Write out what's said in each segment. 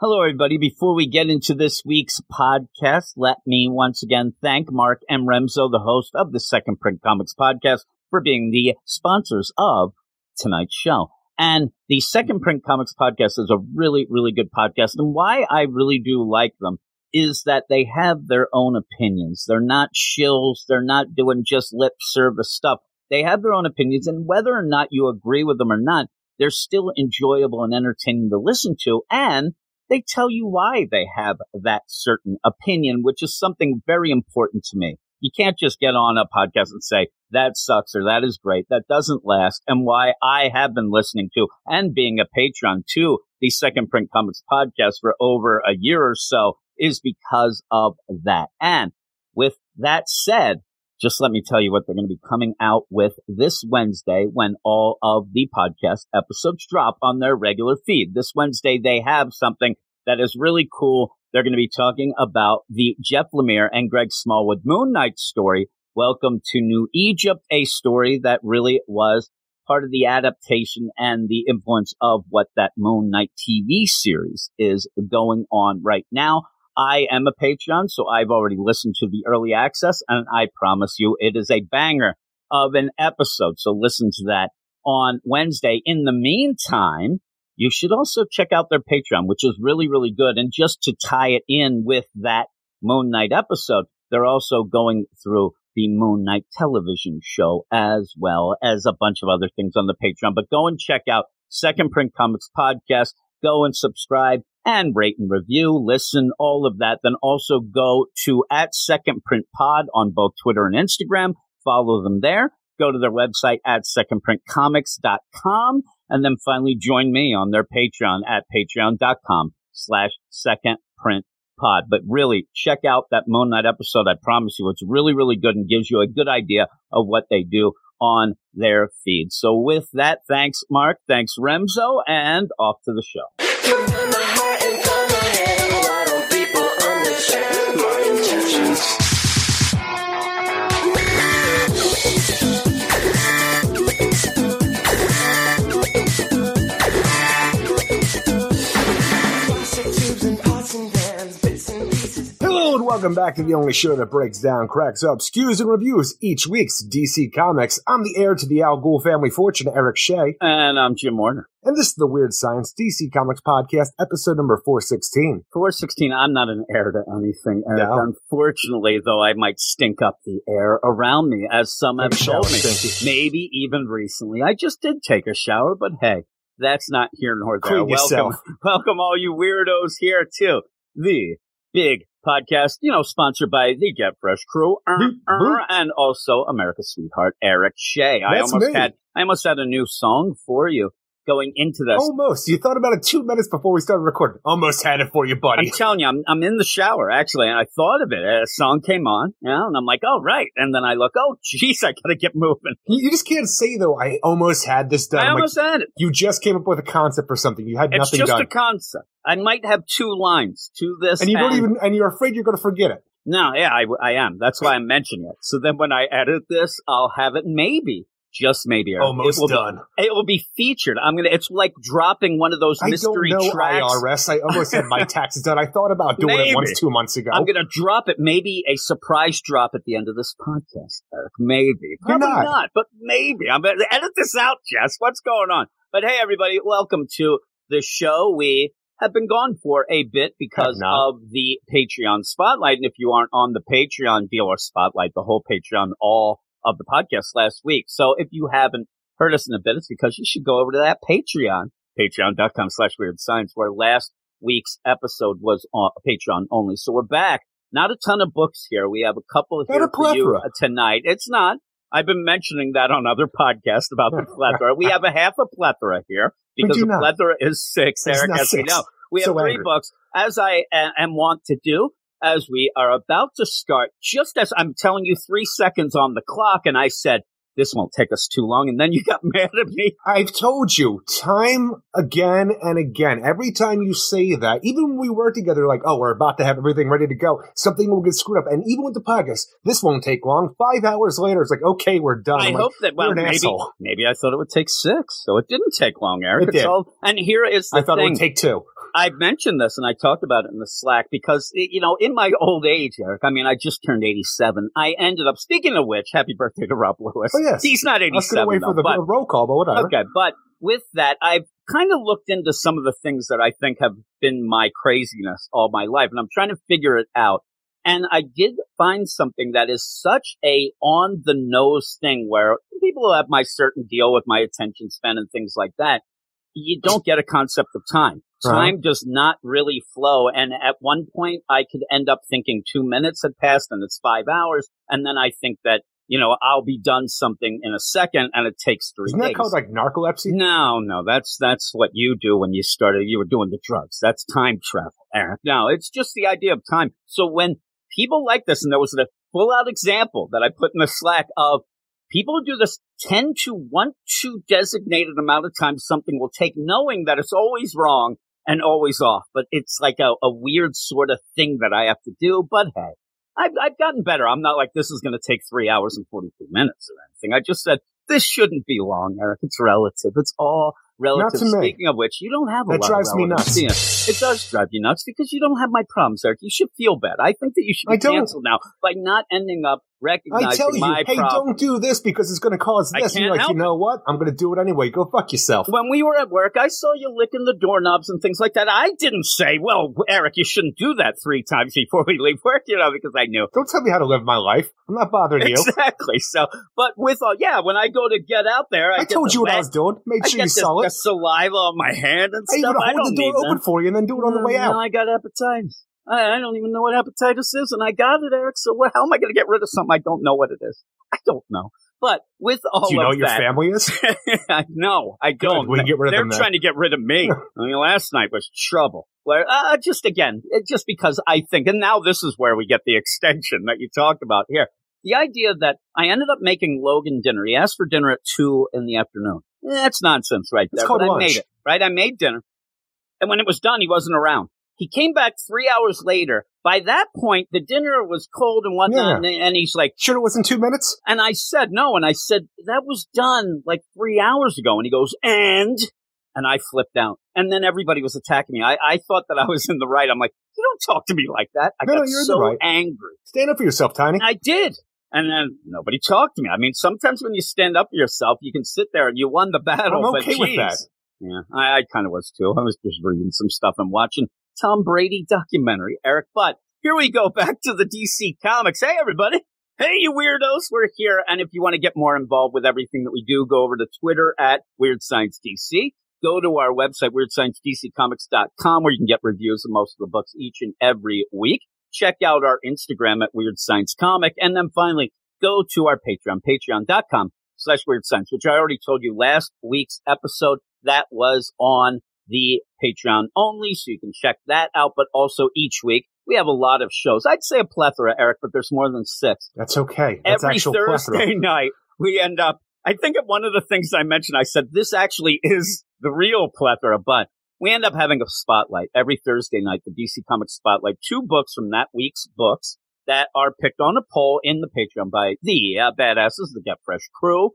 Hello, everybody. Before we get into this week's podcast, let me once again thank Mark M. Remzo, the host of the Second Print Comics Podcast, for being the sponsors of tonight's show. And the Second Print Comics Podcast is a really, really good podcast. And why I really do like them is that they have their own opinions. They're not shills. They're not doing just lip service stuff. They have their own opinions. And whether or not you agree with them or not, they're still enjoyable and entertaining to listen to. And they tell you why they have that certain opinion, which is something very important to me. You can't just get on a podcast and say, that sucks or that is great, that doesn't last, and why I have been listening to and being a patron to the Second Print Comics Podcast for over a year or so is because of that. And with that said, just let me tell you what they're going to be coming out with this Wednesday when all of the podcast episodes drop on their regular feed. This Wednesday, they have something that is really cool. They're going to be talking about the Jeff Lemire and Greg Smallwood Moon Knight story, Welcome to New Egypt, a story that really was part of the adaptation and the influence of what that Moon Knight TV series is going on right now. I am a Patreon, so I've already listened to the early access, and I promise you it is a banger of an episode. So listen to that on Wednesday. In the meantime, you should also check out their Patreon, which is really, really good. And just to tie it in with that Moon Knight episode, they're also going through the Moon Knight television show as well as a bunch of other things on the Patreon. But go and check out Second Print Comics Podcast. Go and subscribe and rate and review, listen, all of that. Then also go to @SecondPrintPod on both Twitter and Instagram. Follow them there. Go to their website at secondprintcomics.com. And then finally join me on their Patreon at patreon.com/secondprintpod. But really, check out that Moon Knight episode. I promise you, it's really, really good and gives you a good idea of what they do on their feed. So with that, thanks, Mark. Thanks, Remzo. And off to the show. Welcome back to the only show that breaks down, cracks up, skews, and reviews each week's DC Comics. I'm the heir to the Al Ghul family fortune, Eric Shea. And I'm Jim Warner. And this is the Weird Science DC Comics Podcast, episode number 416. 416, I'm not an heir to anything, Eric. No. Unfortunately, though, I might stink up the air around me, as some have told me. Maybe even recently. I just did take a shower, but hey, that's not here nor there. Welcome all you weirdos here to the big podcast, you know, sponsored by the Get Fresh Crew, and also America's sweetheart, Eric Shea. I almost had a new song for you going into this. Almost. You thought about it 2 minutes before we started recording. Almost had it for you, buddy. I'm telling you, I'm in the shower, actually, and I thought of it. A song came on, and I'm like, oh, right. And then I look, oh, jeez, I got to get moving. You just can't say, though, I almost had this done. I almost had it. You just came up with a concept or something. You had nothing done. It's just a concept. I might have two lines to this. And you don't even, and you're afraid you're going to forget it. No, yeah, I am. That's why I'm mentioning it. So then when I edit this, I'll have it maybe. Just maybe. Almost done. It will be featured. It's like dropping one of those mystery tracks. I don't know, IRS. I almost had my taxes done. I thought about doing it once 2 months ago. I'm going to drop it. Maybe a surprise drop at the end of this podcast, Eric. Maybe. Probably not, but maybe. I'm going to edit this out, Jess. What's going on? But hey, everybody, welcome to the show. We have been gone for a bit because of the Patreon Spotlight. And if you aren't on the Patreon deal or Spotlight, the whole Patreon, all of the podcast last week. So if you haven't heard us in a bit, it's because you should go over to that Patreon, patreon.com/weird science, where last week's episode was on Patreon only. So we're back. Not a ton of books here. We have a couple here for you tonight. It's not. I've been mentioning that on other podcasts about the plethora. We have a half a plethora here because the plethora is six, Eric, as we know. We have three books, as I am wont to do. As we are about to start, just as I'm telling you 3 seconds on the clock, and I said, this won't take us too long, and then you got mad at me. I've told you, time again and again, every time you say that, even when we work together, like, oh, we're about to have everything ready to go, something will get screwed up. And even with the podcast, this won't take long. 5 hours later, it's like, okay, we're done. I thought it would take six, so it didn't take long, Eric. It did. And here is the thing. I thought it would take two. I mentioned this and I talked about it in the Slack because, you know, in my old age, Eric, I mean, I just turned 87. I ended up, speaking of which, happy birthday to Rob Lewis. Oh, yes. He's not 87. I was going to wait for the roll call, but whatever. Okay. But with that, I've kind of looked into some of the things that I think have been my craziness all my life, and I'm trying to figure it out. And I did find something that is such a on the nose thing where people have my certain deal with my attention span and things like that. You don't get a concept of time. Time does not really flow. And at one point, I could end up thinking 2 minutes had passed and it's 5 hours. And then I think that, you know, I'll be done something in a second and it takes 3 days. Isn't that days. Called like narcolepsy? No. That's what you do when you started. You were doing the drugs. That's time travel, Eric. No, it's just the idea of time. So when people like this, and there was a full out example that I put in the Slack of, people who do this tend to want to designated amount of time something will take, knowing that it's always wrong and always off. But it's like a weird sort of thing that I have to do. But hey, I've gotten better. I'm not like, this is going to take 3 hours and 42 minutes or anything. I just said, this shouldn't be long, Eric. It's relative. It's all relative. Speaking of which, you don't have a lot of relatives. That drives me nuts. It does drive you nuts because you don't have my problems, Eric. You should feel bad. I think that you should be canceled now by not ending up recognizing my problem. Don't do this because it's going to cause this. You're like, you know what? I'm going to do it anyway. Go fuck yourself. When we were at work, I saw you licking the doorknobs and things like that. I didn't say, well, Eric, you shouldn't do that 3 times before we leave work, you know, because I knew. Don't tell me how to live my life. I'm not bothering you. Exactly. So, but with all, when I go to get out there, I told you what I was doing. Make sure you saw it. The saliva on my hand and stuff. I don't need that. Hold the door open for you and then do it on the way out. No, I got appetites. I don't even know what hepatitis is, and I got it, Eric, so how am I going to get rid of something I don't know what it is? I don't know. But with all of that... Do you know your family is? No, I don't. Good, get rid of them, they're trying to get rid of me. I mean, last night was trouble. Where, just because I think, and now this is where we get the extension that you talked about here. The idea that I ended up making Logan dinner. He asked for dinner at 2 in the afternoon. That's nonsense right there. It's called lunch. I made it, right? I made dinner. And when it was done, he wasn't around. He came back 3 hours later. By that point, the dinner was cold and whatnot, and he's like... Sure it wasn't 2 minutes? And I said, no, and I said, that was done like 3 hours ago. And he goes, and? And I flipped out. And then everybody was attacking me. I thought that I was in the right. I'm like, you don't talk to me like that. I got so angry. Stand up for yourself, Tiny. And I did. And then nobody talked to me. I mean, sometimes when you stand up for yourself, you can sit there and you won the battle. I'm okay with that. Yeah, I kind of was too. I was just reading some stuff and watching Tom Brady documentary, Eric. But here we go back to the DC Comics. Hey, everybody. Hey, you weirdos. We're here. And if you want to get more involved with everything that we do, go over to Twitter at Weird Science DC. Go to our website, WeirdScienceDCComics.com, where you can get reviews of most of the books each and every week. Check out our Instagram at Weird Science Comic. And then finally, go to our Patreon, patreon.com/Weird Science, which I already told you last week's episode. That was on the Patreon only, so you can check that out. But also each week, we have a lot of shows. I'd say a plethora, Eric, but there's more than 6. That's okay. That's every Thursday night, we end up, I think at one of the things I mentioned, I said, this actually is the real plethora, but we end up having a spotlight every Thursday night, the DC Comics Spotlight, 2 books from that week's books that are picked on a poll in the Patreon by the badasses, the Get Fresh Crew.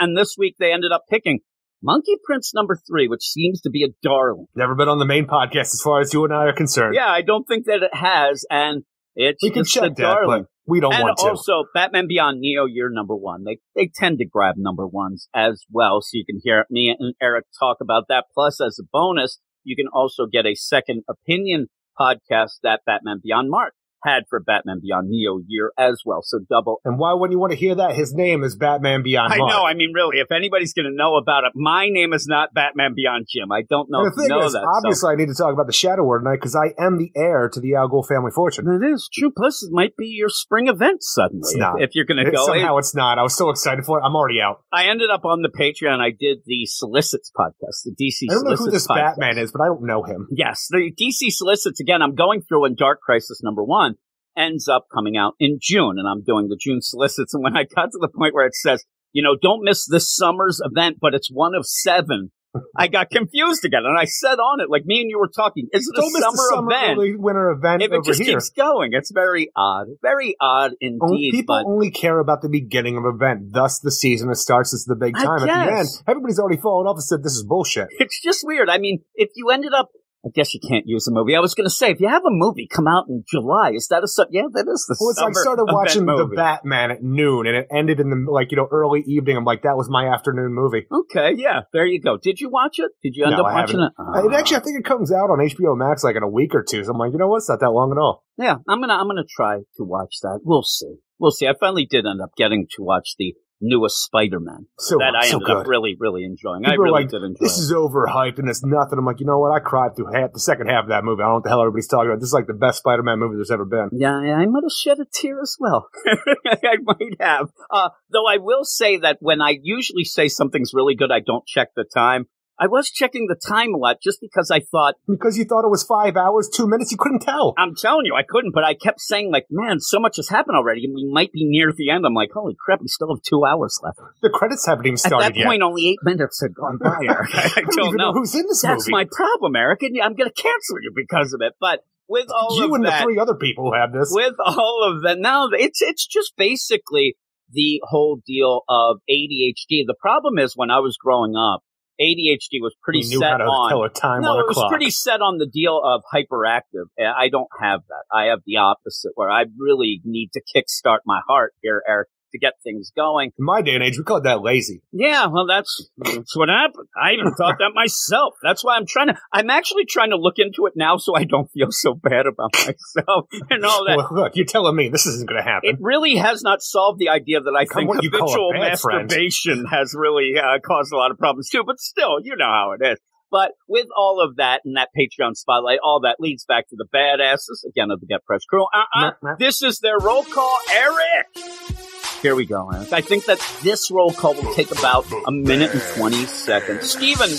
And this week, they ended up picking Monkey Prince number 3, which seems to be a darling. Never been on the main podcast as far as you and I are concerned. Yeah, I don't think that it has, and it's just a darling. We don't want to. And also, Batman Beyond Neo, year number 1. They tend to grab number 1s as well, so you can hear me and Eric talk about that. Plus, as a bonus, you can also get a second opinion podcast that Batman Beyond Mark had for Batman Beyond Neo year as well. So double. And why wouldn't you want to hear that? His name is Batman Beyond Mark. I know. I mean, really, if anybody's going to know about it, my name is not Batman Beyond Jim. I don't know if you know that. Obviously, I need to talk about the Shadow War tonight because I am the heir to the Al Ghul family fortune. It is true. Plus, it might be your spring event suddenly. It's not. If you're going to go. Somehow it's not. I was so excited for it. I'm already out. I ended up on the Patreon. I did the Solicits podcast, the DC Solicits podcast. I don't know who this Batman is, but I don't know him. Yes. The DC Solicits, again, I'm going through in Dark Crisis number 1. Ends up coming out in June, and I'm doing the June solicits. And when I got to the point where it says, you know, don't miss this summer's event, but it's 1 of 7, I got confused again. And I said on it, like me and you were talking, is it a summer event? Early winter event if it just keeps going. It's very odd indeed. People only care about the beginning of an event, thus the season that starts is the big time. At the end, everybody's already fallen off and said, this is bullshit. It's just weird. I mean, if you ended up I guess you can't use a movie. I was going to say, if you have a movie come out in July, is that a... Yeah, that is the summer. Well, it's like I started watching The Batman at noon, and it ended in the, like, you know, early evening. I'm like, that was my afternoon movie. Okay, yeah, there you go. Did you watch it? Did you end up watching it? It actually, I think it comes out on HBO Max, like, in a week or two. So I'm like, you know what? It's not that long at all. Yeah, I'm gonna try to watch that. We'll see. We'll see. I finally did end up getting to watch the newest Spider-Man that I ended up really, really enjoying. People I really did enjoy it. This is overhyped and it's nothing. I'm like, you know what? I cried through the second half of that movie. I don't know what the hell everybody's talking about. This is like the best Spider-Man movie there's ever been. Yeah, I might have shed a tear as well. I might have. Though I will say that when I usually say something's really good, I don't check the time. I was checking the time a lot just because I thought... Because you thought it was 5 hours, 2 minutes? You couldn't tell. I'm telling you, I couldn't, but I kept saying, like, man, so much has happened already, and we might be near the end. I'm like, holy crap, we still have 2 hours left. The credits haven't even started yet. At that point, only 8 minutes had gone by, Eric. I don't even know who's in this movie. That's my problem, Eric, and I'm going to cancel you because of it, but... With all you of and that, the three other people who have this. With all of that, now it's just basically the whole deal of ADHD. The problem is, when I was growing up, ADHD was pretty set on. Pretty set on the deal of hyperactive. I don't have that. I have the opposite, where I really need to kickstart my heart here, Eric, to get things going. In my day and age, we called that lazy. Yeah, well, that's what happened. I even thought that myself. That's why I'm actually trying to look into it now, so I don't feel so bad about myself and all that. Well, look, you're telling me this isn't going to happen. It really has not solved the idea that I think habitual masturbation has really caused a lot of problems too. But still, you know how it is. But with all of that and that Patreon spotlight, all that leads back to the badasses again of the Get Fresh Crew. This is their roll call, Eric. Here we go, Eric. I think that this roll call will take about a minute and 20 seconds. Stephen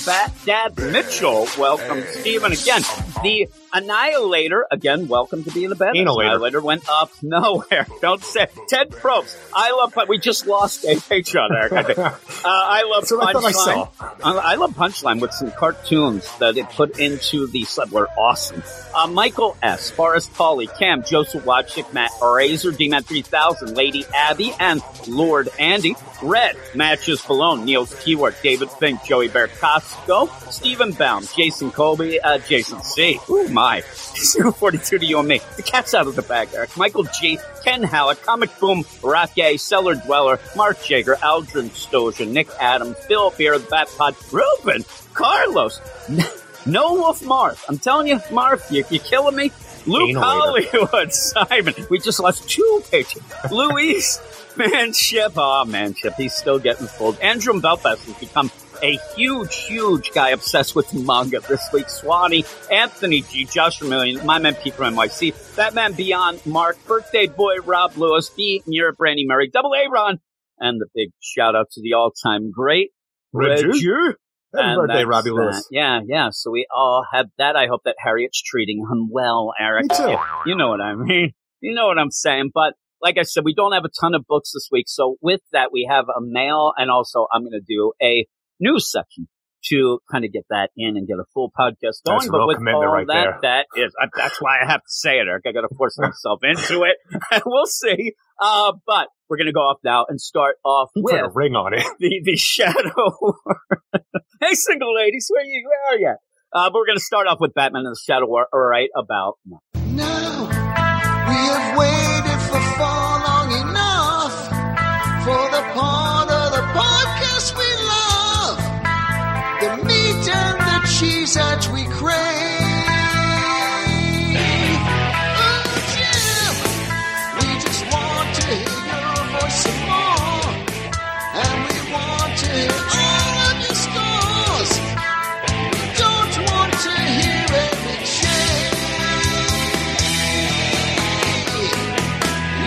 Dad Mitchell, welcome, Stephen, again. The Annihilator, again, welcome to being the badass. Annihilator went up nowhere. Don't say Ted Probst. I love Punchline. We just lost a Patreon, Eric, I think. I love Punchline. I love Punchline with some cartoons that it put into the sub were awesome. Michael S., Forrest Pauley, Cam, Joseph Watchick, Matt Razor, D-Man 3000, Lady Abby, and Lord Andy, Red, Matches Balone, Niels Keyword, David Fink, Joey Bear Costco, Stephen Baum, Jason Colby, Jason C. Ooh, my. 42 to you and me. The cat's out of the bag, Eric. Michael G., Ken Hallett, Comic Boom, Rocky, Cellar Dweller, Mark Jager, Aldrin Stojan, Nick Adams, Bill Beer, The Bat Pod, Ruben, Carlos, No Wolf Marth. I'm telling you, Marth, you're killing me. Luke Hollywood, Simon. We just lost two pages. Luis. Manship, Manship, he's still getting fooled. Andrew Belfast has become a huge, huge guy obsessed with manga this week. Swanee, Anthony G, Joshua Million, my man Pete from NYC, Batman Beyond, Mark, Birthday Boy, Rob Lewis, B, Muir, Brandy Murray, Double A Ron, and the big shout out to the all-time great Reggie. Happy birthday, Robbie Lewis. Yeah. So we all have that. I hope that Harriet's treating him well, Eric. Me too. You know what I mean. You know what I'm saying, but. Like I said, we don't have a ton of books this week. So with that, we have a mail, and also I'm going to do a news section to kind of get that in and get a full podcast going. That's but with all right that, there. That is, that's why I have to say it, Eric. I got to force myself into it. We'll see. But we're going to go off now and start off with a ring on it. The Shadow War. Hey, single ladies, where are you? But we're going to start off with Batman and the Shadow War right about now. No, we have waited. That we crave, we just want to hear your voice some more, and we want to hear all of your scores. We don't want to hear every shame.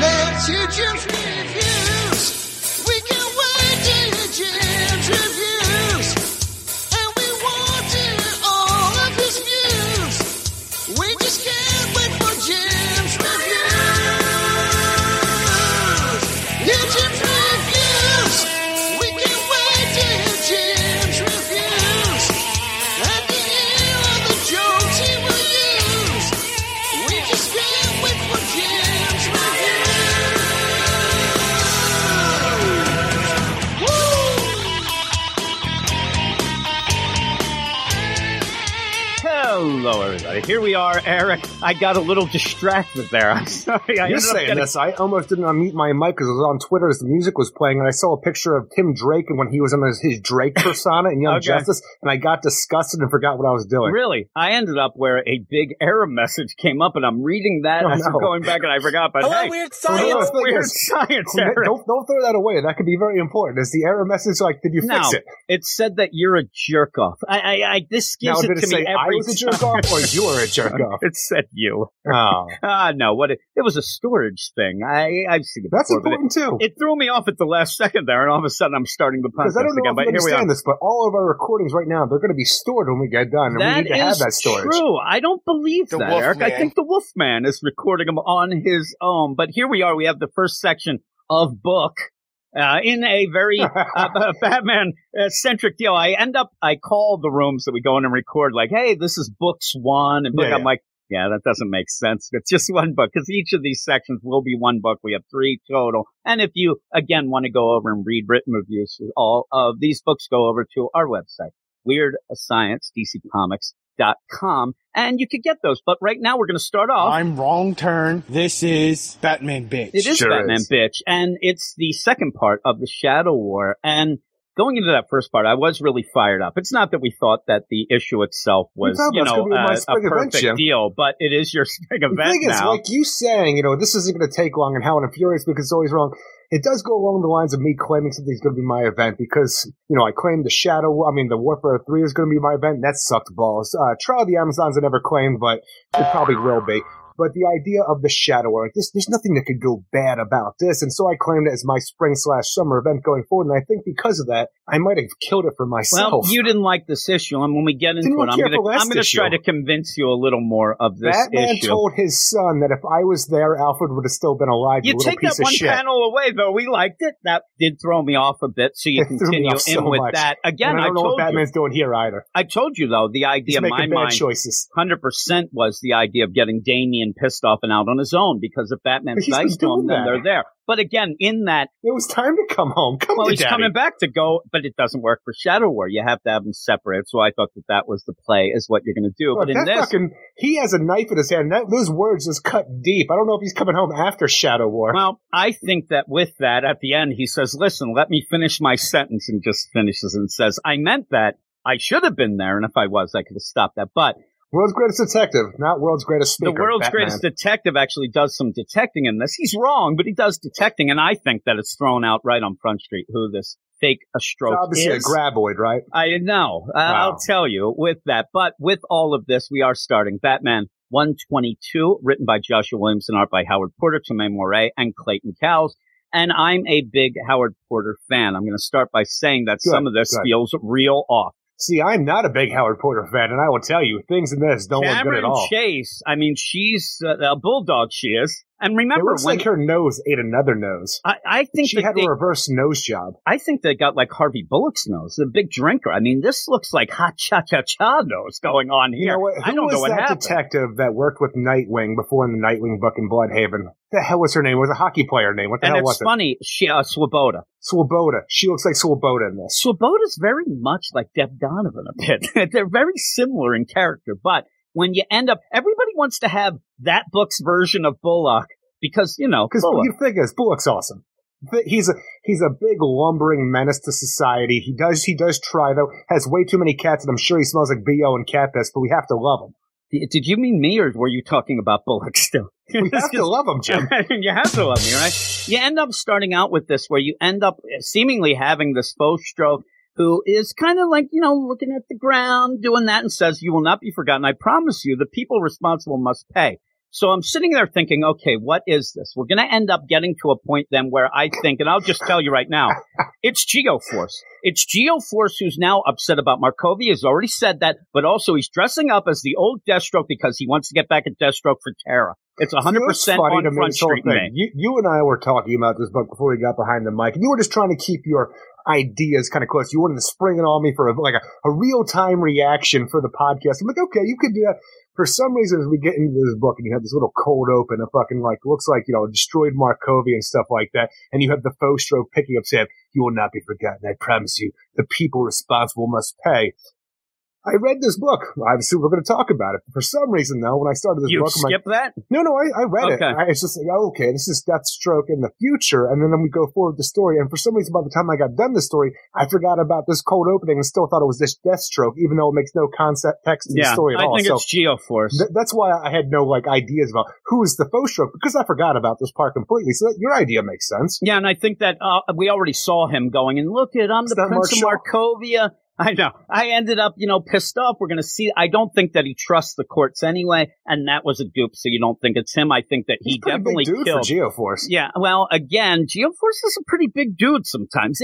Let's hear Jim's reviews. We can't wait to hear Jim's reviews. Hello, everybody. Here we are, Eric. I got a little distracted there. I'm sorry. You're saying this. I almost didn't unmute my mic because I was on Twitter as the music was playing, and I saw a picture of Tim Drake and when he was in his Drake persona in Young Justice, and I got disgusted and forgot what I was doing. Really? I ended up where a big error message came up, and I'm reading that as I'm going back, and I forgot. But hello, hey, weird science. Weird science, Eric. Don't throw that away. That could be very important. Is the error message like, did you fix it? It said that you're a jerk-off. This gives it to me every time. Off or you are a jerk off. It said you. Oh. No, what it was a storage thing. I've seen it before. That's important too. It threw me off at the last second there, and all of a sudden I'm starting the podcast again. But here we are. This, but all of our recordings right now, they're going to be stored when we get done, and we need to have that storage. True. I don't believe that, Eric. I think the Wolfman is recording them on his own. But here we are. We have the first section of book. In a very Batman-centric deal, I call the rooms that we go in and record, like, hey, this is books one. And book, I'm like, yeah, that doesn't make sense. It's just one book, because each of these sections will be one book. We have three total. And if you, again, want to go over and read written reviews, all of these books go over to our website, WeirdScienceDCComics.com, and you could get those. But right now we're going to start off. I'm wrong turn. This is Batman Bitch. It is Batman Bitch, and it's the second part of the Shadow War. And going into that first part, I was really fired up. It's not that we thought that the issue itself was, a perfect deal, but it is your spring event now. The thing is, like you saying, this isn't going to take long, and how it infuriates because it's always wrong. It does go along the lines of me claiming something's going to be my event because, I claimed the Warfare 3 is going to be my event. And that sucked balls. Trial of the Amazons I never claimed, but it probably will be. But the idea of the Shadow War, there's nothing that could go bad about this. And so I claimed it as my spring/summer event going forward. And I think because of that, I might have killed it for myself. Well, you didn't like this issue. And when we get into it, I'm going to try to convince you a little more of this issue. Batman told his son that if I was there, Alfred would have still been alive. You take that one panel away, though. We liked it. That did throw me off a bit. So you continue in with that. Again, I don't know what Batman's doing here either. I told you, though, the idea in my mind 100% was the idea of getting Damian pissed off and out on his own, because if Batman's nice to him, then they're there. But again, in that it was time to come home. He's Daddy. Coming back to go, but it doesn't work for Shadow War. You have to have them separate. So I thought that was the play, is what you're going to do. Well, but in this, he has a knife in his hand. Those words just cut deep. I don't know if he's coming home after Shadow War. Well, I think that with that, at the end, he says, "Listen, let me finish my sentence," and just finishes and says, "I meant that. I should have been there, and if I was, I could have stopped that." But world's greatest detective, not world's greatest speaker. The world's greatest detective actually does some detecting in this. He's wrong, but he does detecting, and I think that it's thrown out right on Front Street who this fake stroke is. Obviously a graboid, right? I know. Wow. I'll tell you with that. But with all of this, we are starting Batman 122, written by Joshua Williamson, art by Howard Porter, Tomei Morey, and Clayton Cowles. And I'm a big Howard Porter fan. I'm going to start by saying that some of this feels real off. See, I'm not a big Howard Porter fan, and I will tell you, things in this don't look good at all. Cameron Chase, she's a bulldog, she is. And remember, it looks like her nose ate another nose. I think she had a reverse nose job. I think they got like Harvey Bullock's nose, the big drinker. This looks like hot cha-cha-cha nose going on here. I don't know what happened. Who was that detective that worked with Nightwing before in the Nightwing book in Bloodhaven? The hell was her name? It was a hockey player name. What the hell was it? And it's funny, she, Swoboda. Swoboda. She looks like Swoboda in this. Swoboda's very much like Deb Donovan a bit. They're very similar in character, but when you end up, everybody wants to have that book's version of Bullock because, because the thing is, Bullock's awesome. He's a big lumbering menace to society. He does try, though. Has way too many cats, and I'm sure he smells like B.O. and cat piss, but we have to love him. Did you mean me, or were you talking about Bullock still? You have to love him, Jim. You have to love me, right? You end up starting out with this where you end up seemingly having this faux stroke who is kind of like, looking at the ground, doing that, and says, "You will not be forgotten. I promise you, the people responsible must pay." So I'm sitting there thinking, okay, what is this? We're going to end up getting to a point then where I think, and I'll just tell you right now, it's Geo Force. It's Geo Force who's now upset about Markovia. He's already said that, but also he's dressing up as the old Deathstroke because he wants to get back at Deathstroke for Terra. It's 100% on Front Street. You and I were talking about this book before we got behind the mic, and you were just trying to keep your ideas kind of close. You wanted to spring it on me for a real-time reaction for the podcast. I'm like, okay, you could do that. For some reason, as we get into this book and you have this little cold open, a fucking looks like, destroyed Markovia and stuff like that. And you have the faux stroke picking up saying, "You will not be forgotten. I promise you, the people responsible must pay." I read this book. Obviously, we're going to talk about it. For some reason, though, when I started this book... You skipped that? No, I read it. It's just like, okay, this is Deathstroke in the future, and then we go forward with the story. And for some reason, by the time I got done the story, I forgot about this cold opening and still thought it was this Deathstroke, even though it makes no concept text in the story at all. I think it's Geo Force. That's why I had no ideas about who is the faux stroke, because I forgot about this part completely. So that your idea makes sense. Yeah, and I think that we already saw him going, and look at, I'm the Prince of Markovia. I know. I ended up, pissed off. We're going to see. I don't think that he trusts the courts anyway, and that was a dupe, so you don't think it's him. I think that he definitely killed. He's a pretty big dude for Geoforce. Yeah, well, again, Geoforce is a pretty big dude sometimes.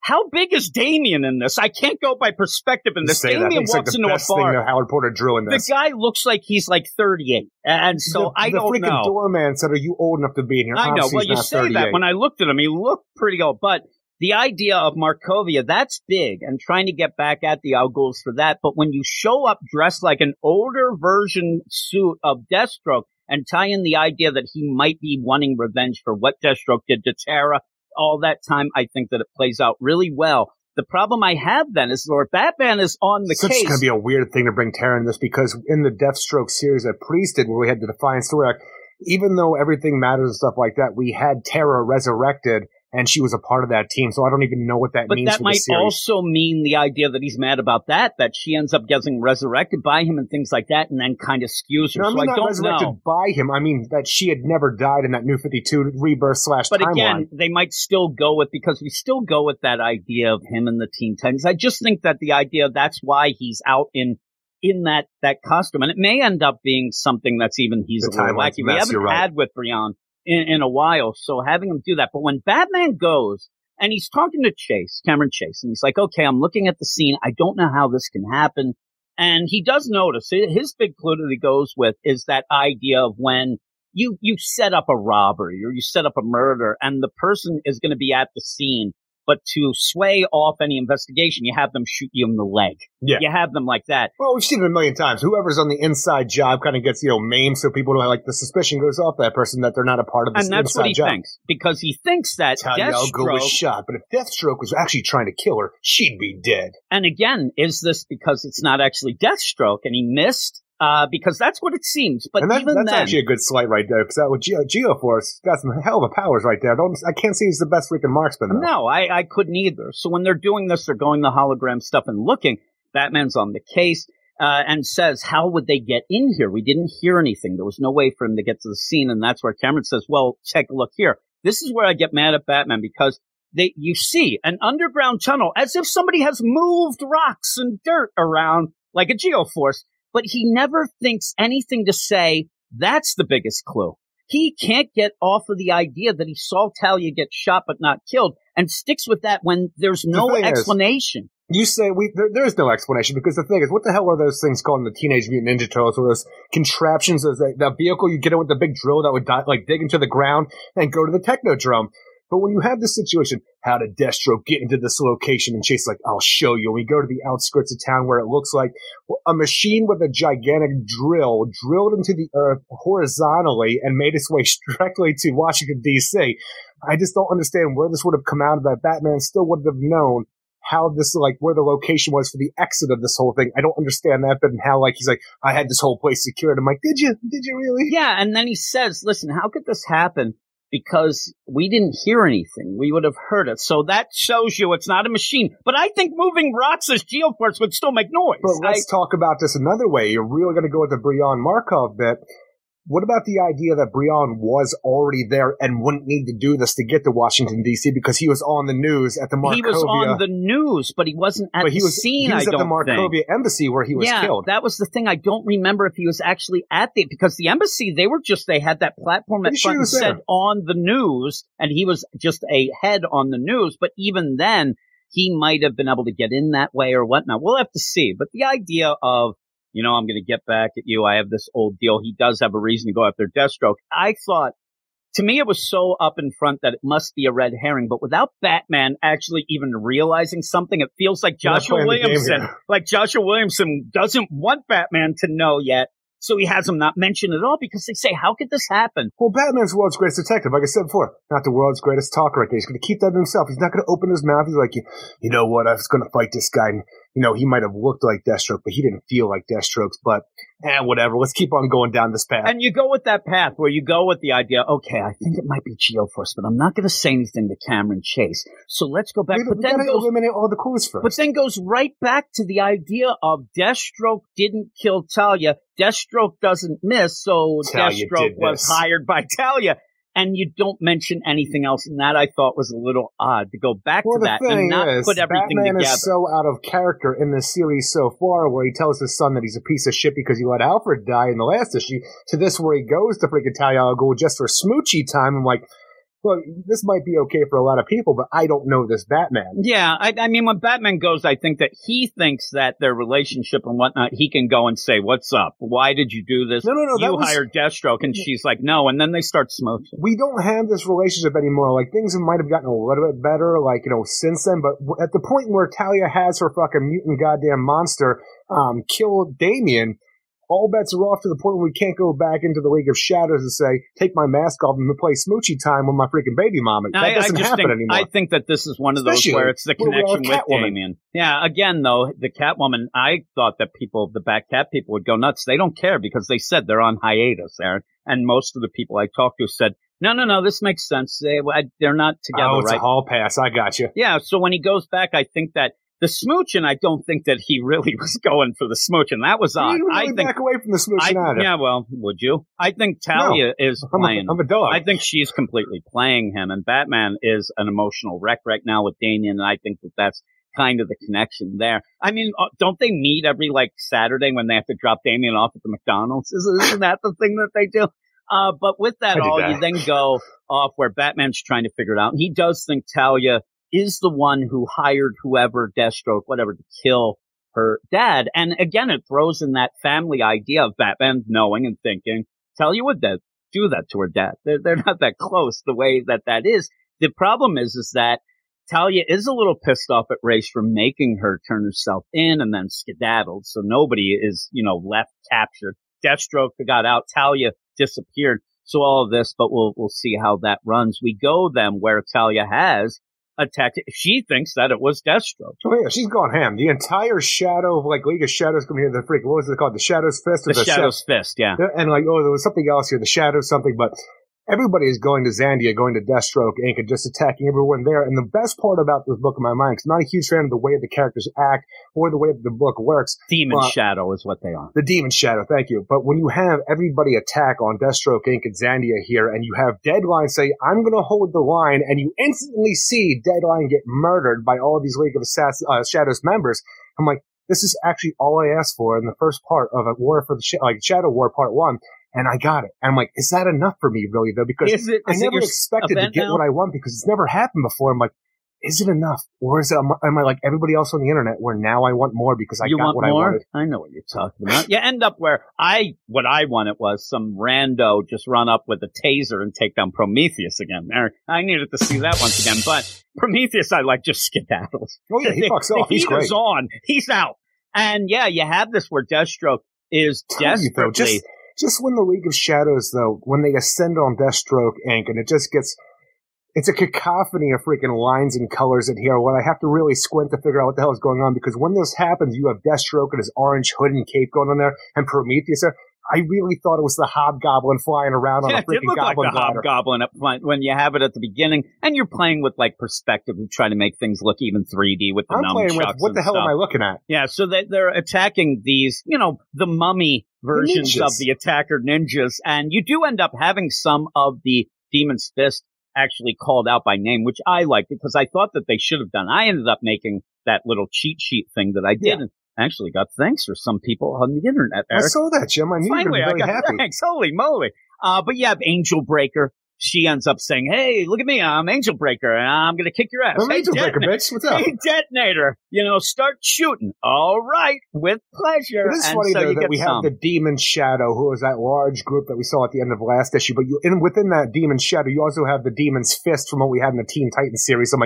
How big is Damian in this? I can't go by perspective in this. Damian walks into a bar. Thing Howard Porter drew in this. The guy looks like he's 38. And so I don't know. The freaking doorman said, are you old enough to be in here? I know. Well, you say that. When I looked at him, he looked pretty old. But the idea of Markovia, that's big. And trying to get back at the Al Ghuls for that. But when you show up dressed like an older version suit of Deathstroke and tie in the idea that he might be wanting revenge for what Deathstroke did to Terra, all that time, I think that it plays out really well. The problem I have then is Lord Batman is on the case. It's going to be a weird thing to bring Terra in this, because in the Deathstroke series that Priest did, where we had the Defiant story arc, even though everything matters and stuff like that, we had Terra resurrected, and she was a part of that team, so I don't even know what that means for the series. But that might also mean the idea that he's mad about that she ends up getting resurrected by him and things like that, and then kind of skews her. No, I mean not resurrected by him. I mean that she had never died in that New 52 rebirth / timeline. But again, they might still go with, because we still go with that idea of him and the Teen Titans. I just think that the idea, that's why he's out in that costume, and it may end up being something that's even he's a little wacky. We haven't had with Brian in a while, so having him do that. But when Batman goes and he's talking to Cameron Chase, and he's like, okay, I'm looking at the scene, I don't know how this can happen. And he does notice, his big clue that he goes with is that idea of when you set up a robbery or you set up a murder and the person is going to be at the scene, but to sway off any investigation, you have them shoot you in the leg. Yeah. You have them like that. Well, we've seen it a million times. Whoever's on the inside job kind of gets, maimed, so people don't the suspicion goes off that person that they're not a part of this inside job. And that's what he thinks, because he thinks that Talia al Ghul was shot, but if Deathstroke was actually trying to kill her, she'd be dead. And again, is this because it's not actually Deathstroke and he missed? Because that's what it seems, but that's actually a good slight right there, because that with Geoforce got some hell of a powers right there. I can't see he's the best freaking marksman. Though. No, I couldn't either. So when they're doing this, they're going the hologram stuff and looking. Batman's on the case and says, "How would they get in here? We didn't hear anything. There was no way for him to get to the scene." And that's where Cameron says, "Well, take a look here." This is where I get mad at Batman, because you see an underground tunnel as if somebody has moved rocks and dirt around like a Geoforce. But he never thinks anything to say, that's the biggest clue. He can't get off of the idea that he saw Talia get shot but not killed, and sticks with that when there's no explanation. You say there is no explanation, because the thing is, what the hell are those things called in the Teenage Mutant Ninja Turtles, or those contraptions, that vehicle you get in with the big drill that would dig into the ground and go to the Technodrome? But when you have this situation, how did Deathstroke get into this location? And Chase I'll show you. And we go to the outskirts of town where it looks like a machine with a gigantic drill drilled into the earth horizontally and made its way directly to Washington, D.C. I just don't understand where this would have come out of that. Batman still wouldn't have known how this, where the location was for the exit of this whole thing. I don't understand that, but how, he's I had this whole place secured. I'm like, did you really? Yeah, and then he says, listen, how could this happen? Because we didn't hear anything. We would have heard it. So that shows you it's not a machine. But I think moving rocks as Geoforce would still make noise. But let's talk about this another way. You're really going to go with the Brian Markov bit. What about the idea that Brian was already there and wouldn't need to do this to get to Washington, D.C., because he was on the news at the Markovia. He was on the news, but he wasn't at the scene, I don't think. He was at the Markovia embassy where he was killed. Yeah, that was the thing. I don't remember if he was actually at the – because the embassy, they had that platform that said on the news, and he was just a head on the news. But even then, he might have been able to get in that way or whatnot. We'll have to see. But the idea of – I'm going to get back at you. I have this old deal. He does have a reason to go after Deathstroke. I thought, to me, it was so up in front that it must be a red herring. But without Batman actually even realizing something, it feels like Joshua Williamson doesn't want Batman to know yet. So he has him not mentioned at all, because they say, how could this happen? Well, Batman's the world's greatest detective. Like I said before, not the world's greatest talker right there. He's going to keep that to himself. He's not going to open his mouth. He's like, you know what? I was going to fight this guy. And you know, he might have looked like Deathstroke, but he didn't feel like Deathstroke. But whatever. Let's keep on going down this path. And you go with that path where you go with the idea, okay, I think it might be Geo Force, but I'm not going to say anything to Cameron Chase. So let's go back. But then goes, eliminate all the clues first. But then goes right back to the idea of Deathstroke didn't kill Talia. Deathstroke doesn't miss, so Talia Deathstroke was hired by Talia. And you don't mention anything else, and that I thought was a little odd to go back to that and not put everything together. Batman is so out of character in this series so far, where he tells his son that he's a piece of shit because he let Alfred die in the last issue, to this where he goes to freaking Talia al Ghul just for smoochy time. I'm like, well, this might be okay for a lot of people, but I don't know this Batman. Yeah, I mean, when Batman goes, I think that he thinks that their relationship and whatnot, he can go and say, what's up? Why did you do this? No. You hired Deathstroke. And she's like, no. And then they start smoking. We don't have this relationship anymore. Like, things might have gotten a little bit better, like, you know, since then. But at the point where Talia has her fucking mutant goddamn monster kill Damian, all bets are off to the point where we can't go back into the League of Shadows and say, take my mask off and play smoochy time with my freaking baby mama. That doesn't happen anymore. I think that this is one of those where it's the connection with Damian. Yeah, again, though, the Catwoman, I thought that people, the Bat-Cat people would go nuts. They don't care because they said they're on hiatus, Aaron. And most of the people I talked to said, no, this makes sense. They're not together, right? Oh, it's a hall pass. I got you. Yeah, so when he goes back, I think that the smooching, I don't think that he really was going for the smooching. That was odd. You didn't really back away from the smooching either. Yeah, well, would you? I think Talia is playing. I'm a dog. I think she's completely playing him, and Batman is an emotional wreck right now with Damian, and I think that that's kind of the connection there. I mean, don't they meet every, like, Saturday when they have to drop Damian off at the McDonald's? Isn't that the thing that they do? But with that you then go off where Batman's trying to figure it out. He does think Talia is the one who hired whoever, Deathstroke, whatever, to kill her dad. And again, it throws in that family idea of Batman knowing and thinking, Talia would do that to her dad. They're not that close the way that is. The problem is that Talia is a little pissed off at Ra's for making her turn herself in and then skedaddled. So nobody is, left captured. Deathstroke got out. Talia disappeared. So all of this, but we'll see how that runs. We go then where Talia has attacked. She thinks that it was Deathstroke. Oh yeah, she's gone ham. The entire shadow of League of Shadows coming here. The freak. What was it called? The Shadow's Fist. Or the Shadow's Fist. Yeah. And there was something else here. The Shadow something. But everybody is going to Zandia, going to Deathstroke Inc., and just attacking everyone there. And the best part about this book in my mind, because I'm not a huge fan of the way the characters act or the way that the book works. Demon Shadow is what they are. The Demon Shadow. Thank you. But when you have everybody attack on Deathstroke Inc. and Zandia here, and you have Deadline say, I'm going to hold the line, and you instantly see Deadline get murdered by all of these League of Shadows members, I'm like, this is actually all I asked for in the first part of a war for the Shadow War Part 1. And I got it. And I'm like, is that enough for me, really, though? Because I never expected to get what I want because it's never happened before. I'm like, is it enough? Or is it, am I like everybody else on the internet where now I want more because I got what I wanted? I know what you're talking about. You end up where what I wanted was some rando just run up with a taser and take down Prometheus again. I needed to see that once again. But Prometheus, I like just skedaddles. Oh, yeah, he fucks off. He's great. He's on. He's out. And, yeah, you have this where Deathstroke is desperately... Just when the League of Shadows, though, when they ascend on Deathstroke Inc., and it just gets – it's a cacophony of freaking lines and colors in here where I have to really squint to figure out what the hell is going on, because when this happens, you have Deathstroke and his orange hood and cape going on there, and Prometheus there. I really thought it was the Hobgoblin flying around on a freaking goblin ladder. Hobgoblin up when you have it at the beginning, and you're playing with perspective and trying to make things look even 3D with the nunchucks and stuff. I'm playing with what the hell am I looking at? Yeah, so they're attacking these, the mummy versions of the attacker ninjas, and you do end up having some of the Demon's Fist actually called out by name, which I like because I thought that they should have done. I ended up making that little cheat sheet thing that I did. Yeah. Actually got thanks for some people on the internet, Eric. I saw that, Jim. I knew finally, you were very happy. Thanks. Holy moly. But you have Angel Breaker. She ends up saying, hey, look at me. I'm Angel Breaker, and I'm going to kick your ass. I'm Angel Breaker, bitch. What's up? Hey, Detonator. Start shooting. All right. With pleasure. It is funny, though, that we have the Demon Shadow, who is that large group that we saw at the end of last issue. But within that Demon Shadow, you also have the Demon's Fist from what we had in the Teen Titans series. So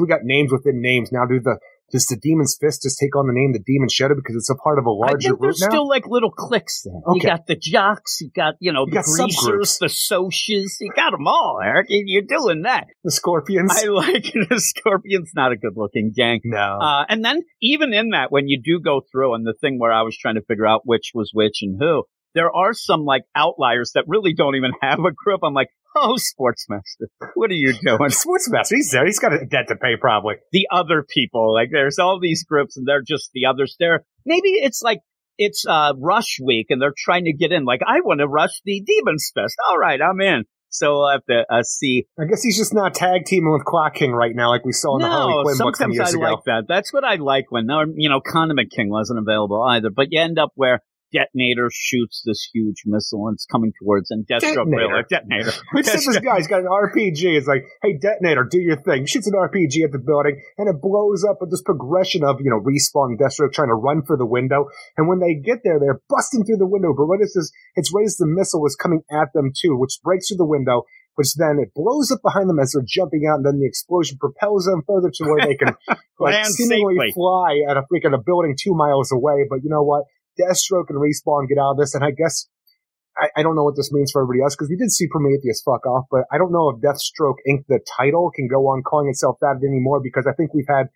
we got names within names. Now do the Does the Demon's Fist just take on the name the Demon Shadow because it's a part of a larger group now? I think there's still like little cliques then. Okay. You got the jocks, you got, you know, the greasers, the socias, you got them all, Eric. You're doing that. The Scorpions. I like the Scorpions. Not a good looking gang. No. And then even in that, when you do go through and the thing where I was trying to figure out which was which and who, there are some like outliers that really don't even have a group. I'm like, oh, Sportsmaster, what are you doing? Sportsmaster, he's there. He's got a debt to pay, probably. The other people, like there's all these groups and they're just the others there. Maybe it's like it's rush week and they're trying to get in. Like, I want to rush the Demon's Fest. All right, I'm in. So we'll have to see. I guess he's just not tag teaming with Clock King right now, like we saw in the Harley Quinn book some years ago. Like that. That's what I like when, you know, Condiment King wasn't available either. But you end up where Detonator shoots this huge missile and it's coming towards and Deathstroke Detonator. We said this guy's got an RPG. It's like, hey, Detonator, do your thing. He shoots an RPG at the building and it blows up with this progression of, you know, Respawn and Deathstroke trying to run for the window. And when they get there, they're busting through the window. But what is this? It's raised the missile is coming at them too, which breaks through the window, which then it blows up behind them as they're jumping out, and then the explosion propels them further to where they can like, seemingly safely fly at a freaking a building 2 miles away. But you know what? Deathstroke and Respawn get out of this, and I guess I don't know what this means for everybody else, because we did see Prometheus fuck off, but I don't know if Deathstroke Inc., the title, can go on calling itself that anymore, because I think we've had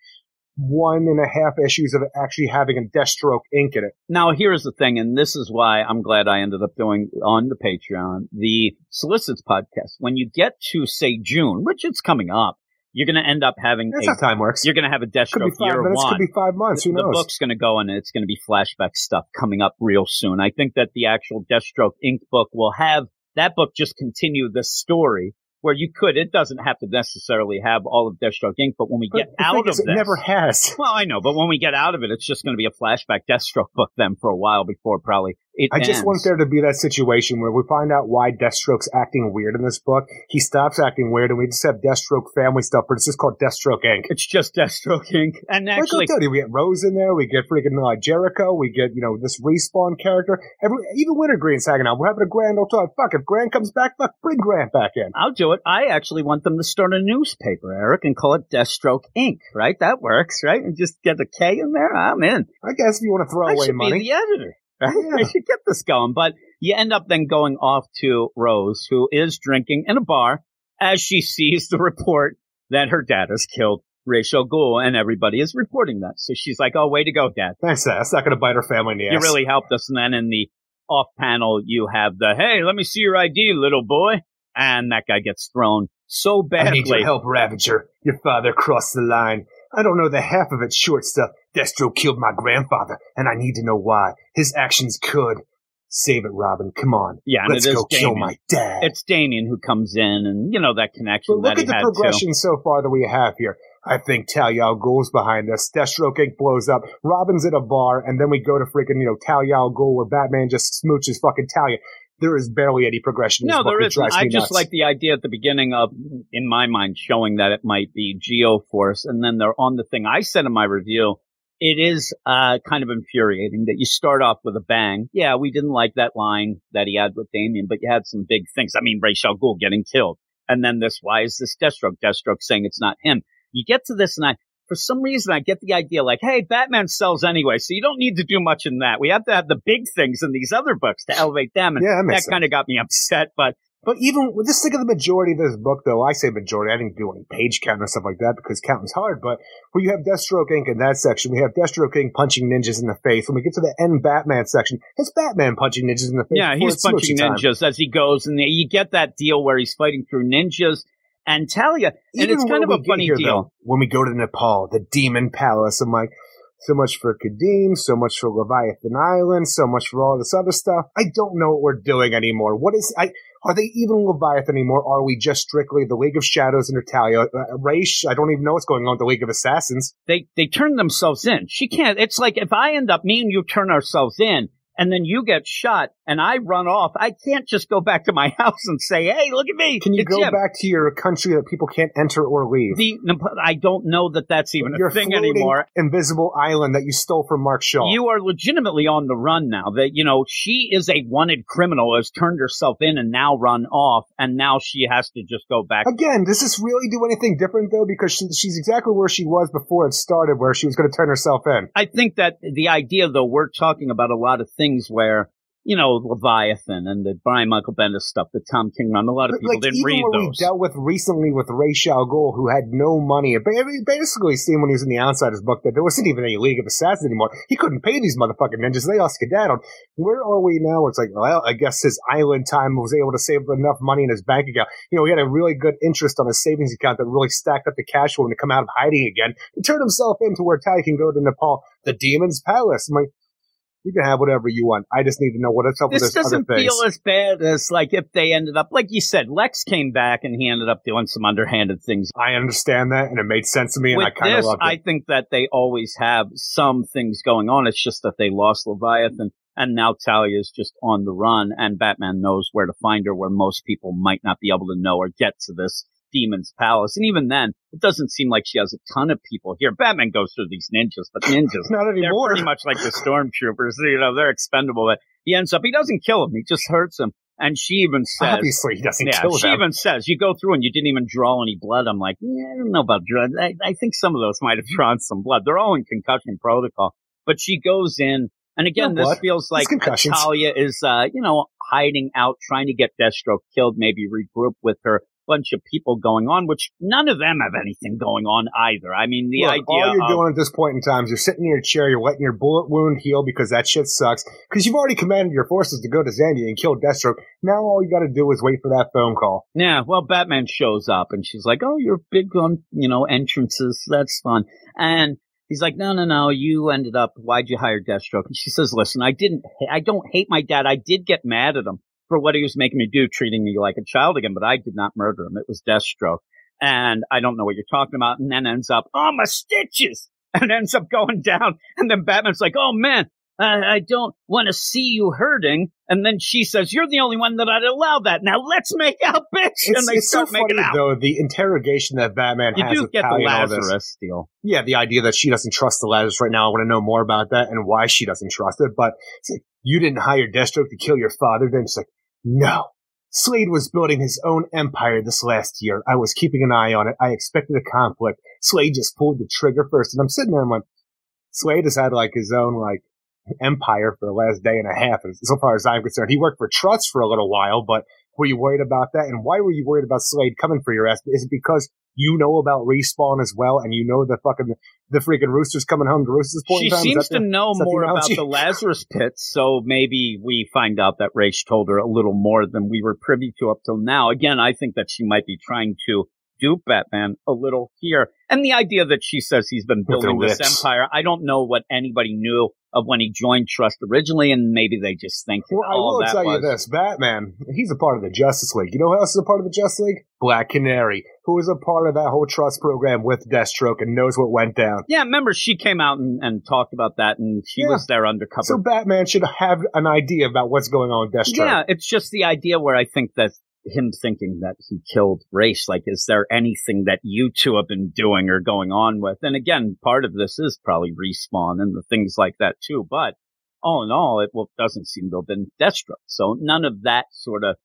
1.5 issues of actually having a Deathstroke Inc. in it. Now, here's the thing, and this is why I'm glad I ended up doing on the Patreon, the Solicits podcast. When you get to, say, June, which it's coming up, you're going to end up having You're going to have a Deathstroke year one. Could be 5 months. Who knows? The book's going to go, and it's going to be flashback stuff coming up real soon. I think that the actual Deathstroke Inc. book will have that book just continue the story where you could. It doesn't have to necessarily have all of Deathstroke Inc. But when we get out of this, it never has. Well, I know, but when we get out of it, it's just going to be a flashback Deathstroke book then for a while before probably. I just want there to be that situation where we find out why Deathstroke's acting weird in this book. He stops acting weird, and we just have Deathstroke family stuff, but it's just called Deathstroke Inc. It's just Deathstroke Inc. And actually, we get Rose in there, we get freaking Jericho, we get, you know, this Respawn character. Even Wintergreen's hanging out. We're having a grand old talk. Fuck, if Grant comes back, fuck, bring Grant back in. I'll do it. I actually want them to start a newspaper, Eric, and call it Deathstroke Inc., right? That works, right? And just get the K in there, I'm in. I guess if you want to throw away money. I should be the editor. Yeah. I should get this going, but you end up then going off to Rose, who is drinking in a bar as she sees the report that her dad has killed Ra's al Ghul, and everybody is reporting that. So she's like, oh, way to go, Dad. Thanks, Dad. That's not going to bite her family in the ass. You really helped us. And then in the off panel, you have the, hey, let me see your ID, little boy. And that guy gets thrown so badly. I need your help, Ravager. Your father crossed the line. I don't know the half of it, short stuff. Deathstroke killed my grandfather, and I need to know why. His actions could. Save it, Robin. Come on. Yeah, let's go kill my dad. It's Damian who comes in, and, you know, that connection that he had, too. But look at the progression so far that we have here. I think Talia al Ghul's behind us. Deathstroke Inc. blows up. Robin's at a bar, and then we go to freaking, you know, Talia al Ghul, where Batman just smooches fucking Talia. There is barely any progression. No, there isn't. I just like the idea at the beginning of, in my mind, showing that it might be Geo Force, and then they're on the thing. I said in my review, it is kind of infuriating that you start off with a bang. Yeah, we didn't like that line that he had with Damian, but you had some big things. I mean, Ra's al Ghul getting killed. And then this, why is this Deathstroke? Deathstroke saying it's not him. You get to this, and for some reason, I get the idea like, hey, Batman sells anyway, so you don't need to do much in that. We have to have the big things in these other books to elevate them. And that kind of got me upset. But even with this thing of the majority of this book, though, I say majority, I didn't do any page count or stuff like that because counting's hard, but when you have Deathstroke Inc. in that section, we have Deathstroke Inc. punching ninjas in the face. When we get to the end Batman section, it's Batman punching ninjas in the face. Yeah, he's punching ninjas as he goes, and you get that deal where he's fighting through ninjas. And Talia, and it's kind of a funny deal. Though, when we go to Nepal, the Demon Palace, I'm like, so much for Kadim, so much for Leviathan Island, so much for all this other stuff. I don't know what we're doing anymore. Are they even Leviathan anymore? Are we just strictly the League of Shadows under Talia? Raish, I don't even know what's going on with the League of Assassins. They turn themselves in. She can't. It's like if I end up, me and you turn ourselves in, and then you get shot and I run off, I can't just go back to my house and say, hey, look at me. Can you go back to your country that people can't enter or leave? I don't know that that's even a thing anymore. Invisible island that you stole from Mark Shaw. You are legitimately on the run now. That, you know, she is a wanted criminal, has turned herself in and now run off, and now she has to just go back. Again, does this really do anything different, though? Because she's exactly where she was before it started, where she was going to turn herself in. I think that the idea, though, we're talking about a lot of things where, you know, Leviathan and the Brian Michael Bendis stuff, the Tom King run, a lot of people didn't read those. We dealt with recently with Ra's al Ghul, who had no money. It basically seemed when he was in the Outsiders book that there wasn't even any League of Assassins anymore. He couldn't pay these motherfucking ninjas. They all skedaddled. Where are we now? It's like, well, I guess his island time was able to save enough money in his bank account. You know, he had a really good interest on his savings account that really stacked up the cash for him to come out of hiding again. He turned himself into where Talia can go to Nepal, the Demon's Palace. I'm like, you can have whatever you want. I just need to know what's up with this other face. This doesn't feel as bad as, like, if they ended up, like you said, Lex came back and he ended up doing some underhanded things. I understand that, and it made sense to me, and I kind of loved it. I think that they always have some things going on. It's just that they lost Leviathan, and now Talia is just on the run, and Batman knows where to find her, where most people might not be able to know or get to this Demon's Palace. And even then, it doesn't seem like she has a ton of people here. Batman goes through these ninjas, but ninjas, not anymore. They're pretty much like the stormtroopers. You know, they're expendable. But he ends up, he doesn't kill him. He just hurts him. And she even says, obviously, he doesn't kill them. She even says, you go through and you didn't even draw any blood. I'm like, I don't know about blood. I think some of those might have drawn some blood. They're all in concussion protocol. But she goes in. And again, you know, this feels like Talia is, hiding out, trying to get Deathstroke killed, maybe regroup with her bunch of people going on, which none of them have anything going on either. I mean, the idea all you're doing at this point in time is you're sitting in your chair, you're letting your bullet wound heal because that shit sucks, because you've already commanded your forces to go to Zandia and kill Deathstroke. Now all you got to do is wait for that phone call. Yeah, well, Batman shows up and she's like, oh, you're big on, entrances. That's fun. And he's like, no, you ended up, why'd you hire Deathstroke? And she says, listen, I don't hate my dad. I did get mad at him for what he was making me do, treating me like a child again, but I did not murder him. It was Deathstroke. And I don't know what you're talking about. And then ends up, oh, my stitches! And ends up going down. And then Batman's like, oh, man, I don't want to see you hurting. And then she says, you're the only one that I'd allow that. Now let's make out, bitch. And they start making out. It's so funny, though, the interrogation that Batman has with Talia. You do get the Lazarus deal. Yeah, the idea that she doesn't trust the Lazarus right now. I want to know more about that and why she doesn't trust it. But it's like, you didn't hire Deathstroke to kill your father. Then she's like, no. Slade was building his own empire this last year. I was keeping an eye on it. I expected a conflict. Slade just pulled the trigger first. And I'm sitting there and I'm like, Slade has had his own empire for the last day and a half. And so far as I'm concerned, he worked for Trust for a little while, but were you worried about that? And why were you worried about Slade coming for your ass? Is it because you know about Respawn as well, and you know the freaking Rooster's coming home to Rooster's point in time? She seems to know more about the Lazarus Pit, so maybe we find out that Ra's told her a little more than we were privy to up till now. Again, I think that she might be trying to dupe Batman a little here. And the idea that she says he's been building this empire, I don't know what anybody knew of when he joined Trust originally, and maybe they just think that all that was. Well, I will tell you this, Batman, he's a part of the Justice League. You know who else is a part of the Justice League? Black Canary, who is a part of that whole Trust program with Deathstroke and knows what went down. Yeah, remember, she came out and talked about that, and she was there undercover. So Batman should have an idea about what's going on with Deathstroke. Yeah, it's just the idea where I think that him thinking that he killed Ra's, is there anything that you two have been doing or going on with? And again, part of this is probably Respawn and the things like that too, but all in all, it doesn't seem to have been Deathstroke. So none of that sort of,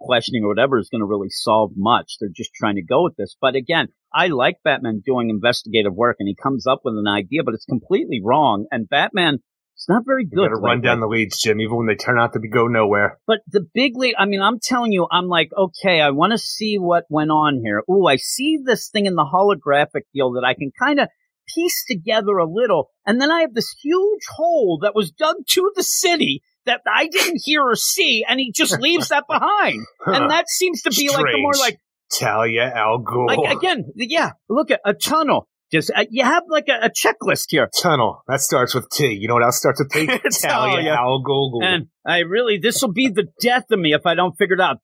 questioning or whatever is going to really solve much. They're just trying to go with this. But again, I like Batman doing investigative work, and he comes up with an idea, but it's completely wrong. And Batman, it's not very good. You gotta run down the leads, Jim, even when they turn out to go nowhere. But the big lead, I mean, I'm telling you, I'm like, okay, I want to see what went on here. Ooh, I see this thing in the holographic deal that I can kind of piece together a little. And then I have this huge hole that was dug to the city that I didn't hear or see, and he just leaves that behind. And that seems to be strange. Talia al Ghul. Again, yeah, look at a tunnel. Just, you have a checklist here. Tunnel. That starts with T. You know what else starts with T? Talia al Ghul. And this will be the death of me if I don't figure it out.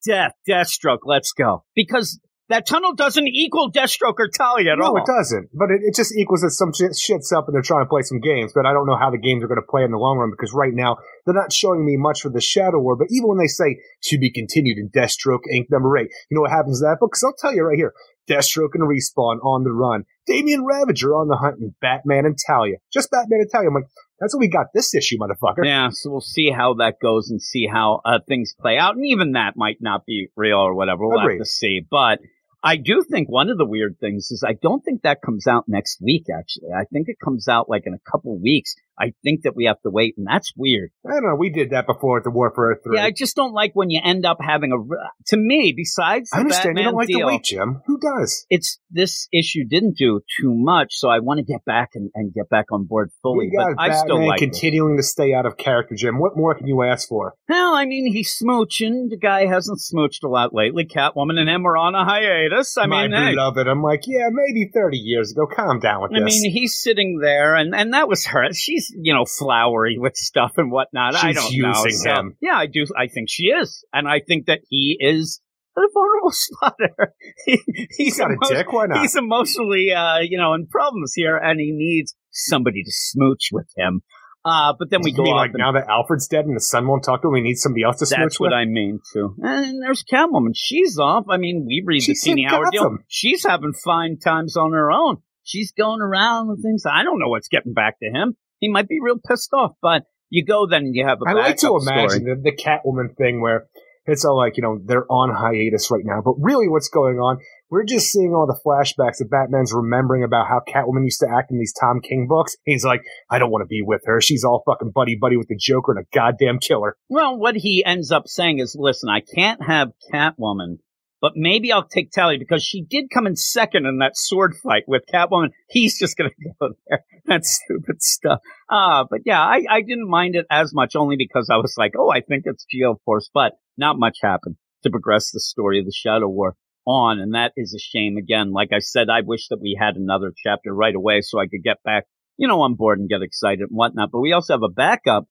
Deathstroke, let's go. Because That tunnel doesn't equal Deathstroke or Talia at all. No, it doesn't. But it just equals that some shit's up and they're trying to play some games. But I don't know how the games are going to play in the long run, because right now they're not showing me much for the Shadow War. But even when they say, to be continued in Deathstroke Inc. #8, you know what happens to that book? Because I'll tell you right here, Deathstroke and Respawn on the run, Damian Ravager on the hunt, and Batman and Talia. Just Batman and Talia. I'm like, that's what we got this issue, motherfucker. Yeah, so we'll see how that goes and see how things play out. And even that might not be real or whatever. We'll have to see. But I do think one of the weird things is I don't think that comes out next week, actually. I think it comes out like in a couple weeks. I think that we have to wait, and that's weird. I don't know. We did that before at the War for Earth 3. Yeah, I just don't like when you end up having a – to me, besides the Batman deal. I understand. You don't like to wait, Jim. Who does? It's – this issue didn't do too much, so I want to get back and get back on board fully. You got but Batman I still like continuing to stay out of character, Jim. What more can you ask for? Well, I mean, he's smooching. The guy hasn't smooched a lot lately. Catwoman and him are on a hiatus. I mean, I love it. I'm like, yeah, maybe 30 years ago. Calm down with this. I mean, he's sitting there, and that was her. She's, you know, flowery with stuff and whatnot. She's I don't using know. So, him. Yeah, I do. I think she is. And I think that he is a vulnerable spotter. He's got a dick. Why not? He's emotionally, you know, in problems here, and he needs somebody to smooch with him. But then we go mean, off like, and now that Alfred's dead and the son won't talk to him, we need somebody else to smooch with? That's what I mean, too. And there's Catwoman. She's off. I mean, we read the Teeny Howard deal. She's having fine times on her own. She's going around with things. I don't know what's getting back to him. He might be real pissed off, but you go then and you have a backup story. I like to imagine the Catwoman thing where it's all like, you know, they're on hiatus right now, but really what's going on, we're just seeing all the flashbacks of Batman's remembering about how Catwoman used to act in these Tom King books. He's like, I don't want to be with her. She's all fucking buddy-buddy with the Joker and a goddamn killer. Well, what he ends up saying is, listen, I can't have Catwoman, but maybe I'll take Talia because she did come in second in that sword fight with Catwoman. He's just going to go there. That's stupid stuff. But yeah, I didn't mind it as much only because I was like, oh, I think it's Geo Force, but not much happened to progress the story of the Shadow War on. And that is a shame. Again, like I said, I wish that we had another chapter right away so I could get back, you know, on board and get excited and whatnot. But we also have a backup.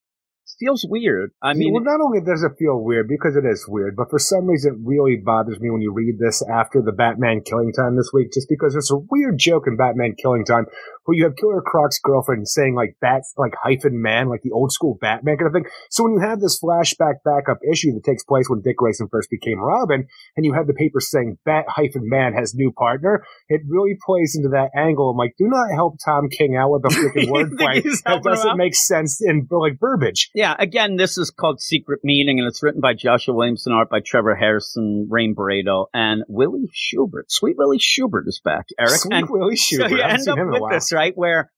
Feels weird. I mean, well, not only does it feel weird because it is weird, but for some reason it really bothers me when you read this after the Batman Killing Time this week, just because there's a weird joke in Batman Killing Time where you have Killer Croc's girlfriend saying like bats like hyphen man, like the old school Batman kind of thing. So when you have this flashback backup issue that takes place when Dick Grayson first became Robin, and you have the paper saying bat hyphen man has new partner, it really plays into that angle. I'm like, do not help Tom King out with a freaking wordplay that doesn't make sense in like verbiage. Yeah, again, this is called Secret Meaning, and it's written by Joshua Williamson, art by Trevor Harrison, Rain Barreto, and Willie Schubert. Sweet Willie Schubert is back, Eric. Willie Schubert. So you end up with this, right, where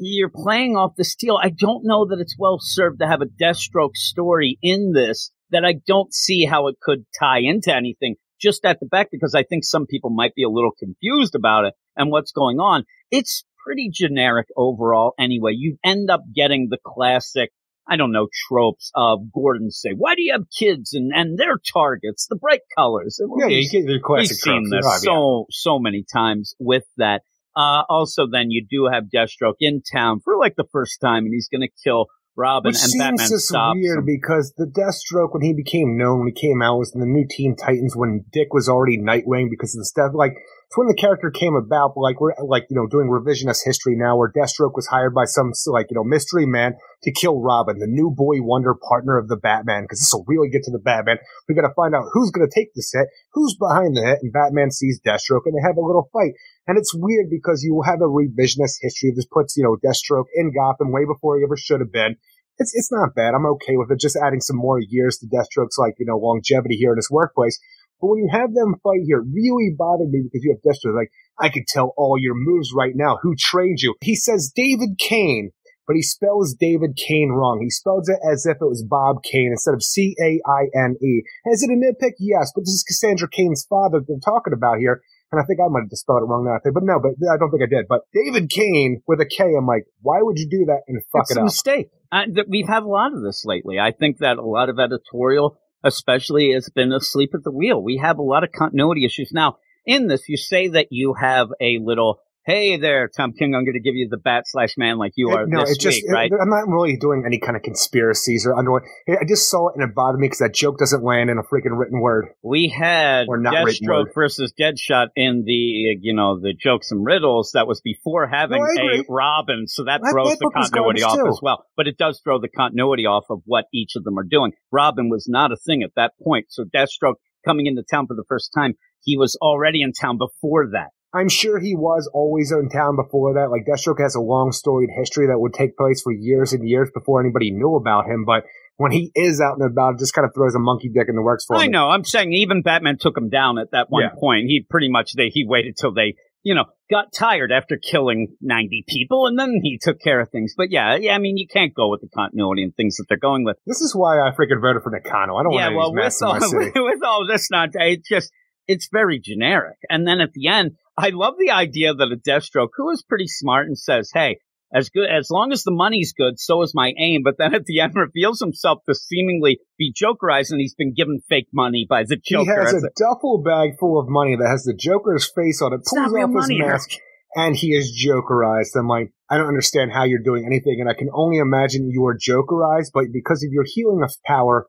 you're playing off this deal. I don't know that it's well-served to have a Deathstroke story in this that I don't see how it could tie into anything just at the back, because I think some people might be a little confused about it and what's going on. It's pretty generic overall anyway. You end up getting the classic, I don't know, tropes of Gordon say, why do you have kids and their targets, the bright colors? Yeah, you get the classic. We've seen this so many times with that. Also, then you do have Deathstroke in town for like the first time, and he's going to kill Robin, which and seems Batman just stops weird him. Because the Deathstroke, when he became known, when he came out, was in the new Teen Titans when Dick was already Nightwing because of the stuff. Like, it's when the character came about, but like, we're like, you know, doing revisionist history now where Deathstroke was hired by some, like, you know, mystery man to kill Robin, the new boy wonder partner of the Batman, because this will really get to the Batman. We got to find out who's going to take this hit, who's behind the hit, and Batman sees Deathstroke and they have a little fight. And it's weird because you have a revisionist history that puts, you know, Deathstroke in Gotham way before he ever should have been. It's not bad. I'm okay with it. Just adding some more years to Deathstroke's, like, you know, longevity here in his workplace. But when you have them fight here, it really bothered me because you have Deathstroke. Like, I could tell all your moves right now. Who trained you? He says David Cain, but he spells David Cain wrong. He spells it as if it was Bob Kane instead of C-A-I-N-E. Is it a nitpick? Yes, but this is Cassandra Cain's father that we're talking about here. And I think I might have spelled it wrong now. But I don't think I did. But David Cain with a K, I'm like, why would you do that and fuck it up? It's a mistake. We've had a lot of this lately. I think that a lot of editorial, especially, has been asleep at the wheel. We have a lot of continuity issues. Now, in this, you say that you have a little hey there, Tom King, I'm going to give you the bat/man like you are this week, right? I'm not really doing any kind of conspiracies or underlying. I just saw it and it bothered me because that joke doesn't land in a freaking written word. We had Deathstroke versus Deadshot in the, you know, the jokes and riddles. That was before having a Robin, so that throws the continuity off as well. But it does throw the continuity off of what each of them are doing. Robin was not a thing at that point, so Deathstroke coming into town for the first time, he was already in town before that. I'm sure he was always in town before that. Like, Deathstroke has a long storied history that would take place for years and years before anybody knew about him. But when he is out and about, it just kind of throws a monkey dick in the works for him. I know. I'm saying even Batman took him down at that one point. He pretty much, he waited till they, you know, got tired after killing 90 people, and then he took care of things. But I mean, you can't go with the continuity and things that they're going with. This is why I freaking voted for Nakano. I don't want to use mess in my city. With all this nonsense, it's very generic. And then at the end, I love the idea that a Deathstroke, who is pretty smart and says, hey, as long as the money's good, so is my aim. But then at the end reveals himself to seemingly be Jokerized, and he's been given fake money by the Joker. He has a duffel bag full of money that has the Joker's face on it, pulls off his mask, and he is Jokerized. I'm like, I don't understand how you're doing anything, and I can only imagine you are Jokerized, but because of your healing of power,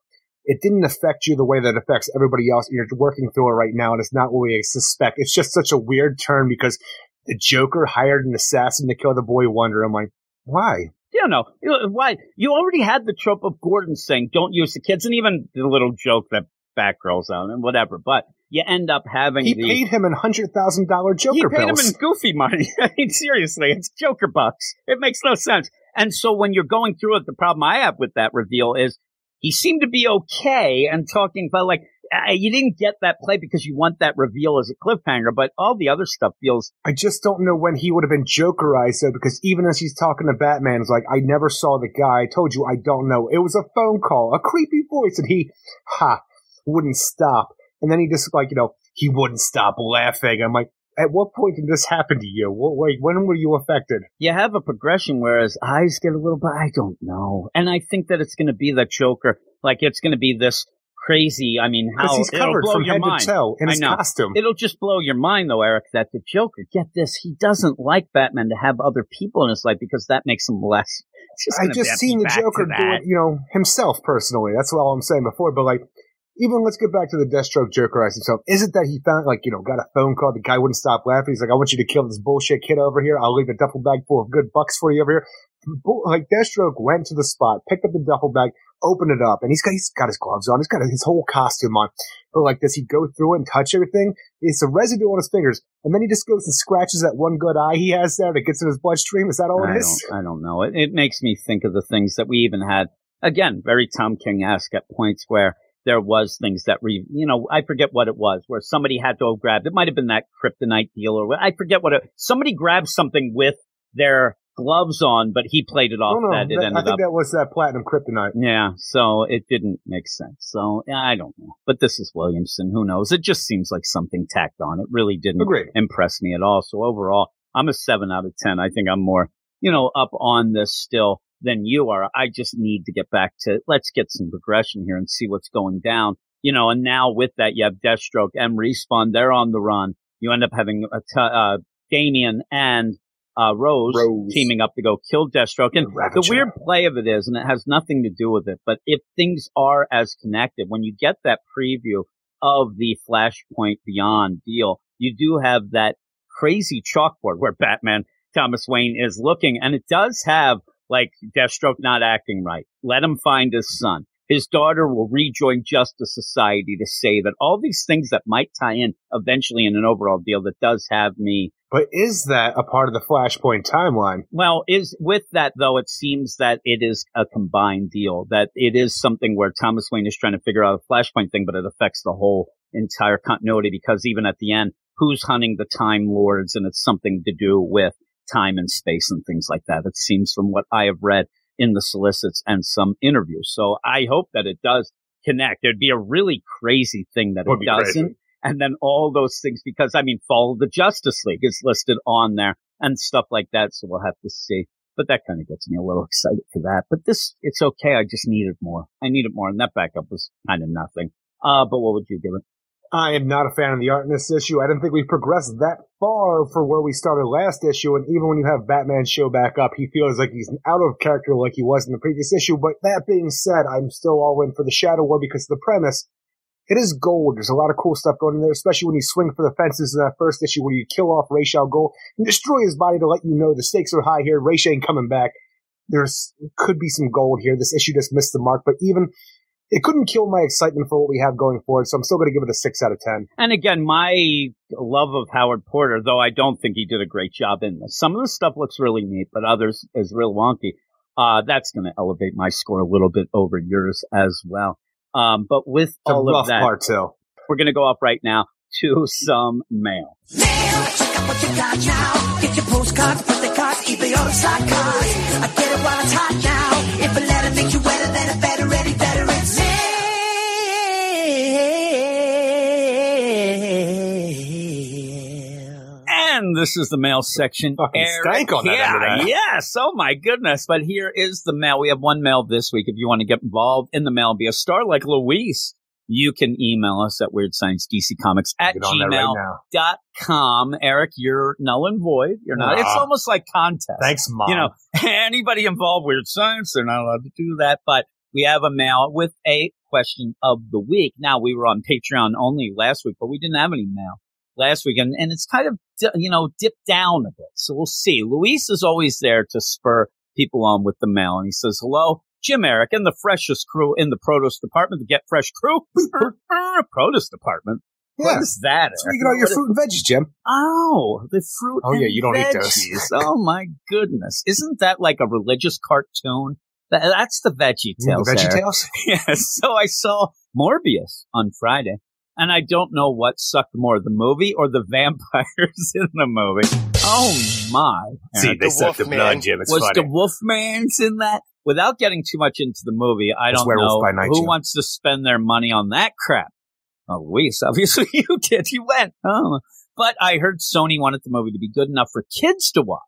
it didn't affect you the way that affects everybody else. You're working through it right now, and it's not what we suspect. It's just such a weird turn because the Joker hired an assassin to kill the boy Wonder. I'm like, why? You know, why? You already had the trope of Gordon saying, don't use the kids, and even the little joke that Batgirl's on and whatever, but you end up having He paid him in $100,000 Joker bills. He paid him in Goofy money. I mean, seriously, it's Joker bucks. It makes no sense. And so when you're going through it, the problem I have with that reveal is, he seemed to be okay and talking about, like, you didn't get that play because you want that reveal as a cliffhanger, but all the other stuff feels... I just don't know when he would have been Jokerized, though, because even as he's talking to Batman, it's like, I never saw the guy. I told you, I don't know. It was a phone call, a creepy voice, and he wouldn't stop. And then he just, like, you know, he wouldn't stop laughing. I'm like, at what point did this happen to you? When were you affected? You have a progression, whereas eyes get a little bit, I don't know. And I think that it's going to be the Joker. Like, it's going to be this crazy, I mean, how he's covered from head to toe in his costume. It'll just blow your mind, though, Eric, that the Joker, get this, he doesn't like Batman to have other people in his life because that makes him less. I've just seen the Joker do it, you know, himself personally. That's all I'm saying before, but like, even let's get back to the Deathstroke Jokerized himself. Is it that he found, like, you know, got a phone call, the guy wouldn't stop laughing. He's like, I want you to kill this bullshit kid over here. I'll leave a duffel bag full of good bucks for you over here. Like, Deathstroke went to the spot, picked up the duffel bag, opened it up, and he's got his gloves on. He's got his whole costume on. But, like, does he go through and touch everything? It's a residue on his fingers. And then he just goes and scratches that one good eye he has there that gets in his bloodstream. Is that all it is? I don't know. It makes me think of the things that we even had. Again, very Tom King-esque at points where there was things that, I forget what it was, where somebody had to have grabbed, it might have been that kryptonite deal or I forget somebody grabbed something with their gloves on, but he played it off that was that platinum kryptonite. Yeah, so it didn't make sense. So I don't know. But this is Williamson, who knows? It just seems like something tacked on. It really didn't impress me at all. So overall, I'm a 7 out of 10. I think I'm more, up on this still than you are. I just need to get back to, let's get some progression here and see what's going down. And now with that, you have Deathstroke and Respawn. They're on the run. You end up having Damian and Rose teaming up to go kill Deathstroke. And the weird play of it is, and it has nothing to do with it, but if things are as connected, when you get that preview of the Flashpoint Beyond deal, you do have that crazy chalkboard where Batman, Thomas Wayne, is looking, and it does have like Deathstroke not acting right. Let him find his son. His daughter will rejoin Justice Society to say that all these things that might tie in eventually in an overall deal that does have me. But is that a part of the Flashpoint timeline? Well, with that, though, it seems that it is a combined deal, that it is something where Thomas Wayne is trying to figure out a Flashpoint thing, but it affects the whole entire continuity because even at the end, who's hunting the Time Lords, and it's something to do with time and space and things like that. It seems from what I have read in the solicits and some interviews. So I hope that it does connect. It'd be a really crazy thing that it doesn't. Crazy. And then all those things, because I mean, Fall of the Justice League is listed on there and stuff like that. So we'll have to see. But that kind of gets me a little excited for that. But this, it's okay. I just needed more. And that backup was kind of nothing. But what would you give it? I am not a fan of the art in this issue. I didn't think we progressed that far for where we started last issue, and even when you have Batman show back up, he feels like he's out of character like he was in the previous issue. But that being said, I'm still all in for the Shadow War because the premise, it is gold. There's a lot of cool stuff going in there, especially when you swing for the fences in that first issue where you kill off Ra's al Ghul and destroy his body to let you know the stakes are high here. Ra's ain't coming back. There's could be some gold here. This issue just missed the mark, but even it couldn't kill my excitement for what we have going forward, so I'm still going to give it a 6 out of 10. And again, my love of Howard Porter, though I don't think he did a great job in this. Some of the stuff looks really neat, but others is real wonky. That's going to elevate my score a little bit over yours as well. But with the all of that, part too, we're going to go up right now to some mail. Check out what you got now. Get your postcards, birthday cards, even your side cards. I get it while it's hot now. If a letter makes you wetter, then a better, ready, better, it's mail. And this is the mail section. Fucking stank on that. Yes. Oh my goodness. But here is the mail. We have one mail this week. If you want to get involved in the mail, be a star like Luis. You can email us at WeirdScienceDCComics@gmail.com. Right, Eric, you're null and void. You're not. It's almost like contest. Thanks, Mom. You know, anybody involved Weird Science, they're not allowed to do that. But we have a mail with a question of the week. Now, we were on Patreon only last week, but we didn't have any mail last week. And it's kind of, you know, dipped down a bit. So we'll see. Luis is always there to spur people on with the mail. And he says, hello, Jim, Eric, and the freshest crew in the produce department, the Get Fresh Crew. Produce department? Yeah. What is that? So you get all your fruit and veggies, Jim. Oh, the fruit and veggies. Oh, yeah, you don't eat those. Oh, my goodness. Isn't that like a religious cartoon? That's the Veggie Tales. The Veggie Tales? Yes. So I saw Morbius on Friday, and I don't know what sucked more, the movie or the vampires in the movie. Oh, my. See, Eric, they sucked the blood, Jim. It's funny. Was the Wolfman's in that? Without getting too much into the movie, I don't know who wants to spend their money on that crap. Oh, Luis, obviously you did. You went. Oh. But I heard Sony wanted the movie to be good enough for kids to watch.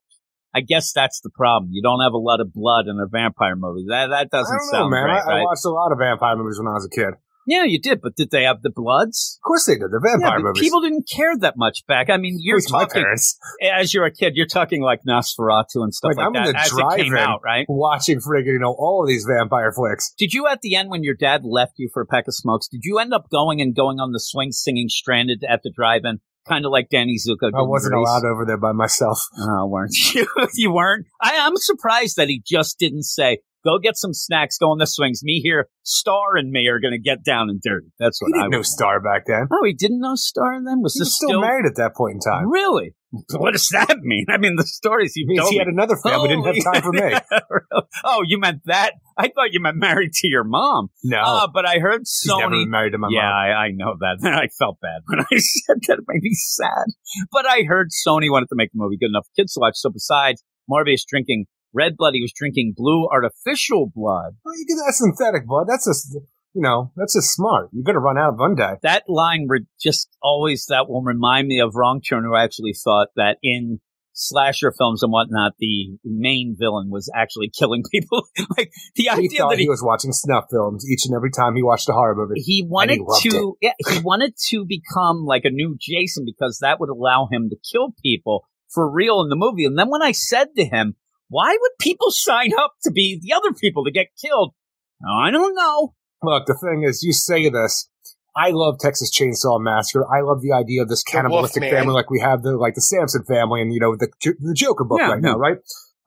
I guess that's the problem. You don't have a lot of blood in a vampire movie. That doesn't sound right. I don't know, man. I watched a lot of vampire movies when I was a kid. Yeah, you did, but did they have the bloods? Of course they did. They're vampire movies. People didn't care that much back. I mean, you're talking, my parents. As you're a kid, you're talking like Nosferatu and stuff like that as it came out, right? Watching friggin', you know, all of these vampire flicks. Did you, at the end, when your dad left you for a pack of smokes, did you end up going on the swing singing Stranded at the drive-in? Kind of like Danny Zuko. I wasn't allowed over there by myself. Oh, weren't you? You weren't? I'm surprised that he just didn't say, go get some snacks, go on the swings. Me here, Star and me are going to get down and dirty. That's what I didn't know Star back then. Oh, he didn't know Star then? Was he this still married at that point in time? Really? What does that mean? I mean, the stories he told me. He had another family. Didn't have time for me. Oh, you meant that? I thought you meant married to your mom. No. But I heard Sony. He's never been married to my mom. Yeah, I know that. I felt bad when I said that. It made me sad. But I heard Sony wanted to make the movie good enough for kids to watch. So besides Morbius drinking red blood, he was drinking blue artificial blood. Well, you get that synthetic blood. That's just, you know, that's just smart. You're going to run out of one day. That line that will remind me of Wrong Turn, who actually thought that in slasher films and whatnot, the main villain was actually killing people. Like the idea that he was watching snuff films each and every time he watched a horror movie. He wanted to become like a new Jason because that would allow him to kill people for real in the movie. And then when I said to him, why would people sign up to be the other people to get killed? I don't know. Look, the thing is, you say this. I love Texas Chainsaw Massacre. I love the idea of this cannibalistic family like we have, the Samson family and, you know, the Joker book now, right?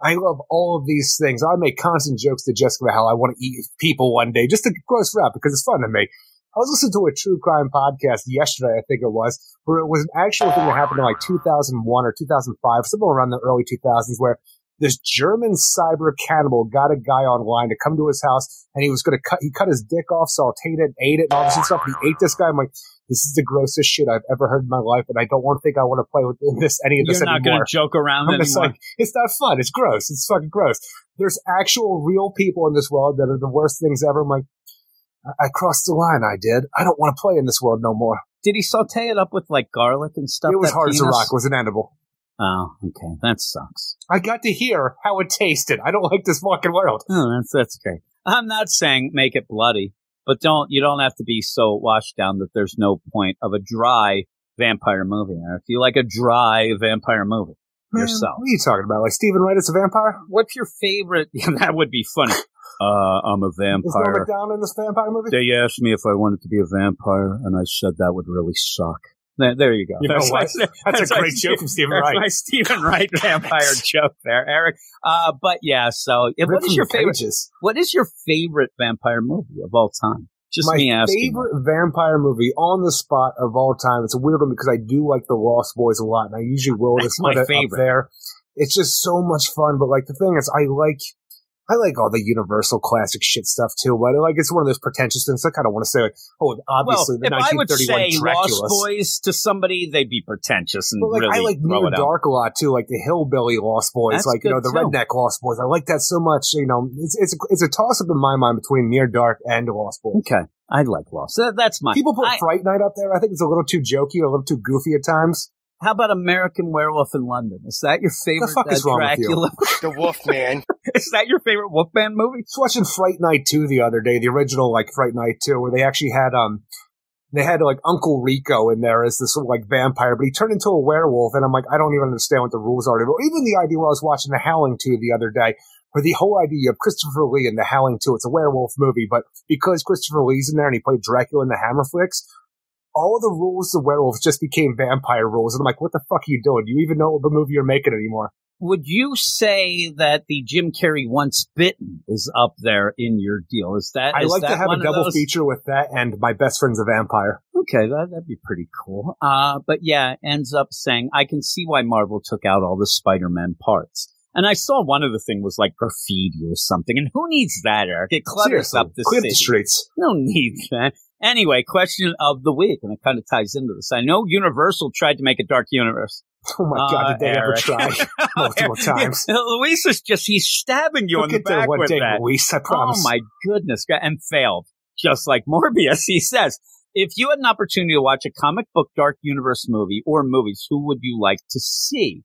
I love all of these things. I make constant jokes to Jessica about how I want to eat people one day just to gross her up because it's fun to me. I was listening to a true crime podcast yesterday, I think it was, where it was an actual thing that happened in like 2001 or 2005, somewhere around the early 2000s, where this German cyber cannibal got a guy online to come to his house, and he was going to cut his dick off, sauteed it, ate it, and all this stuff. And he ate this guy. I'm like, this is the grossest shit I've ever heard in my life, and I don't want to play with any of this anymore. You're not going to joke around anymore. Just like, it's not fun. It's gross. It's fucking gross. There's actual real people in this world that are the worst things ever. I'm like, I crossed the line. I did. I don't want to play in this world no more. Did he saute it up with like garlic and stuff? It was hard as a rock. It was inedible. Oh, okay. That sucks. I got to hear how it tasted. I don't like this fucking world. Oh, that's great. I'm not saying make it bloody, But you don't have to be so washed down that there's no point of a dry vampire movie. And if you like a dry vampire movie yourself. What are you talking about? Like Stephen Wright is a vampire? What's your favorite? That would be funny. I'm a vampire. Is Norman Down in this vampire movie? They asked me if I wanted to be a vampire, and I said that would really suck. There you go. You know what? That's a great joke from Stephen Wright. That's my Stephen Wright vampire joke there, Eric. But yeah, so what is your favorite vampire movie of all time? Just me asking. My favorite vampire movie on the spot of all time. It's a weird one because I do like The Lost Boys a lot, and I usually will just put it up there. It's just so much fun. But like the thing is, I like all the Universal classic shit stuff too, but like it's one of those pretentious things. I kind of want to say, like, oh, obviously the 1931 Dracula's. Lost Boys to somebody, they'd be pretentious and like, really. I like Near Dark a lot too, like the hillbilly Lost Boys, that's like the redneck Lost Boys. I like that so much. You know, it's a toss up in my mind between Near Dark and Lost Boys. Okay, I like Lost. That's mine. People put Fright Night up there. I think it's a little too jokey, a little too goofy at times. How about American Werewolf in London? Is that your favorite Dracula? The Wolfman. Is that your favorite Wolfman movie? I was watching Fright Night 2 the other day, the original like Fright Night 2, where they actually had like Uncle Rico in there as this like vampire, but he turned into a werewolf, and I'm like, I don't even understand what the rules are. Or even the idea, when I was watching The Howling 2 the other day, where the whole idea of Christopher Lee in The Howling 2, it's a werewolf movie, but because Christopher Lee's in there and he played Dracula in the Hammer flicks, all of the rules of werewolves just became vampire rules. And I'm like, what the fuck are you doing? Do you even know what the movie you're making anymore? Would you say that the Jim Carrey Once Bitten is up there in your deal? Is that I like that to have a double feature with that and My Best Friend's a Vampire. Okay, that'd be pretty cool. But yeah, ends up saying, I can see why Marvel took out all the Spider-Man parts. And I saw one of the thing was like graffiti or something. And who needs that, Eric? It clutters up the city. The streets. No need that. Anyway, question of the week, and it kind of ties into this. I know Universal tried to make a dark universe. Oh, my God, did they ever try multiple times? Yeah, Luis is just, he's stabbing you in the back with that. We'll get there one day, Luis, I promise. Oh, my goodness. And failed, just like Morbius, he says. If you had an opportunity to watch a comic book dark universe movie or movies, who would you like to see?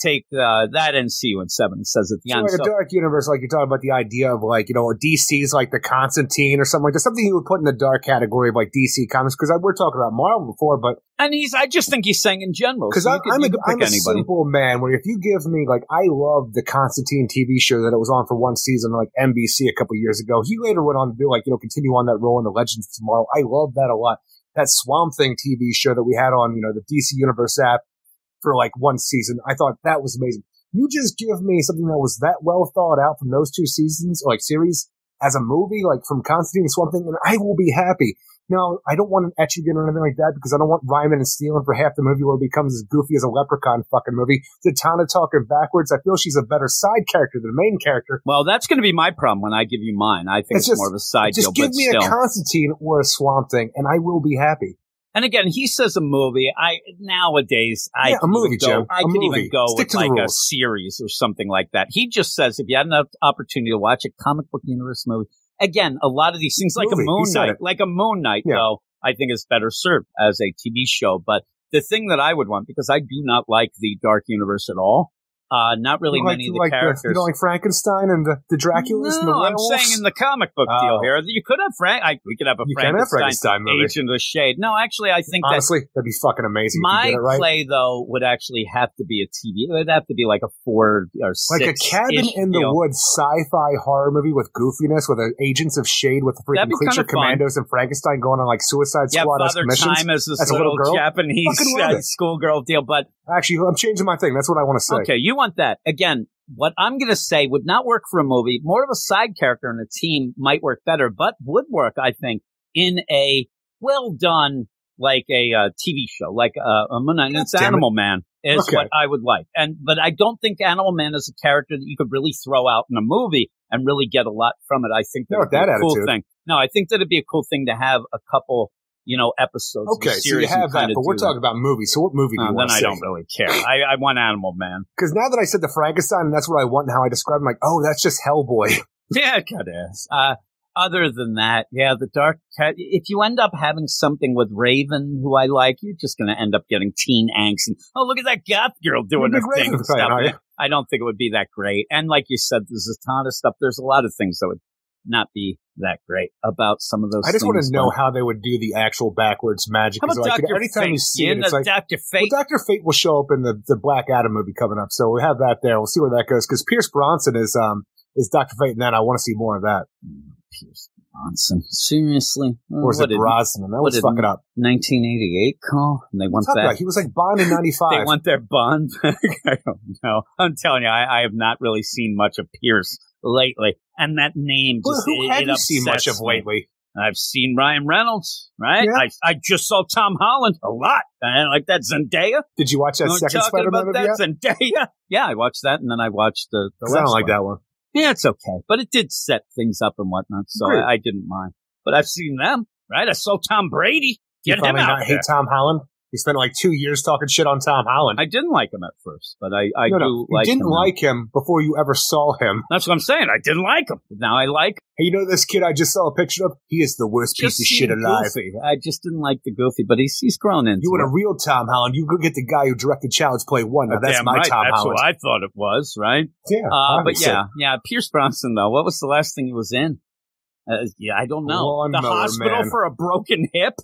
Take that and see what Seven says at the end. Like a dark universe, like you're talking about the idea of like, you know, DC's like the Constantine or something like that. Something you would put in the dark category of like DC comics, because we're talking about Marvel before, but... And I just think he's saying in general. Because so I'm a simple man where if you give me, like, I love the Constantine TV show that it was on for one season, like NBC a couple years ago. He later went on to do, like, you know, continue on that role in the Legends of Tomorrow. I love that a lot. That Swamp Thing TV show that we had on, you know, the DC Universe app, for like one season. I thought that was amazing. You just give me something that was that well thought out from those two seasons, or like series, as a movie, like from Constantine and Swamp Thing, and I will be happy. Now, I don't want an Etrigan or anything like that, because I don't want Ryman and Stealing for half the movie where it becomes as goofy as a Leprechaun fucking movie. The Tana talking backwards, I feel she's a better side character than the main character. Well, that's going to be my problem when I give you mine. I think it's just more of a side deal, but still. Just give me a Constantine or a Swamp Thing, and I will be happy. And again, he says a movie. Nowadays I could even go with a series or something like that. He just says if you had an opportunity to watch a comic book universe movie, again, a lot of these things like a Moon Knight, though, I think is better served as a TV show. But the thing that I would want, because I do not like the dark universe at all. Not really many of the characters. You don't like Frankenstein and the Draculas and the werewolves? No, I'm saying in the comic book deal here. You could have Frankenstein movie. Agent of the Shade. No, actually, I think honestly, that'd be fucking amazing if you did it right. My play, though, would actually have to be a TV. It would have to be like a 4 or 6. Like a cabin in the woods sci-fi horror movie with goofiness, with Agents of Shade, with the freaking creature commandos and Frankenstein going on like Suicide Squad. Yeah, Father Time as this little Japanese schoolgirl deal. But actually, I'm changing my thing. That's what I want to say. Okay, you want that. Again, what I'm going to say would not work for a movie. More of a side character in a team might work better, but would work, I think, in a well-done, like a TV show, like a Moon Knight. It's Animal Man is what I would like. But I don't think Animal Man is a character that you could really throw out in a movie and really get a lot from it. I think that would be a cool thing. No, I think that would be a cool thing to have a couple... you know, episodes. Okay, so you have that, but we're talking about movies. So what movie do you want to see? Then I don't really care. I want Animal Man. Because now that I said the Frankenstein, and that's what I want and how I describe it, I'm like, oh, that's just Hellboy. Yeah, it is. Other than that, yeah, the dark cat. If you end up having something with Raven, who I like, you're just going to end up getting teen angst. And, oh, look at that goth girl doing her thing. And stuff. I don't think it would be that great. And like you said, there's a ton of stuff. There's a lot of things that would not be that great about some of those things. I just want to know how they would do the actual backwards magic. How about Dr. Fate? Anytime you see it, it's like, Dr. Fate. Well, Dr. Fate will show up in the Black Adam movie coming up, so we'll have that there. We'll see where that goes, because Pierce Bronson is Dr. Fate, and then I want to see more of that. Pierce Bronson. Seriously? Or is it Brosnan? That was fucking up. 1988 call? And they want that. He was like Bond in 95. They want their Bond back? I don't know. I'm telling you, I have not really seen much of Pierce lately. And that name just it upsets me. Who have you seen much of lately? I've seen Ryan Reynolds, right? Yeah. I just saw Tom Holland a lot. I like that Zendaya. Did you watch that second Spider-Man movie yet? Zendaya? Yeah, I watched that, and then I watched the last one. I don't like that one. Yeah, it's okay. But it did set things up and whatnot, so I didn't mind. But I've seen them, right? I saw Tom Brady. Get him out. I hate Tom Holland. He spent like 2 years talking shit on Tom Holland. I didn't like him at first, but I do like him. You didn't like him before you ever saw him. That's what I'm saying. I didn't like him. Now I like him. Hey, you know this kid I just saw a picture of? He is the worst piece of shit alive. Goofy. I just didn't like the Goofy, but he's grown into it. You want a real Tom Holland, you go get the guy who directed Child's Play 1. Now, that's my Tom Holland. That's what I thought it was, right? Yeah. But yeah, Pierce Bronson, though. What was the last thing he was in? Yeah, I don't know. The Hospital for a Broken Hip?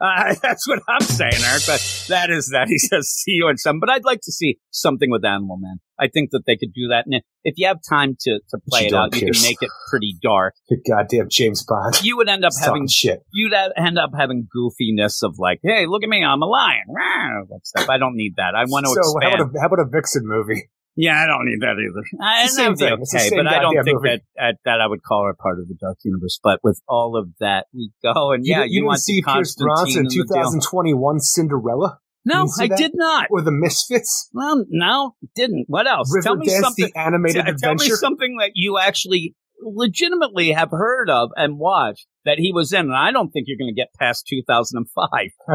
That's what I'm saying, Eric. But that is that. He says, see you in some. But I'd like to see something with Animal Man. I think that they could do that. And if you have time to play it out, you can make it pretty dark. Your goddamn James Bond. You would end up having shit. You'd end up having goofiness of like, hey, look at me, I'm a lion. That stuff. I don't need that. I want to expand. How about a Vixen movie? Yeah, I don't need that either. Same thing. Okay, but I don't think that I would call her part of the Dark Universe. But with all of that, we go and you want to see Pierce Bronson in 2021 Cinderella? No, I did not. Or the Misfits? Well, no, didn't. What else? Tell me something. The animated adventure. Tell me something that you actually legitimately have heard of and watched that he was in, and I don't think you're going to get past 2005.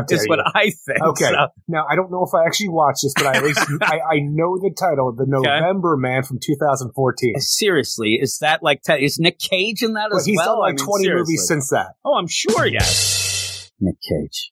Is what I think. Okay, so. Now I don't know if I actually watched this, but I at least I know the title, The November Man from 2014. Seriously, is that like is Nick Cage in that as well? He's done like 20 movies since that. Oh, I'm sure, yes. Nick Cage.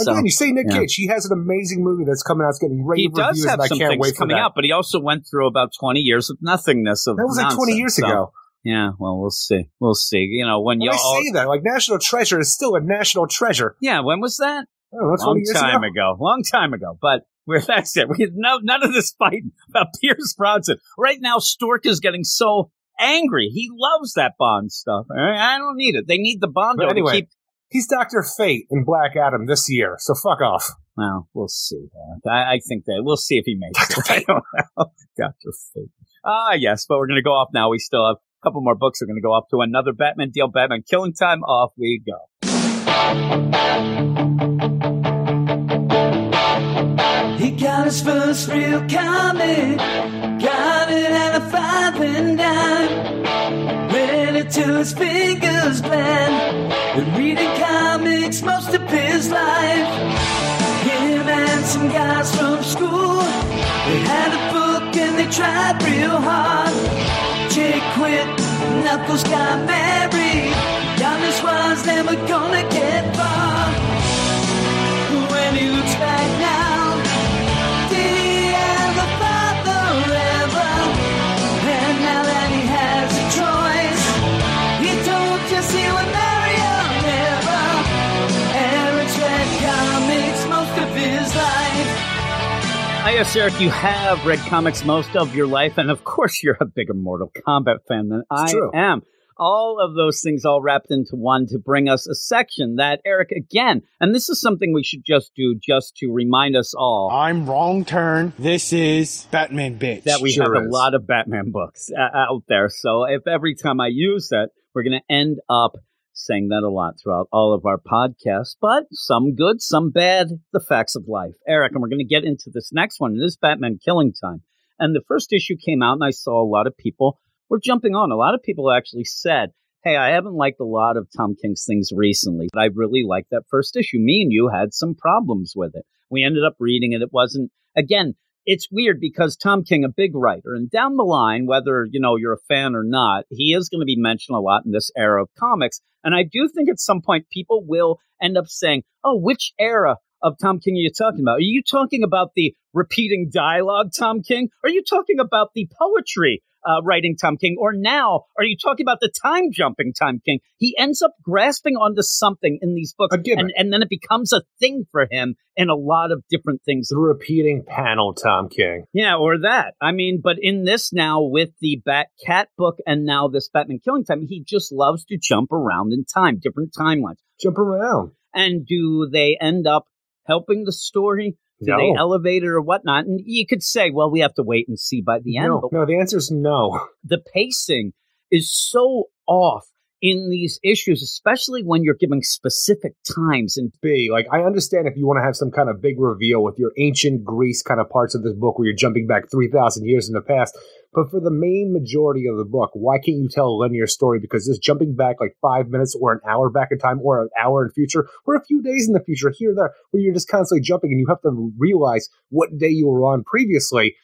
Again, you say Nick Cage. He has an amazing movie that's coming out. It's getting rave reviews, and I can't wait for that. Out, but he also went through about 20 years of nothingness. That was like 20 years ago. Yeah, well, we'll see. We'll see. You know, when y'all say that, like National Treasure is still a national treasure. Yeah, when was that? Oh, that's Long time ago. But that's it. None of this fighting about Pierce Bronson. Right now, Stork is getting so angry. He loves that Bond stuff. I don't need it. They need the Bond. But anyway, he's Dr. Fate in Black Adam this year, so fuck off. Well, we'll see. I think that we'll see if he makes it. I don't know. Dr. Fate. Yes, but we're going to go off now. We still have couple more books are going to go up to another Batman deal. Batman Killing Time. Off we go. He got his first real comic, got it at a 5 and 9, read it till his fingers bled, been reading comics most of his life. Him and some guys from school, they had a book and they tried real hard. Jake quit, Knuckles got married, Giannis was never gonna get far. When he looks back now, did he ever bother ever? And now that he has a choice, he told us he would marry her never. Eric's read comics most of his life. Yes, Eric, you have read comics most of your life, and of course you're a bigger Mortal Kombat fan than I am. All of those things all wrapped into one to bring us a section that, Eric, again, and this is something we should just do just to remind us all. I'm wrong turn. This is Batman Bitch. That we have a lot of Batman books out there, so if every time I use that, we're going to end up saying that a lot throughout all of our podcasts, but some good, some bad, the facts of life. Eric, and we're going to get into this next one. This is Batman Killing Time. And the first issue came out, and I saw a lot of people were jumping on. A lot of people actually said, hey, I haven't liked a lot of Tom King's things recently, but I really liked that first issue. Me and you had some problems with it. We ended up reading it. It wasn't, again, it's weird because Tom King, a big writer, and down the line, whether, you know, you're a fan or not, he is going to be mentioned a lot in this era of comics. And I do think at some point people will end up saying, oh, which era of Tom King are you talking about? Are you talking about the repeating dialogue, Tom King? Are you talking about the poetry writing Tom King? Or now, are you talking about the time-jumping Tom King? He ends up grasping onto something in these books, and then it becomes a thing for him in a lot of different things. The repeating panel Tom King. Yeah, or that. I mean, but in this now, with the Bat-Cat book and now this Batman Killing Time, he just loves to jump around in time, different timelines. Jump around. And do they end up helping the story? No. They elevate it or whatnot? And you could say, well, we have to wait and see by the end. No, the answer is no. The pacing is so off in these issues, especially when you're giving specific times. And I understand if you want to have some kind of big reveal with your ancient Greece kind of parts of this book where you're jumping back 3,000 years in the past. But for the main majority of the book, why can't you tell a linear story? Because this jumping back like 5 minutes or an hour back in time or an hour in future or a few days in the future here or there where you're just constantly jumping and you have to realize what day you were on previously.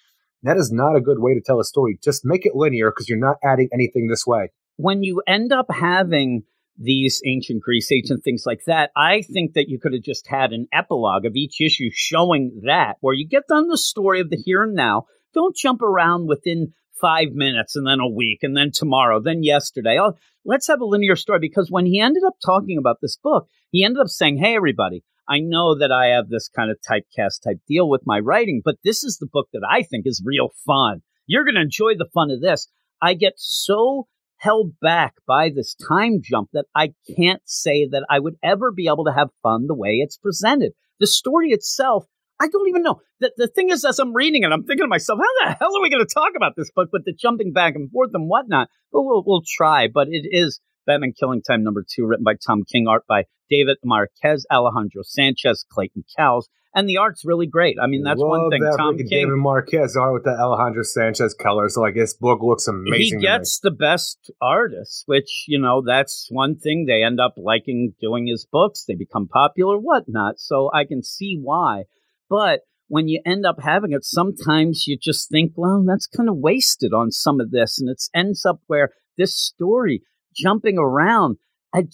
That is not a good way to tell a story. Just make it linear because you're not adding anything this way. When you end up having these ancient Greece, ancient things like that, I think that you could have just had an epilogue of each issue showing that, where you get done the story of the here and now. Don't jump around within 5 minutes and then a week and then tomorrow, then yesterday. Oh, let's have a linear story, because when he ended up talking about this book, he ended up saying, hey, everybody, I know that I have this kind of typecast type deal with my writing, but this is the book that I think is real fun. You're going to enjoy the fun of this. I get so held back by this time jump that I can't say that I would ever be able to have fun the way it's presented. The story itself, I don't even know. The thing is, as I'm reading it, I'm thinking to myself, how the hell are we going to talk about this book? But the jumping back and forth and whatnot, we'll try. But it is Batman Killing Time #2, written by Tom King, art by David Marquez, Alejandro Sanchez, Clayton Cowles. And the art's really great. I mean, that's one thing. Tom King, David Marquez art with the Alejandro Sanchez color. So like, this book looks amazing. He gets the best artists, which, you know, that's one thing. They end up liking doing his books. They become popular, whatnot. So I can see why. But when you end up having it, sometimes you just think, well, that's kind of wasted on some of this. And it ends up where this story jumping around, I'm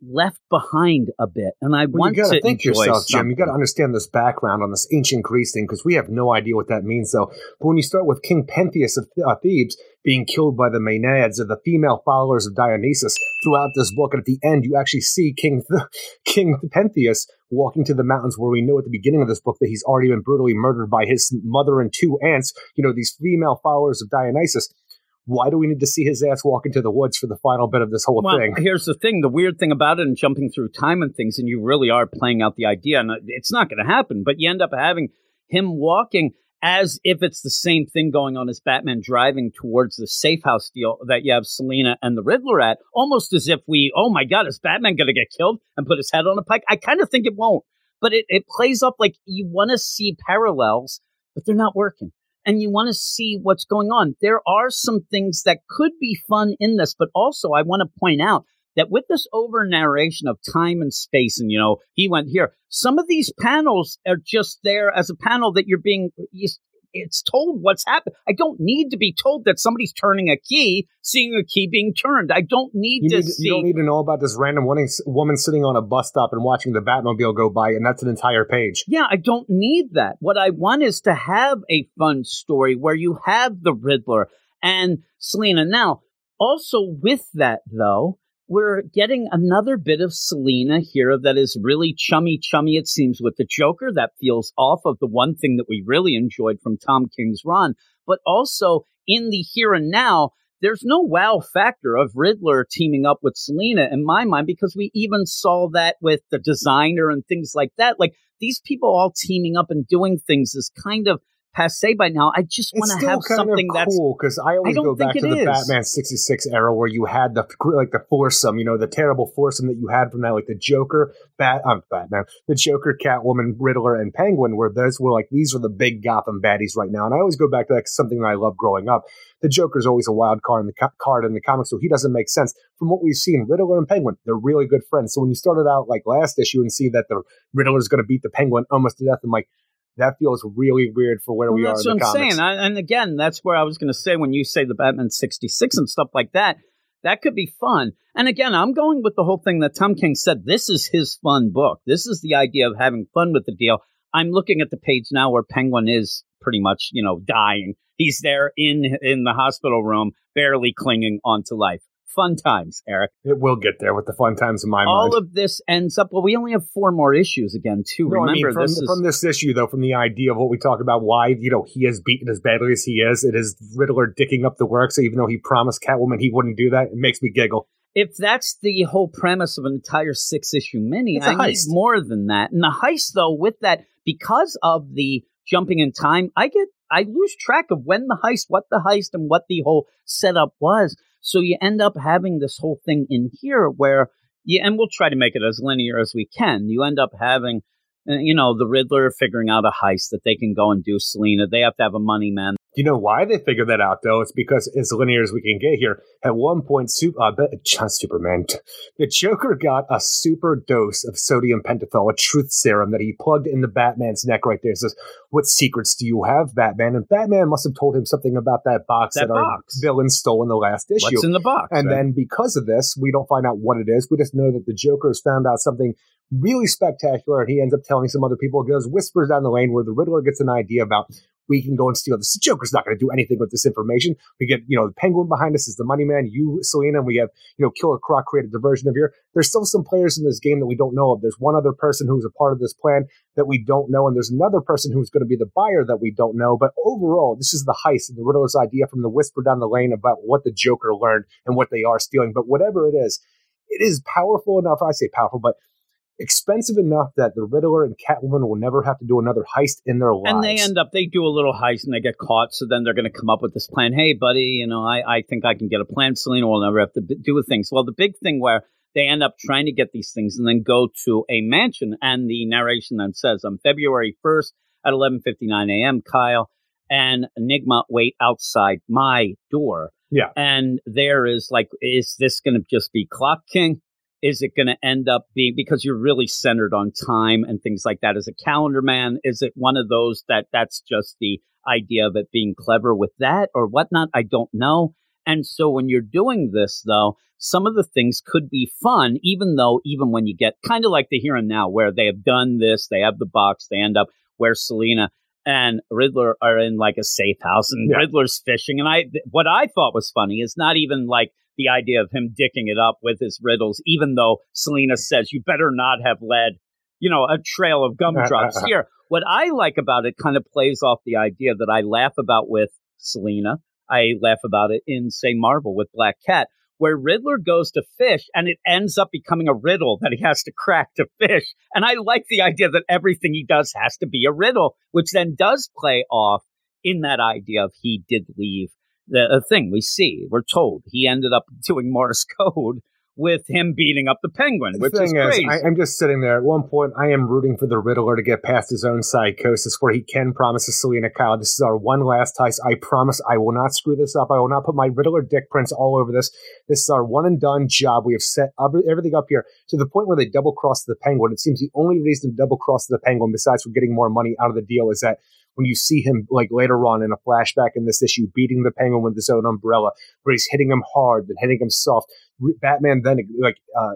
left behind a bit, and I want to enjoy. You got to think yourself, Jim. You got to understand this background on this ancient Greece thing, because we have no idea what that means. So, but when you start with King Pentheus of Thebes being killed by the Maenads, or the female followers of Dionysus, throughout this book, and at the end, you actually see King Pentheus walking to the mountains, where we know at the beginning of this book that he's already been brutally murdered by his mother and two aunts. You know, these female followers of Dionysus. Why do we need to see his ass walk into the woods for the final bit of this whole thing? Here's the thing. The weird thing about it, and jumping through time and things, and you really are playing out the idea, and it's not going to happen, but you end up having him walking as if it's the same thing going on as Batman driving towards the safe house deal that you have Selina and the Riddler at, almost as if oh my God, is Batman going to get killed and put his head on a pike? I kind of think it won't, but it plays up like you want to see parallels, but they're not working. And you want to see what's going on. There are some things that could be fun in this, but also I want to point out that with this over narration of time and space, and, you know, he went here, some of these panels are just there as a panel that it's told what's happened. I don't need to be told that somebody's turning a key, seeing a key being turned. I don't need to see. You don't need to know about this random woman sitting on a bus stop and watching the Batmobile go by, and that's an entire page. Yeah, I don't need that. What I want is to have a fun story where you have the Riddler and Selina. Now, also with that, though, we're getting another bit of Selina here that is really chummy, it seems, with the Joker. That feels off of the one thing that we really enjoyed from Tom King's run. But also, in the here and now, there's no wow factor of Riddler teaming up with Selina, in my mind, because we even saw that with the designer and things like that. Like, these people all teaming up and doing things is kind of passé by now. I just want to have something that's cool, because I always go back to the Batman 66 era where you had the foursome, you know, the terrible foursome that you had from that, like the Joker, the Joker, Catwoman, Riddler, and Penguin, where those were like, these are the big Gotham baddies right now. And I always go back to that, something that I loved growing up. The Joker's always a wild card in the comics, so he doesn't make sense. From what we've seen, Riddler and Penguin, they're really good friends. So when you started out like last issue and see that the Riddler's going to beat the Penguin almost to death, I'm like, that feels really weird for where we are in the comics. That's what I'm saying. And again, that's where I was going to say, when you say the Batman 66 and stuff like that, that could be fun. And again, I'm going with the whole thing that Tom King said, this is his fun book. This is the idea of having fun with the deal. I'm looking at the page now where Penguin is pretty much, you know, dying. He's there in the hospital room, barely clinging onto life. Fun times, Eric. It will get there with the fun times in my mind. All of this ends up, well, we only have 4 more issues again, too. No, remember, I mean, from this issue, though, from the idea of what we talk about, why, you know, he is beaten as badly as he is. It is Riddler dicking up the work, so even though he promised Catwoman he wouldn't do that, it makes me giggle. If that's the whole premise of an entire 6-issue mini, I need more than that. And the heist, though, with that, because of the jumping in time, I lose track of when the heist, what the heist, and what the whole setup was. So you end up having this whole thing in here where, and we'll try to make it as linear as we can, you end up having, you know, the Riddler figuring out a heist that they can go and do Selena. They have to have a money man. You know why they figure that out, though? It's because as linear as we can get here, at one point, the Joker got a super dose of sodium pentothal, a truth serum that he plugged in the Batman's neck right there. It says, "What secrets do you have, Batman?" And Batman must have told him something about that box that our villain stole in the last issue. What's in the box? And then because of this, we don't find out what it is. We just know that the Joker has found out something really spectacular, and he ends up telling some other people. It goes whispers down the lane where the Riddler gets an idea about, we can go and steal this. The Joker's not going to do anything with this information. We get, you know, the Penguin behind us is the money man, you, Selena, and we have, you know, Killer Croc create a diversion of here. There's still some players in this game that we don't know of. There's one other person who's a part of this plan that we don't know, and there's another person who's going to be the buyer that we don't know. But overall, this is the heist and the Riddler's idea from the whisper down the lane about what the Joker learned and what they are stealing. But whatever it is powerful enough. I say powerful, but expensive enough that the Riddler and Catwoman will never have to do another heist in their lives. And they do a little heist and they get caught, so then they're going to come up with this plan. Hey, buddy, you know, I think I can get a plan. Selena will never have to do things. Well, the big thing where they end up trying to get these things and then go to a mansion, and the narration then says, on February 1st at 11:59 a.m., Kyle and Enigma wait outside my door. Yeah. And there is like, is this going to just be Clock King? Is it going to end up being, because you're really centered on time and things like that, as a calendar man? Is it one of those that's just the idea of it being clever with that or whatnot? I don't know. And so when you're doing this, though, some of the things could be fun, even when you get kind of like the here and now where they have done this, they have the box, they end up where Selena and Riddler are in like a safe house and Riddler's fishing. And what I thought was funny is not even like the idea of him dicking it up with his riddles, even though Selena says you better not have led, you know, a trail of gumdrops here. What I like about it kind of plays off the idea that I laugh about with Selena. I laugh about it in, say, Marvel with Black Cat, where Riddler goes to fish and it ends up becoming a riddle that he has to crack to fish. And I like the idea that everything he does has to be a riddle, which then does play off in that idea of he did leave the thing we see, we're told he ended up doing Morse code with him beating up the Penguin, which is crazy. I'm just sitting there. At one point, I am rooting for the Riddler to get past his own psychosis where he can promise to Selena, Kyle, this is our one last heist. I promise I will not screw this up. I will not put my Riddler dick prints all over this. This is our one and done job. We have set everything up here to the point where they double cross the Penguin. It seems the only reason to double cross the Penguin, besides for getting more money out of the deal, is that when you see him, like later on in a flashback in this issue, beating the Penguin with his own umbrella, where he's hitting him hard, then hitting him soft. Batman then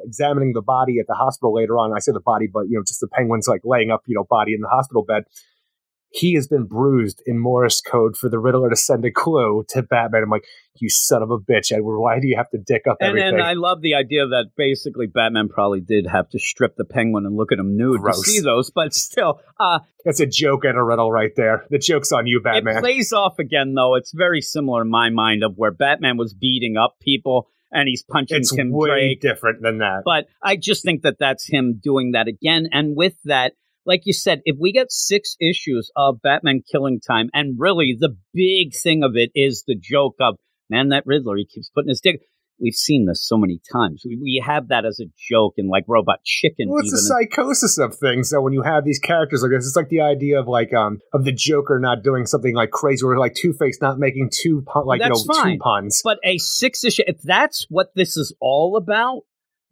examining the body at the hospital later on. I say the body, but you know, just the Penguin's like laying up, you know, body in the hospital bed. He has been bruised in Morse code for the Riddler to send a clue to Batman. I'm like, you son of a bitch, Edward, why do you have to dick up everything? And I love the idea that basically Batman probably did have to strip the Penguin and look at him nude to see those, but still. That's a joke and a riddle right there. The joke's on you, Batman. It plays off again, though. It's very similar in my mind of where Batman was beating up people and he's punching Tim Drake. It's way different than that. But I just think that that's him doing that again. And with that, like you said, if we get 6 issues of Batman killing time, and really the big thing of it is the joke of, man, that Riddler, he keeps putting his dick. We've seen this so many times. We have that as a joke in like Robot Chicken. Well, it's the psychosis of things. So when you have these characters like this, it's like the idea of like of the Joker not doing something like crazy, or like Two-Face not making two puns. But a 6 issue, if that's what this is all about,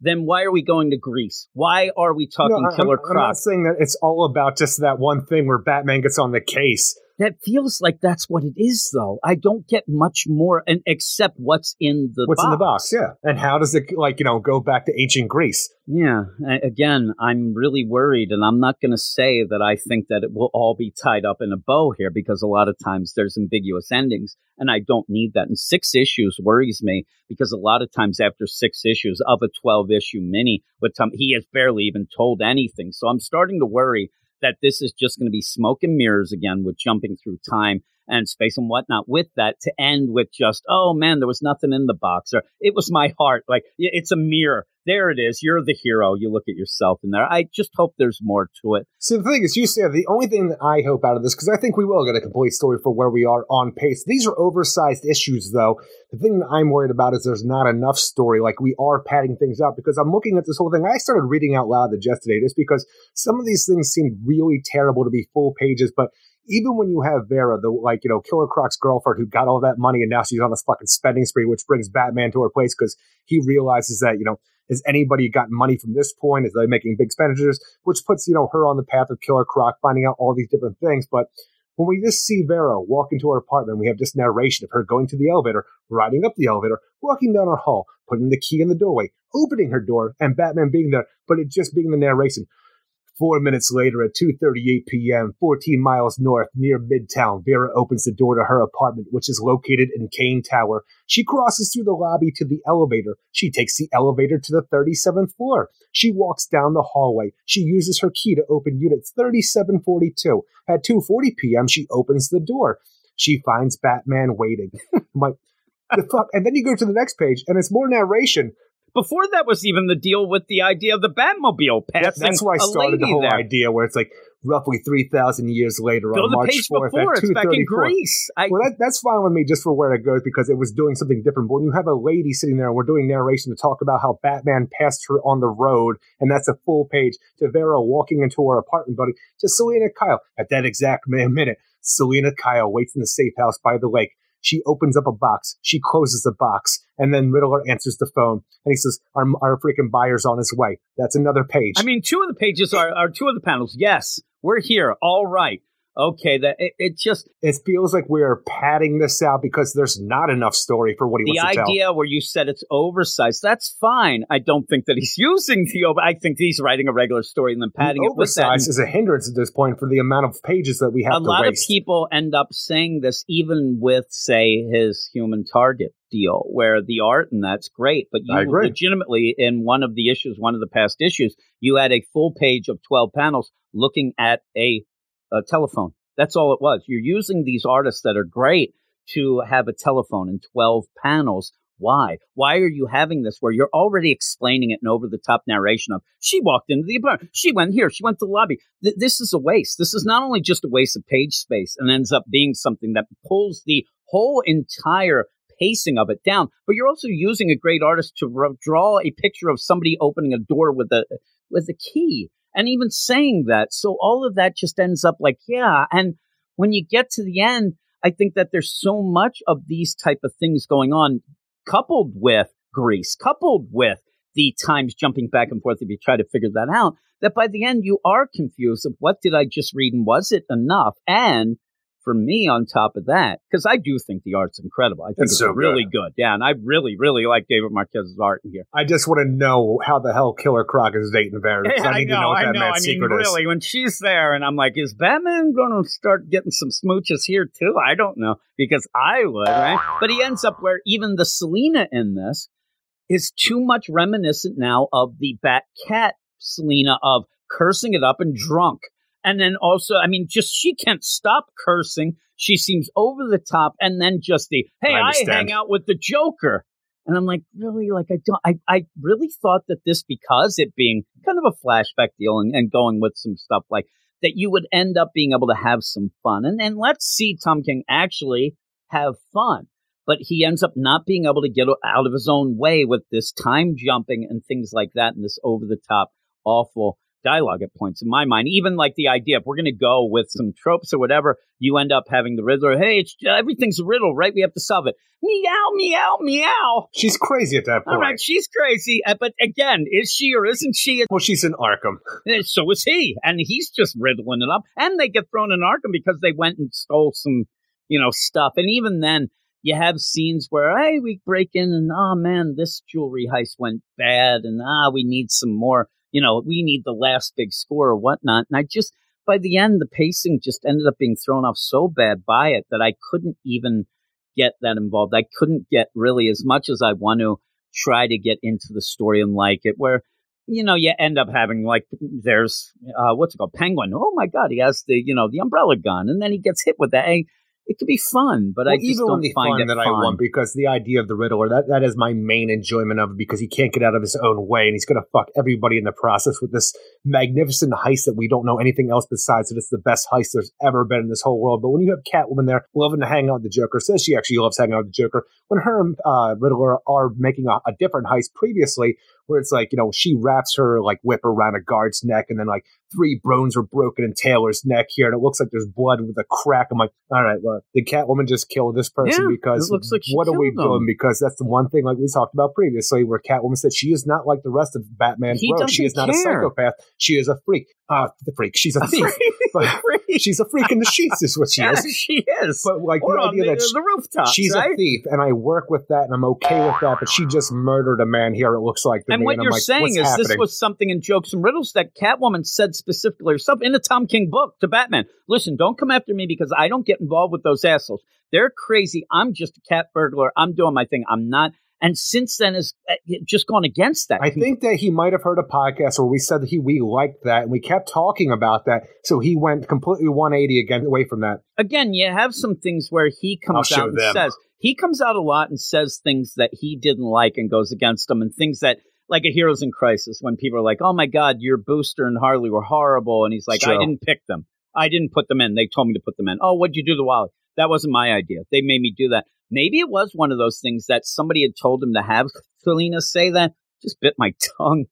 then why are we going to Greece? Why are we talking Killer Croc? I'm not saying that it's all about just that one thing where Batman gets on the case. That feels like that's what it is, though. I don't get much more, and except what's in the box. What's in the box, yeah. And how does it, like, you know, go back to ancient Greece? Yeah. Again, I'm really worried, and I'm not going to say that I think that it will all be tied up in a bow here, because a lot of times there's ambiguous endings, and I don't need that. And 6 issues worries me, because a lot of times after 6 issues of a 12-issue mini, with he has barely even told anything. So I'm starting to worry that this is just going to be smoke and mirrors again, with jumping through time and space and whatnot with that, to end with just, oh man, there was nothing in the box, or it was my heart. Like, it's a mirror. There it is. You're the hero. You look at yourself in there. I just hope there's more to it. So the thing is, you said the only thing that I hope out of this, because I think we will get a complete story for where we are on pace. These are oversized issues, though. The thing that I'm worried about is there's not enough story. Like, we are padding things out, because I'm looking at this whole thing. I started reading out loud to Jess today just because some of these things seem really terrible to be full pages, but even when you have Vera, the, like, you know, Killer Croc's girlfriend who got all that money and now she's on this fucking spending spree, which brings Batman to her place because he realizes that, you know, has anybody gotten money from this point? Is they making big expenditures? Which puts, you know, her on the path of Killer Croc, finding out all these different things. But when we just see Vera walk into her apartment, we have this narration of her going to the elevator, riding up the elevator, walking down her hall, putting the key in the doorway, opening her door, and Batman being there, but it just being the narration. 4 minutes later, at 2:38 p.m., 14 miles north, near Midtown, Vera opens the door to her apartment, which is located in Kane Tower. She crosses through the lobby to the elevator. She takes the elevator to the 37th floor. She walks down the hallway. She uses her key to open unit 3742. At 2:40 p.m., she opens the door. She finds Batman waiting. I'm like, the fuck? And then you go to the next page, and it's more narration. Before that was even the deal with the idea of the Batmobile passing. That's where I started the whole idea, where it's like roughly 3,000 years later on March 4th at 2:34. It's back in Greece. Well, that's fine with me just for where it goes, because it was doing something different. But when you have a lady sitting there and we're doing narration to talk about how Batman passed her on the road, and that's a full page, to Vera walking into her apartment, buddy, to Selina Kyle. At that exact minute, Selina Kyle waits in the safe house by the lake. She opens up a box. She closes the box. And then Riddler answers the phone. And he says, our freaking buyer's on his way. That's another page. I mean, two of the pages are two of the panels. Yes, we're here. All right. Okay. It feels like we're padding this out because there's not enough story for what he wants to tell. The idea where you said it's oversized, that's fine. I don't think that he's using I think he's writing a regular story and then padding it with that. Oversized is a hindrance at this point for the amount of pages that we have to waste. A lot of people end up saying this, even with, say, his Human Target deal, where the art and that's great, but you legitimately in one of the past issues, you had a full page of 12 panels looking at a telephone. That's all it was. You're using these artists that are great to have a telephone in 12 panels. Why? Why are you having this where you're already explaining it in over-the-top narration of, she walked into the apartment, she went here, she went to the lobby. This is a waste. This is not only just a waste of page space and ends up being something that pulls the whole entire pacing of it down, but you're also using a great artist to draw a picture of somebody opening a door with a key. And even saying that, so all of that just ends up like, yeah. And when you get to the end, I think that there's so much of these type of things going on, coupled with Greece, coupled with the times jumping back and forth if you try to figure that out, that by the end you are confused of what did I just read and was it enough? And for me, on top of that, because I do think the art's incredible. I think it's so really good. Yeah, and I really, really like David Marquez's art in here. I just want to know how the hell Killer Croc is dating Vera. Yeah, I need to know what that man's secret is. Really, when she's there, and I'm like, is Batman going to start getting some smooches here, too? I don't know, because I would, right? But he ends up where even the Selina in this is too much reminiscent now of the Bat-Cat Selina of cursing it up and drunk. And then also, I mean, just she can't stop cursing. She seems over the top. And then just the, hey, I hang out with the Joker. And I'm like, really? Like, I really thought that this, because it being kind of a flashback deal and going with some stuff like that, you would end up being able to have some fun. And let's see Tom King actually have fun. But he ends up not being able to get out of his own way with this time jumping and things like that. And this over the top, awful dialogue at points in my mind. Even like the idea, if we're going to go with some tropes or whatever, you end up having the Riddler. Hey, it's, everything's a riddle, right? We have to solve it. Meow, meow, meow. She's crazy at that point. All right, she's crazy. But again, is she or isn't she? Well, she's in Arkham. So is he. And he's just riddling it up. And they get thrown in Arkham because they went and stole some, you know, stuff. And even then, you have scenes where, hey, we break in and, oh, man, this jewelry heist went bad. And, we need some more. You know, we need the last big score or whatnot. And I just, by the end, the pacing just ended up being thrown off so bad by it that I couldn't even get that involved. I couldn't get really, as much as I want to try to get into the story and like it, where, you know, you end up having like, there's, what's it called? Penguin. Oh, my God. He has the, you know, the umbrella gun. And then he gets hit with that. It could be fun, but well, I just don't find it fun. I want, because the idea of the Riddler, that is my main enjoyment of it, because he can't get out of his own way, and he's going to fuck everybody in the process with this magnificent heist that we don't know anything else besides that it's the best heist there's ever been in this whole world. But when you have Catwoman there loving to hang out with the Joker, says she actually loves hanging out with the Joker, when her and Riddler are making a different heist previously, where it's like, you know, she wraps her like whip around a guard's neck, and then like 3 bones were broken in Taylor's neck here, and it looks like there's blood with a crack. I'm like, all right, look, did Catwoman just kill this person? Yeah, because it looks like what are we doing? Because that's the one thing, like we talked about previously, where Catwoman said she is not like the rest of Batman's world. She is not a psychopath. She is a freak. She's a freak. She's a freak in the sheets is what she is. She is. But like or the idea that the rooftops, she's right? a thief, and I work with that, and I'm okay with that. But she just murdered a man here. It looks like. And what you're like, saying is happening? This was something in Jokes and Riddles that Catwoman said specifically, or something in the Tom King book to Batman. Listen, don't come after me because I don't get involved with those assholes. They're crazy. I'm just a cat burglar. I'm doing my thing. I'm not. And since then, has just gone against that. I think that he might have heard a podcast where we said that we liked that, and we kept talking about that. So he went completely 180 again away from that. Again, you have some things where he comes out and says, he comes out a lot and says things that he didn't like and goes against them, and things that, like a Heroes in Crisis, when people are like, oh, my God, your Booster and Harley were horrible. And he's like, I didn't pick them. I didn't put them in. They told me to put them in. Oh, what'd you do to Wally? That wasn't my idea. They made me do that. Maybe it was one of those things that somebody had told him to have Selena say that. Just bit my tongue.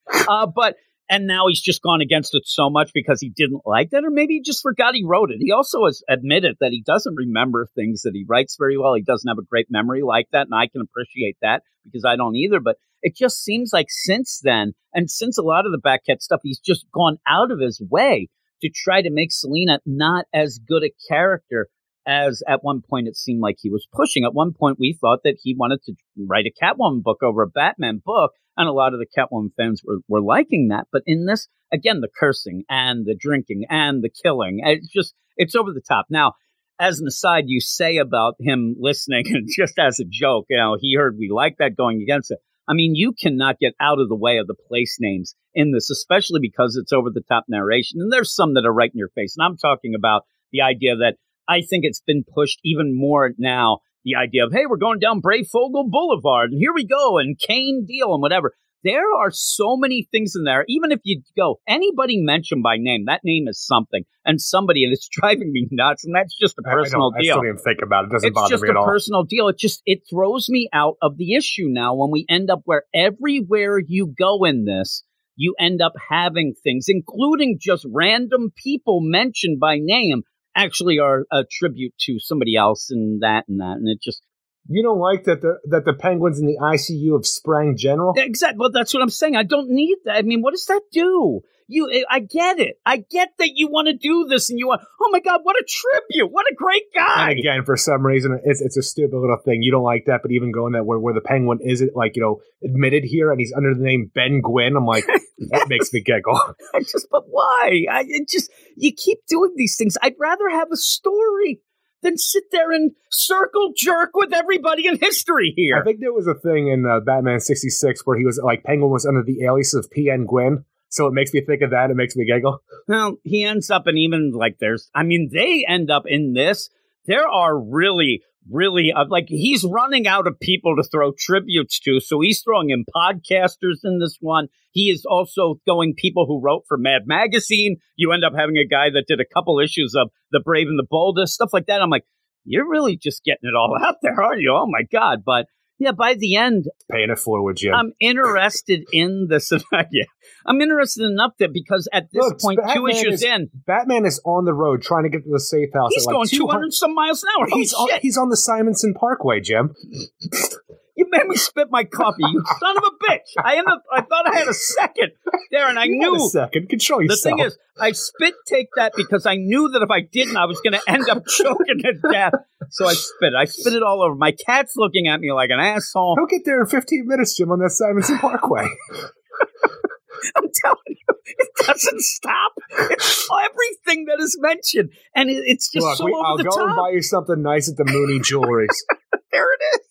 And now he's just gone against it so much because he didn't like that. Or maybe he just forgot he wrote it. He also has admitted that he doesn't remember things that he writes very well. He doesn't have a great memory like that. And I can appreciate that because I don't either. But it just seems like since then, and since a lot of the Batcat stuff, he's just gone out of his way to try to make Selena not as good a character as at one point it seemed like he was pushing. At one point, we thought that he wanted to write a Catwoman book over a Batman book, and a lot of the Catwoman fans were liking that. But in this, again, the cursing and the drinking and the killing, it's just, it's over the top. Now, as an aside, you say about him listening, and just as a joke, you know, he heard we like that going against it. I mean, you cannot get out of the way of the place names in this, especially because it's over-the-top narration. And there's some that are right in your face. And I'm talking about the idea that I think it's been pushed even more now, the idea of, hey, we're going down Breyfogle Boulevard, and here we go, and Kane deal, and whatever. There are so many things in there. Even if you go, anybody mentioned by name, that name is something. And somebody, and it's driving me nuts. And that's just a personal deal. I still even think about it. It doesn't bother me at all. It's just a personal deal. It throws me out of the issue now when we end up where everywhere you go in this, you end up having things, including just random people mentioned by name, actually are a tribute to somebody else and that and that. And it just... You don't like that the Penguins in the ICU have sprang general? Exactly. Well, that's what I'm saying. I don't need that. I mean, what does that do? I get it. I get that you want to do this and you want, oh my God, what a tribute. What a great guy. And again, for some reason, it's a stupid little thing. You don't like that, but even going that where the Penguin isn't like, you know, admitted here and he's under the name Ben Gwynn, I'm like, that makes me giggle. But why? You keep doing these things. I'd rather have a story then sit there and circle jerk with everybody in history here. I think there was a thing in Batman 66 where he was like, Penguin was under the alias of P.N. Gwynn. So it makes me think of that. It makes me giggle. Well, he ends up in even like they end up in this. There are really, really like he's running out of people to throw tributes to. So he's throwing in podcasters in this one. He is also going people who wrote for Mad Magazine. You end up having a guy that did a couple issues of The Brave and the Boldest, stuff like that. I'm like, you're really just getting it all out there, aren't you? Oh, my God. But Yeah, by the end, paying it forward, Jim. I'm interested in this. Yeah, I'm interested enough that because at this point, two issues in, Batman is on the road trying to get to the safe house. He's at going 200 some miles an hour. He's on the Simonson Parkway, Jim. You made me spit my coffee, you son of a bitch! I thought I had a second there, and I knew a second. Control yourself. The thing is, I spit take that because I knew that if I didn't, I was going to end up choking to death. So I spit. I spit it all over. My cat's looking at me like an asshole. He'll get there in 15 minutes, Jim, on that Simonson Parkway. I'm telling you, it doesn't stop. It's everything that is mentioned, and it's just Look, I'll go and buy you something nice at the Mooney Jewelries. There it is.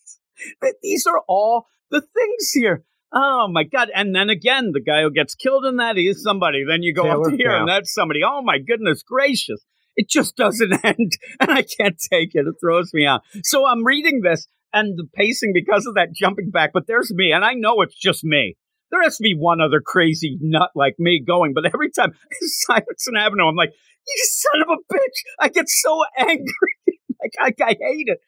These are all the things here. Oh, my God. And then again, the guy who gets killed in that is somebody. Then you go up to here and that's somebody. Oh, my goodness gracious. It just doesn't end. And I can't take it. It throws me out. So I'm reading this and the pacing because of that jumping back. But there's me. And I know it's just me. There has to be one other crazy nut like me going. But every time it's Simonson Avenue, I'm like, you son of a bitch. I get so angry. I hate it.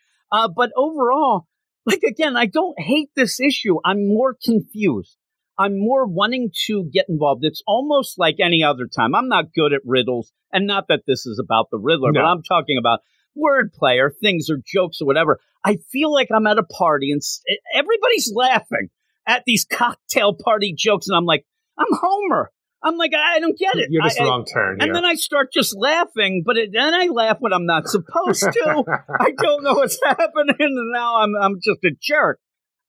But overall. Like, again, I don't hate this issue. I'm more confused. I'm more wanting to get involved. It's almost like any other time. I'm not good at riddles, and not that this is about the Riddler, but I'm talking about wordplay or things or jokes or whatever. I feel like I'm at a party, and everybody's laughing at these cocktail party jokes, and I'm like, I'm Homer. I'm like, I don't get it. You're just wrong turn. And then I start just laughing, but then I laugh when I'm not supposed to. I don't know what's happening, and now I'm just a jerk.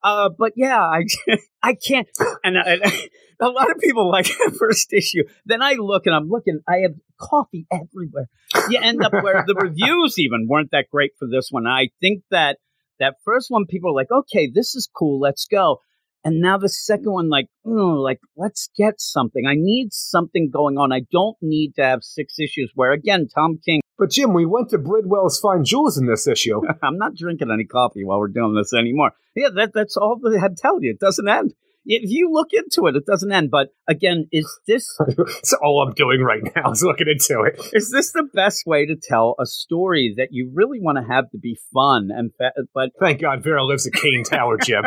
But yeah, I can't. And a lot of people like that first issue. Then I look, and I'm looking. I have coffee everywhere. You end up where the reviews even weren't that great for this one. I think that first one, people are like, okay, this is cool. Let's go. And now the second one, let's get something. I need something going on. I don't need to have six issues where, again, Tom King. But, Jim, we went to Bridwell's Fine Jewels in this issue. I'm not drinking any coffee while we're doing this anymore. Yeah, that's all that I tell you. It doesn't end. If you look into it, it doesn't end. But, again, is this... It's all I'm doing right now is looking into it. Is this the best way to tell a story that you really want to have to be fun? And but thank God Vera lives at Kane Tower, Jim.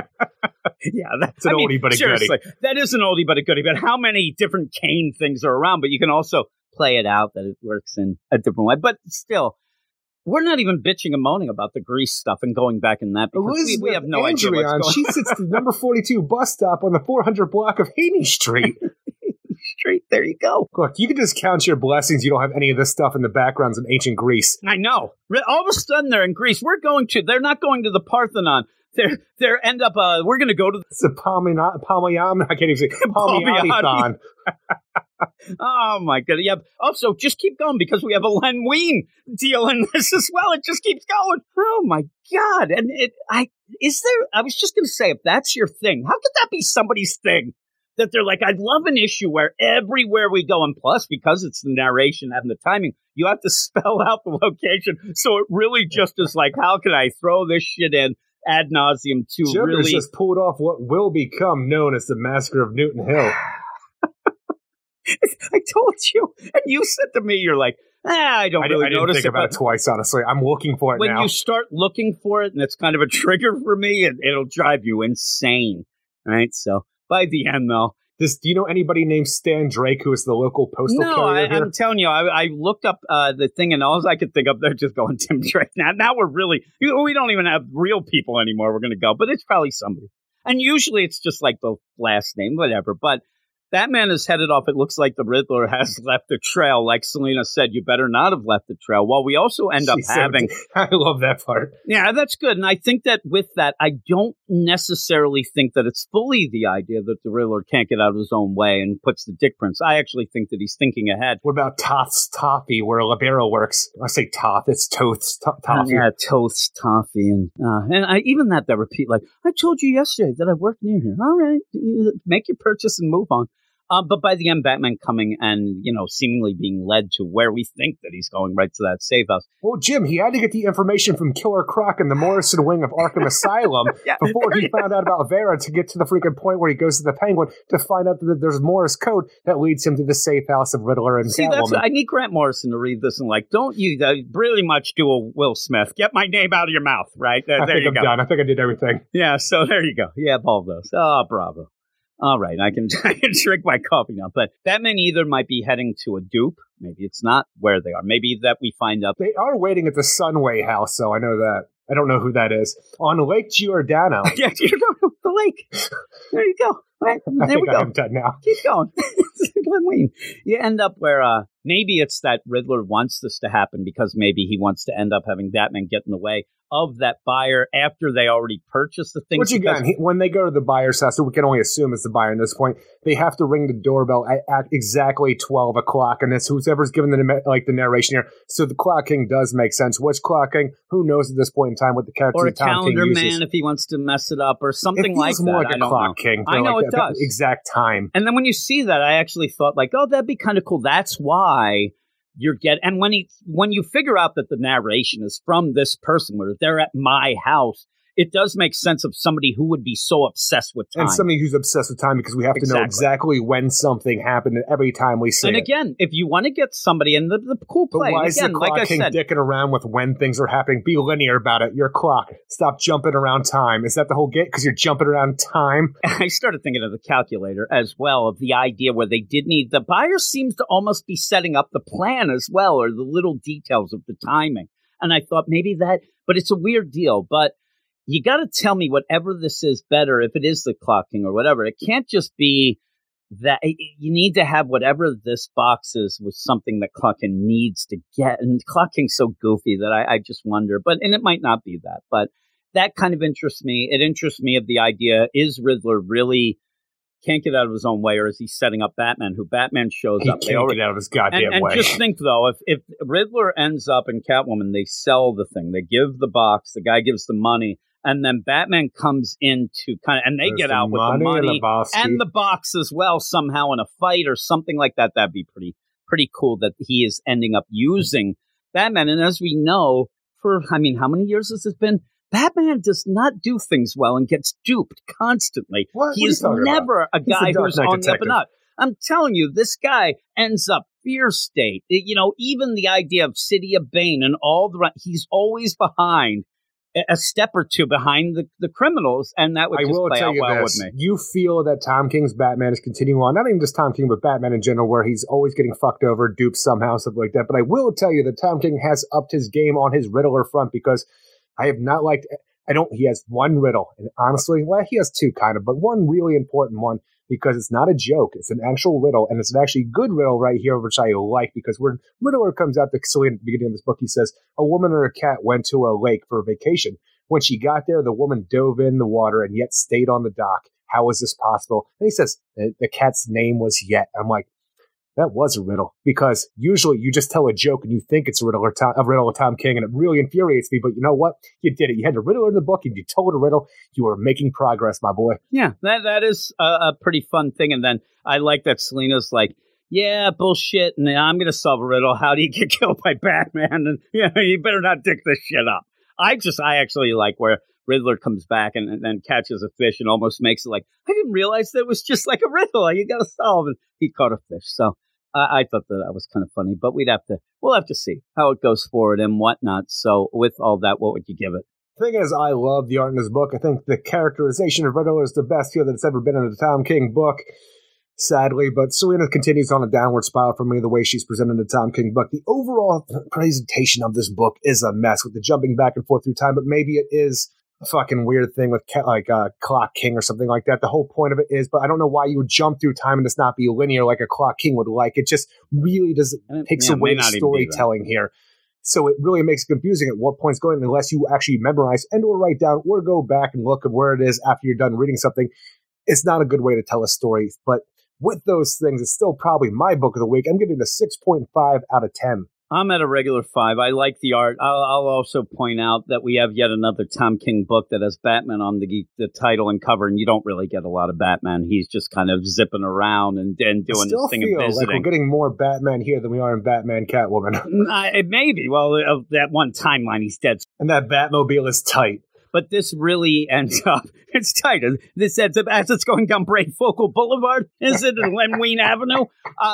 Yeah, that's an oldie but a goodie. That is an oldie but a goodie. But how many different Kane things are around? But you can also play it out that it works in a different way. But still... We're not even bitching and moaning about the grease stuff and going back in that because we have no idea what's going on. She sits at the number 42 bus stop on the 400 block of Haney Street. There you go. Look, you can just count your blessings. You don't have any of this stuff in the backgrounds of ancient Greece. I know. All of a sudden they're in Greece. They're not going to the Parthenon. They're end up, we're going to go to the Palmyam. I can't even say Palmyam. Oh, my God. Yeah. Also, just keep going because we have a Len Wein deal in this as well. It just keeps going. Oh, my God. And I was just going to say, if that's your thing, how could that be somebody's thing? That they're like, I'd love an issue where everywhere we go, and plus, because it's the narration and the timing, you have to spell out the location. So it really just is like, how can I throw this shit in? Ad nauseum to Joker's really just pulled off what will become known as the Massacre of Newton Hill. I told you, and you said to me, you're like, I didn't think about it twice, honestly. I'm looking for it now. When you start looking for it, and it's kind of a trigger for me, it'll drive you insane. All right, so by the end, though. Do you know anybody named Stan Drake, who is the local postal carrier here? I'm telling you, I looked up the thing, and all I could think of, they're just going Tim Drake. Now we're really, we don't even have real people anymore. We're going to go, but it's probably somebody. And usually it's just like the last name, whatever. But that man is headed off. It looks like the Riddler has left the trail. Like Selena said, you better not have left the trail. Well, we also end up having... I love that part. Yeah, that's good. And I think that with that, I don't necessarily think that it's fully the idea that the Riddler can't get out of his own way and puts the dick prints. I actually think that he's thinking ahead. What about Toth's Toffee, where Libero works? I say Toth, it's Toth's Toffee. Yeah, Toth's Toffee. And even that repeat, like, I told you yesterday that I worked near here. All right, make your purchase and move on. But by the end, Batman coming and, you know, seemingly being led to where we think that he's going, right to that safe house. Well, Jim, he had to get the information from Killer Croc in the Morrison wing of Arkham Asylum before he found out about Vera, to get to the freaking point where he goes to the Penguin to find out that there's Morse code that leads him to the safe house of Riddler and Catwoman. I need Grant Morrison to read this and like, don't you really much do a Will Smith. Get my name out of your mouth, right? I think I'm done. I think I did everything. Yeah, so there you go. Yeah, all those. Oh, bravo. All right, I can drink my coffee now. But Batman either might be heading to a dupe. Maybe it's not where they are. Maybe that we find out. They are waiting at the Sunway house, so I know that. I don't know who that is. On Lake Giordano. Yeah, you know, the lake. There you go. Right, there we go. I'm done now. Keep going. You end up where maybe it's that Riddler wants this to happen because maybe he wants to end up having Batman get in the way of that buyer after they already purchased the thing. Which again, when they go to the buyer's house, so we can only assume it's the buyer at this point, they have to ring the doorbell at exactly 12 o'clock, and it's whoever's given the narration here. So the Clock King does make sense. Which Clock King? Who knows at this point in time what the character the Clock King uses. Or a calendar man if he wants to mess it up or something like that. It feels more like a Clock King. I know it does. Exact time. And then when you see that, I actually thought like, oh, that'd be kind of cool. That's why... And when you figure out that the narration is from this person, where they're at my house, it does make sense of somebody who would be so obsessed with time. And somebody who's obsessed with time, because we have to know exactly when something happened every time we see it. And again, if you want to get somebody in the cool play, why is the Clock King dicking around with when things are happening? Be linear about it. Your clock. Stop jumping around time. Is that the whole gig? Because you're jumping around time? I started thinking of the calculator as well, of the idea where they did need... The buyer seems to almost be setting up the plan as well, or the little details of the timing. And I thought maybe that... But it's a weird deal, but... You got to tell me whatever this is better, if it is the Clock King or whatever. It can't just be that you need to have whatever this box is with something that Clock King needs to get. And Clock King's so goofy that I just wonder. And it might not be that. But that kind of interests me. It interests me of the idea, is Riddler really... can't get out of his own way, or is he setting up Batman, who Batman shows up? He can't get out of his goddamn way. And just think, though, if Riddler ends up in Catwoman, they sell the thing. They give the box. The guy gives the money. And then Batman comes in to kind of... And they get out with the money and the box as well somehow in a fight or something like that. That'd be pretty cool that he is ending up using Batman. And as we know, for, I mean, how many years has this been? Batman does not do things well and gets duped constantly. He is never a guy who's on the up and up. I'm telling you, this guy ends up Fear State. You know, even the idea of City of Bane and all the... He's always behind, a step or two behind the criminals, and that would just play out well with me. You feel that Tom King's Batman is continuing on, not even just Tom King, but Batman in general, where he's always getting fucked over, duped somehow, something like that. But I will tell you that Tom King has upped his game on his Riddler front, because... I have not liked, he has one riddle, and honestly, he has two kind of, but one really important one, because it's not a joke, it's an actual riddle, and it's an actually good riddle right here, which I like, because when Riddler comes out, at the beginning of this book, he says, a woman and her cat went to a lake for a vacation. When she got there, the woman dove in the water and yet stayed on the dock. How is this possible? And he says, the cat's name was Yet. I'm like, that was a riddle, because usually you just tell a joke and you think it's a riddle of Tom King, and it really infuriates me. But you know what? You did it. You had a riddle in the book, and you told a riddle. You are making progress, my boy. Yeah, that is a pretty fun thing. And then I like that Selena's like, yeah, bullshit, and I'm going to solve a riddle. How do you get killed by Batman? And you better not dick this shit up. I actually like where Riddler comes back and then catches a fish and almost makes it like, I didn't realize that it was just like a riddle. You got to solve. And he caught a fish, so. I thought that was kind of funny, but we'll have to see how it goes forward and whatnot. So with all that, what would you give it? The thing is, I love the art in this book. I think the characterization of Riddler is the best here that's ever been in a Tom King book, sadly. But Selina continues on a downward spiral for me, the way she's presented in the Tom King book. The overall presentation of this book is a mess with the jumping back and forth through time, but maybe it is... a fucking weird thing with Clock King or something like that. The whole point of it is, but I don't know why you would jump through time and just not be linear like a Clock King would like. It just really takes away storytelling here. So it really makes it confusing at what point's going, unless you actually memorize and or write down or go back and look at where it is after you're done reading something. It's not a good way to tell a story. But with those things, it's still probably my book of the week. I'm giving it a 6.5 out of 10. I'm at a regular 5. I like the art. I'll also point out that we have yet another Tom King book that has Batman on the title and cover, and you don't really get a lot of Batman. He's just kind of zipping around and doing his thing of visiting. I still feel like we're getting more Batman here than we are in Batman Catwoman. It may be. Well, of that one timeline, he's dead. And that Batmobile is tight. But this really ends up, it's tight. This ends up, as it's going down Breakfocal Boulevard, is it in Len Wein Avenue?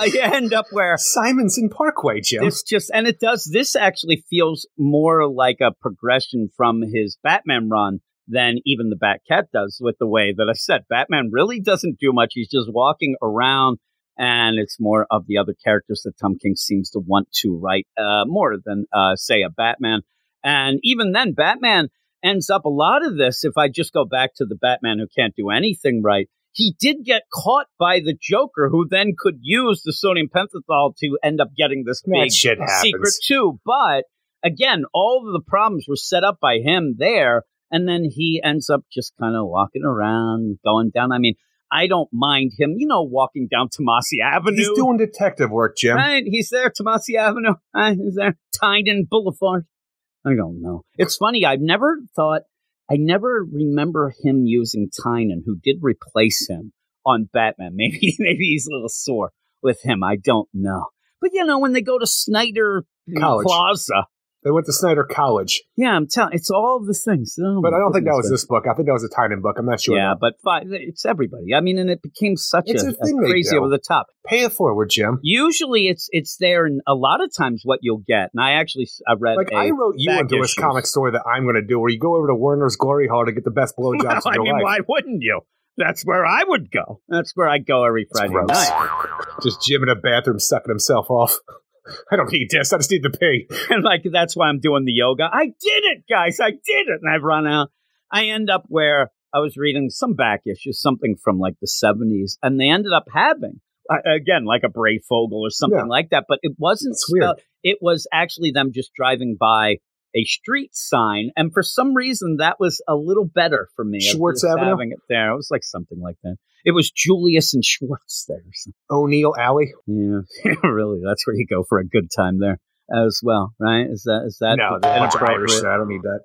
You end up where... Simonson Parkway, Jim. This actually feels more like a progression from his Batman run than even the Batcat does, with the way that I said, Batman really doesn't do much. He's just walking around, and it's more of the other characters that Tom King seems to want to write more than, say, a Batman. And even then, Batman... ends up a lot of this, if I just go back to the Batman who can't do anything right, he did get caught by the Joker, who then could use the sodium pentothal to end up getting this big secret too. But again, all of the problems were set up by him there, and then he ends up just kind of walking around, going down. I mean, I don't mind him, walking down Tomasi Avenue. He's doing detective work, Jim. Right, he's there, Tomasi Avenue. He's there, Tynan Boulevard. I don't know. It's funny. I never remember him using Tynan, who did replace him on Batman. Maybe he's a little sore with him. I don't know. But, when they go to Snyder Plaza. They went to Snyder College. Yeah, I'm telling you. It's all the things. Oh, but I don't think that was this book. I think that was a Tynan book. I'm not sure. Yeah, but it's everybody. I mean, and it became such a crazy over the top. Pay it forward, Jim. Usually it's there, and a lot of times what you'll get. And I read I wrote you into this comic story that I'm going to do, where you go over to Werner's Glory Hall to get the best blowjobs in your life. Why wouldn't you? That's where I would go. That's where I go every Friday night. Just Jim in a bathroom sucking himself off. I don't need this. I just need to pee. And that's why I'm doing the yoga. I did it, guys. I did it. And I've run out. I end up where I was reading some back issues, something from like the 70s. And they ended up having, again, like a Breyfogle or something like that. But it wasn't spelled. It was actually them just driving by a street sign. And for some reason, that was a little better for me. Schwartz Avenue? Having it there. It was like something like that. It was Julius and Schwartz there. O'Neill Alley? Yeah, really. That's where you go for a good time there as well, right? Is that no, that's Irish. I don't need that.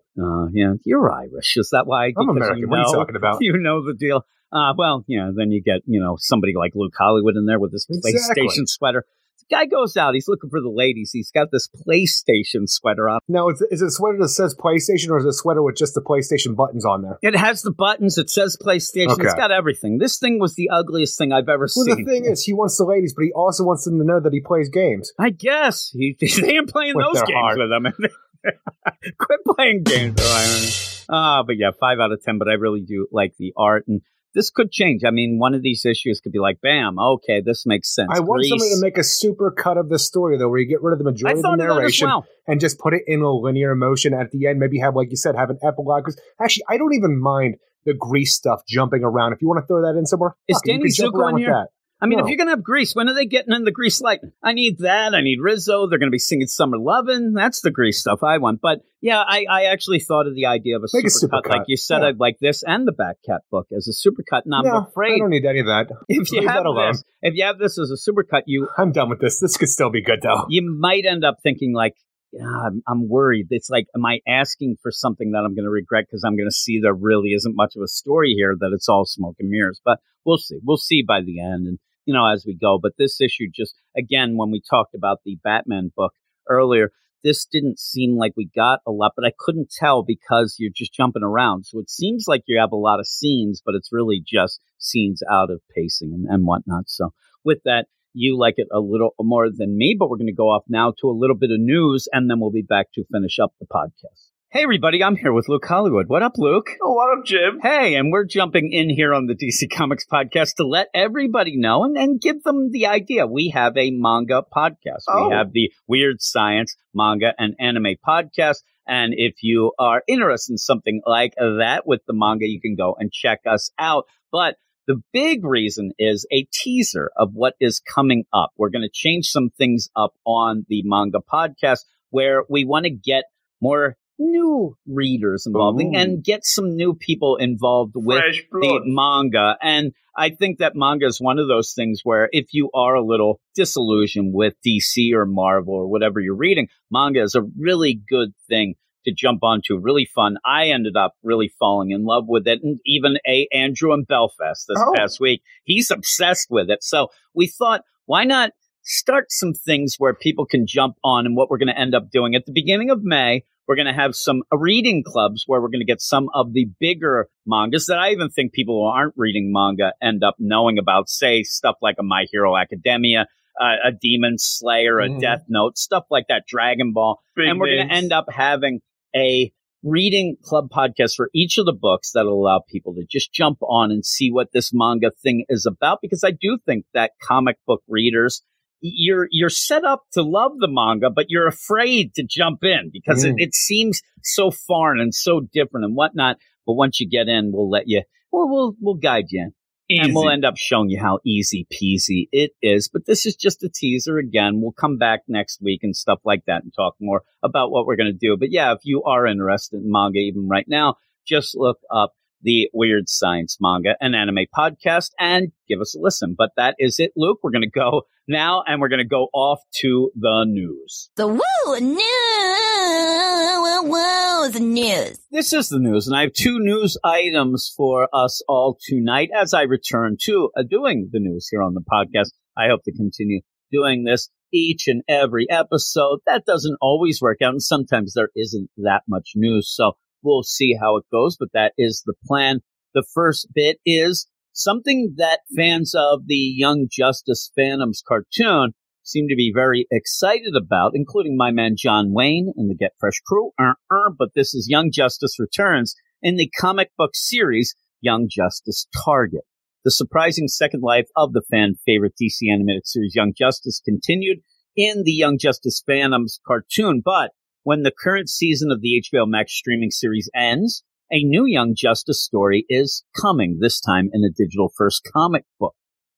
Yeah, you're Irish. Is that why? I'm American. What are you talking about? You know the deal. Then you get, somebody like Luke Hollywood in there with this PlayStation sweater. The guy goes out. He's looking for the ladies. He's got this PlayStation sweater on. Now, is it a sweater that says PlayStation, or is it a sweater with just the PlayStation buttons on there? It has the buttons. It says PlayStation. Okay. It's got everything. This thing was the ugliest thing I've ever seen. Well, the thing is, he wants the ladies, but he also wants them to know that he plays games. I guess. They ain't playing those games with him. Quit playing games. But yeah, 5 out of 10, but I really do like the art, and this could change. I mean, one of these issues could be like, bam, okay, this makes sense. I want somebody to make a super cut of the story, though, where you get rid of the majority of the narration and just put it in a linear motion at the end. Maybe have, like you said, have an epilogue. Because actually, I don't even mind the Grease stuff jumping around. If you want to throw that in somewhere, is Danny Zuko in here? That. I mean, if you're going to have Grease, when are they getting in the Grease lightning? I need that. I need Rizzo. They're going to be singing Summer Lovin'. That's the Grease stuff I want. But yeah, I actually thought of the idea of a supercut. Like you said, I'd like this and the Batcat book as a supercut. And I'm afraid. I don't need any of that. If you have this as a supercut, I'm done with this. This could still be good, though. You might end up thinking like, I'm worried. It's like, am I asking for something that I'm going to regret because I'm going to see there really isn't much of a story here, that it's all smoke and mirrors. But we'll see. We'll see by the end and, as we go. But this issue just, again, when we talked about the Batman book earlier, this didn't seem like we got a lot, but I couldn't tell because you're just jumping around. So it seems like you have a lot of scenes, but it's really just scenes out of pacing and whatnot. So with that, you like it a little more than me, but we're going to go off now to a little bit of news, and then we'll be back to finish up the podcast. Hey, everybody, I'm here with Luke Hollywood. What up, Luke? Oh, what up, Jim? Hey, and we're jumping in here on the DC Comics podcast to let everybody know and give them the idea. We have a manga podcast. We have the Weird Science Manga and Anime Podcast. And if you are interested in something like that with the manga, you can go and check us out. But the big reason is a teaser of what is coming up. We're going to change some things up on the manga podcast, where we want to get more new readers involved and get some new people involved with the manga. And I think that manga is one of those things where if you are a little disillusioned with DC or Marvel or whatever you're reading, manga is a really good thing to jump onto. Really fun. I ended up really falling in love with it. And even Andrew in Belfast this past week, he's obsessed with it. So we thought, why not start some things where people can jump on? And what we're going to end up doing at the beginning of May, we're going to have some reading clubs where we're going to get some of the bigger mangas that I even think people who aren't reading manga end up knowing about, say stuff like a My Hero Academia, a Demon Slayer, a Death Note, stuff like that, Dragon Ball. And we're going to end up having a reading club podcast for each of the books that'll allow people to just jump on and see what this manga thing is about. Because I do think that comic book readers, you're set up to love the manga, but you're afraid to jump in because it seems so foreign and so different and whatnot. But once you get in, we'll let you, we'll guide you in. And we'll end up showing you how easy peasy it is. But this is just a teaser. Again, we'll come back next week and stuff like that and talk more about what we're going to do. But yeah, if you are interested in manga, even right now, just look up the Weird Science Manga and Anime Podcast and give us a listen. But that is it, Luke. We're going to go now, and we're going to go off to the news. The news. This is the news, and I have two news items for us all tonight as I return to doing the news here on the podcast. I hope to continue doing this each and every episode. That doesn't always work out, and sometimes there isn't that much news, so we'll see how it goes, but that is the plan. The first bit is something that fans of the Young Justice Phantoms cartoon seem to be very excited about, including my man John Wayne and the Get Fresh Crew. But this is Young Justice Returns in the comic book series Young Justice Target. The surprising second life of the fan-favorite DC animated series Young Justice continued in the Young Justice Phantoms cartoon, but when the current season of the HBO Max streaming series ends, a new Young Justice story is coming, this time in a digital-first comic book.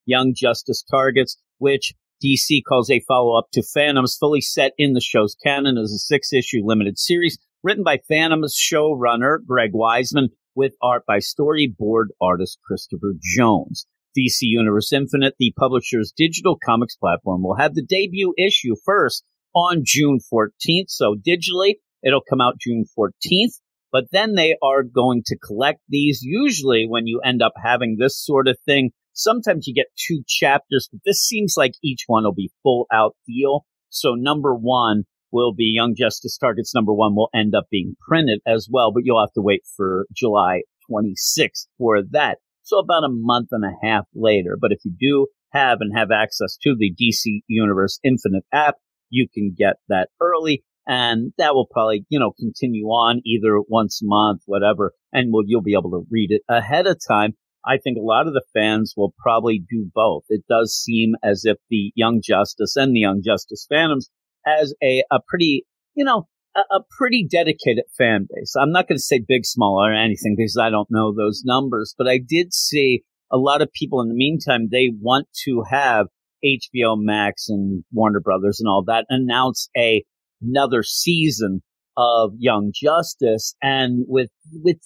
Young Justice Targets, which DC calls a follow-up to Phantoms, fully set in the show's canon, as a 6-issue limited series written by Phantoms showrunner Greg Weisman with art by storyboard artist Christopher Jones. DC Universe Infinite, the publisher's digital comics platform, will have the debut issue first on June 14th. So digitally, it'll come out June 14th. But then they are going to collect these. Usually when you end up having this sort of thing, sometimes you get two chapters, but this seems like each one will be full out deal. So number one will be Young Justice Targets. Number one will end up being printed as well, but you'll have to wait for July 26th for that. So about a month and a half later. But if you do have access to the DC Universe Infinite app, you can get that early, and that will probably, continue on either once a month, whatever, and you'll be able to read it ahead of time. I think a lot of the fans will probably do both. It does seem as if the Young Justice and the Young Justice Phantoms has a pretty, a pretty dedicated fan base. I'm not going to say big, small, or anything because I don't know those numbers, but I did see a lot of people in the meantime, they want to have HBO Max and Warner Brothers and all that announced another season of Young Justice. And with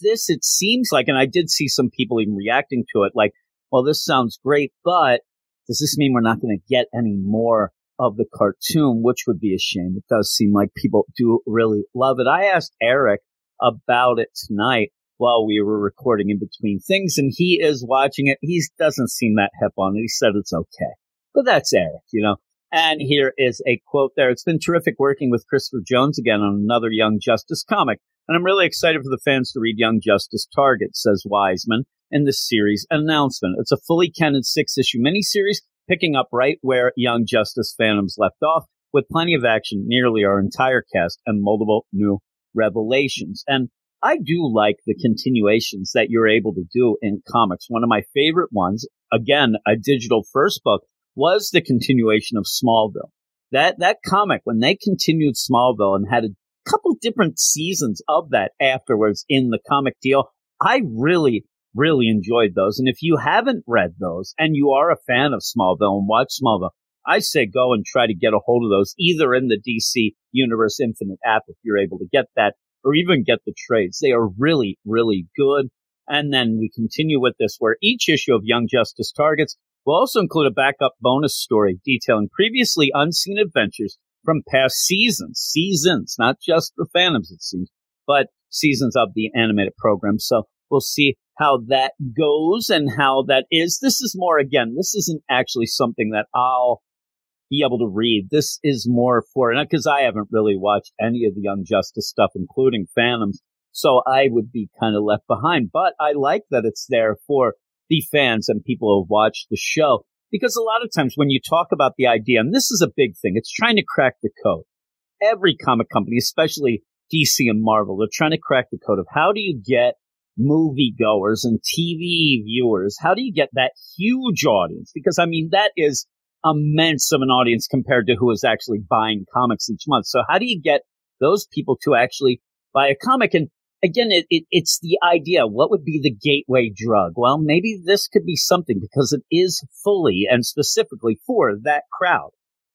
this, it seems like, and I did see some people even reacting to it, like, well, this sounds great, but does this mean we're not going to get any more of the cartoon, which would be a shame. It does seem like people do really love it. I asked Eric about it tonight while we were recording in between things, and he is watching it. He doesn't seem that hip on it. He said it's okay. But that's Eric, And here is a quote there. It's been terrific working with Christopher Jones again on another Young Justice comic. And I'm really excited for the fans to read Young Justice Target, says Wiseman in the series announcement. It's a fully canon 6-issue miniseries, picking up right where Young Justice Phantoms left off, with plenty of action, nearly our entire cast, and multiple new revelations. And I do like the continuations that you're able to do in comics. One of my favorite ones, again, a digital first book, was the continuation of Smallville. That comic, when they continued Smallville and had a couple different seasons of that afterwards in the comic deal, I really, really enjoyed those. And if you haven't read those and you are a fan of Smallville and watch Smallville, I say go and try to get a hold of those, either in the DC Universe Infinite app if you're able to get that, or even get the trades. They are really, really good. And then we continue with this, where each issue of Young Justice Targets will also include a backup bonus story detailing previously unseen adventures from past seasons. Seasons, not just for fandoms, it seems, but seasons of the animated program. So we'll see how that goes and how that is. This is more, again, this isn't actually something that I'll be able to read. This is more for, because I haven't really watched any of the Young Justice stuff, including fandoms. So I would be kind of left behind. But I like that it's there for the fans and people who watch the show. Because a lot of times when you talk about the idea, and this is a big thing, it's trying to crack the code. Every comic company, especially DC and Marvel, they're trying to crack the code of how do you get moviegoers and TV viewers, how do you get that huge audience? Because, I mean, that is immense of an audience compared to who is actually buying comics each month. So how do you get those people to actually buy a comic? And again, it's the idea. What would be the gateway drug? Well, maybe this could be something, because it is fully and specifically for that crowd.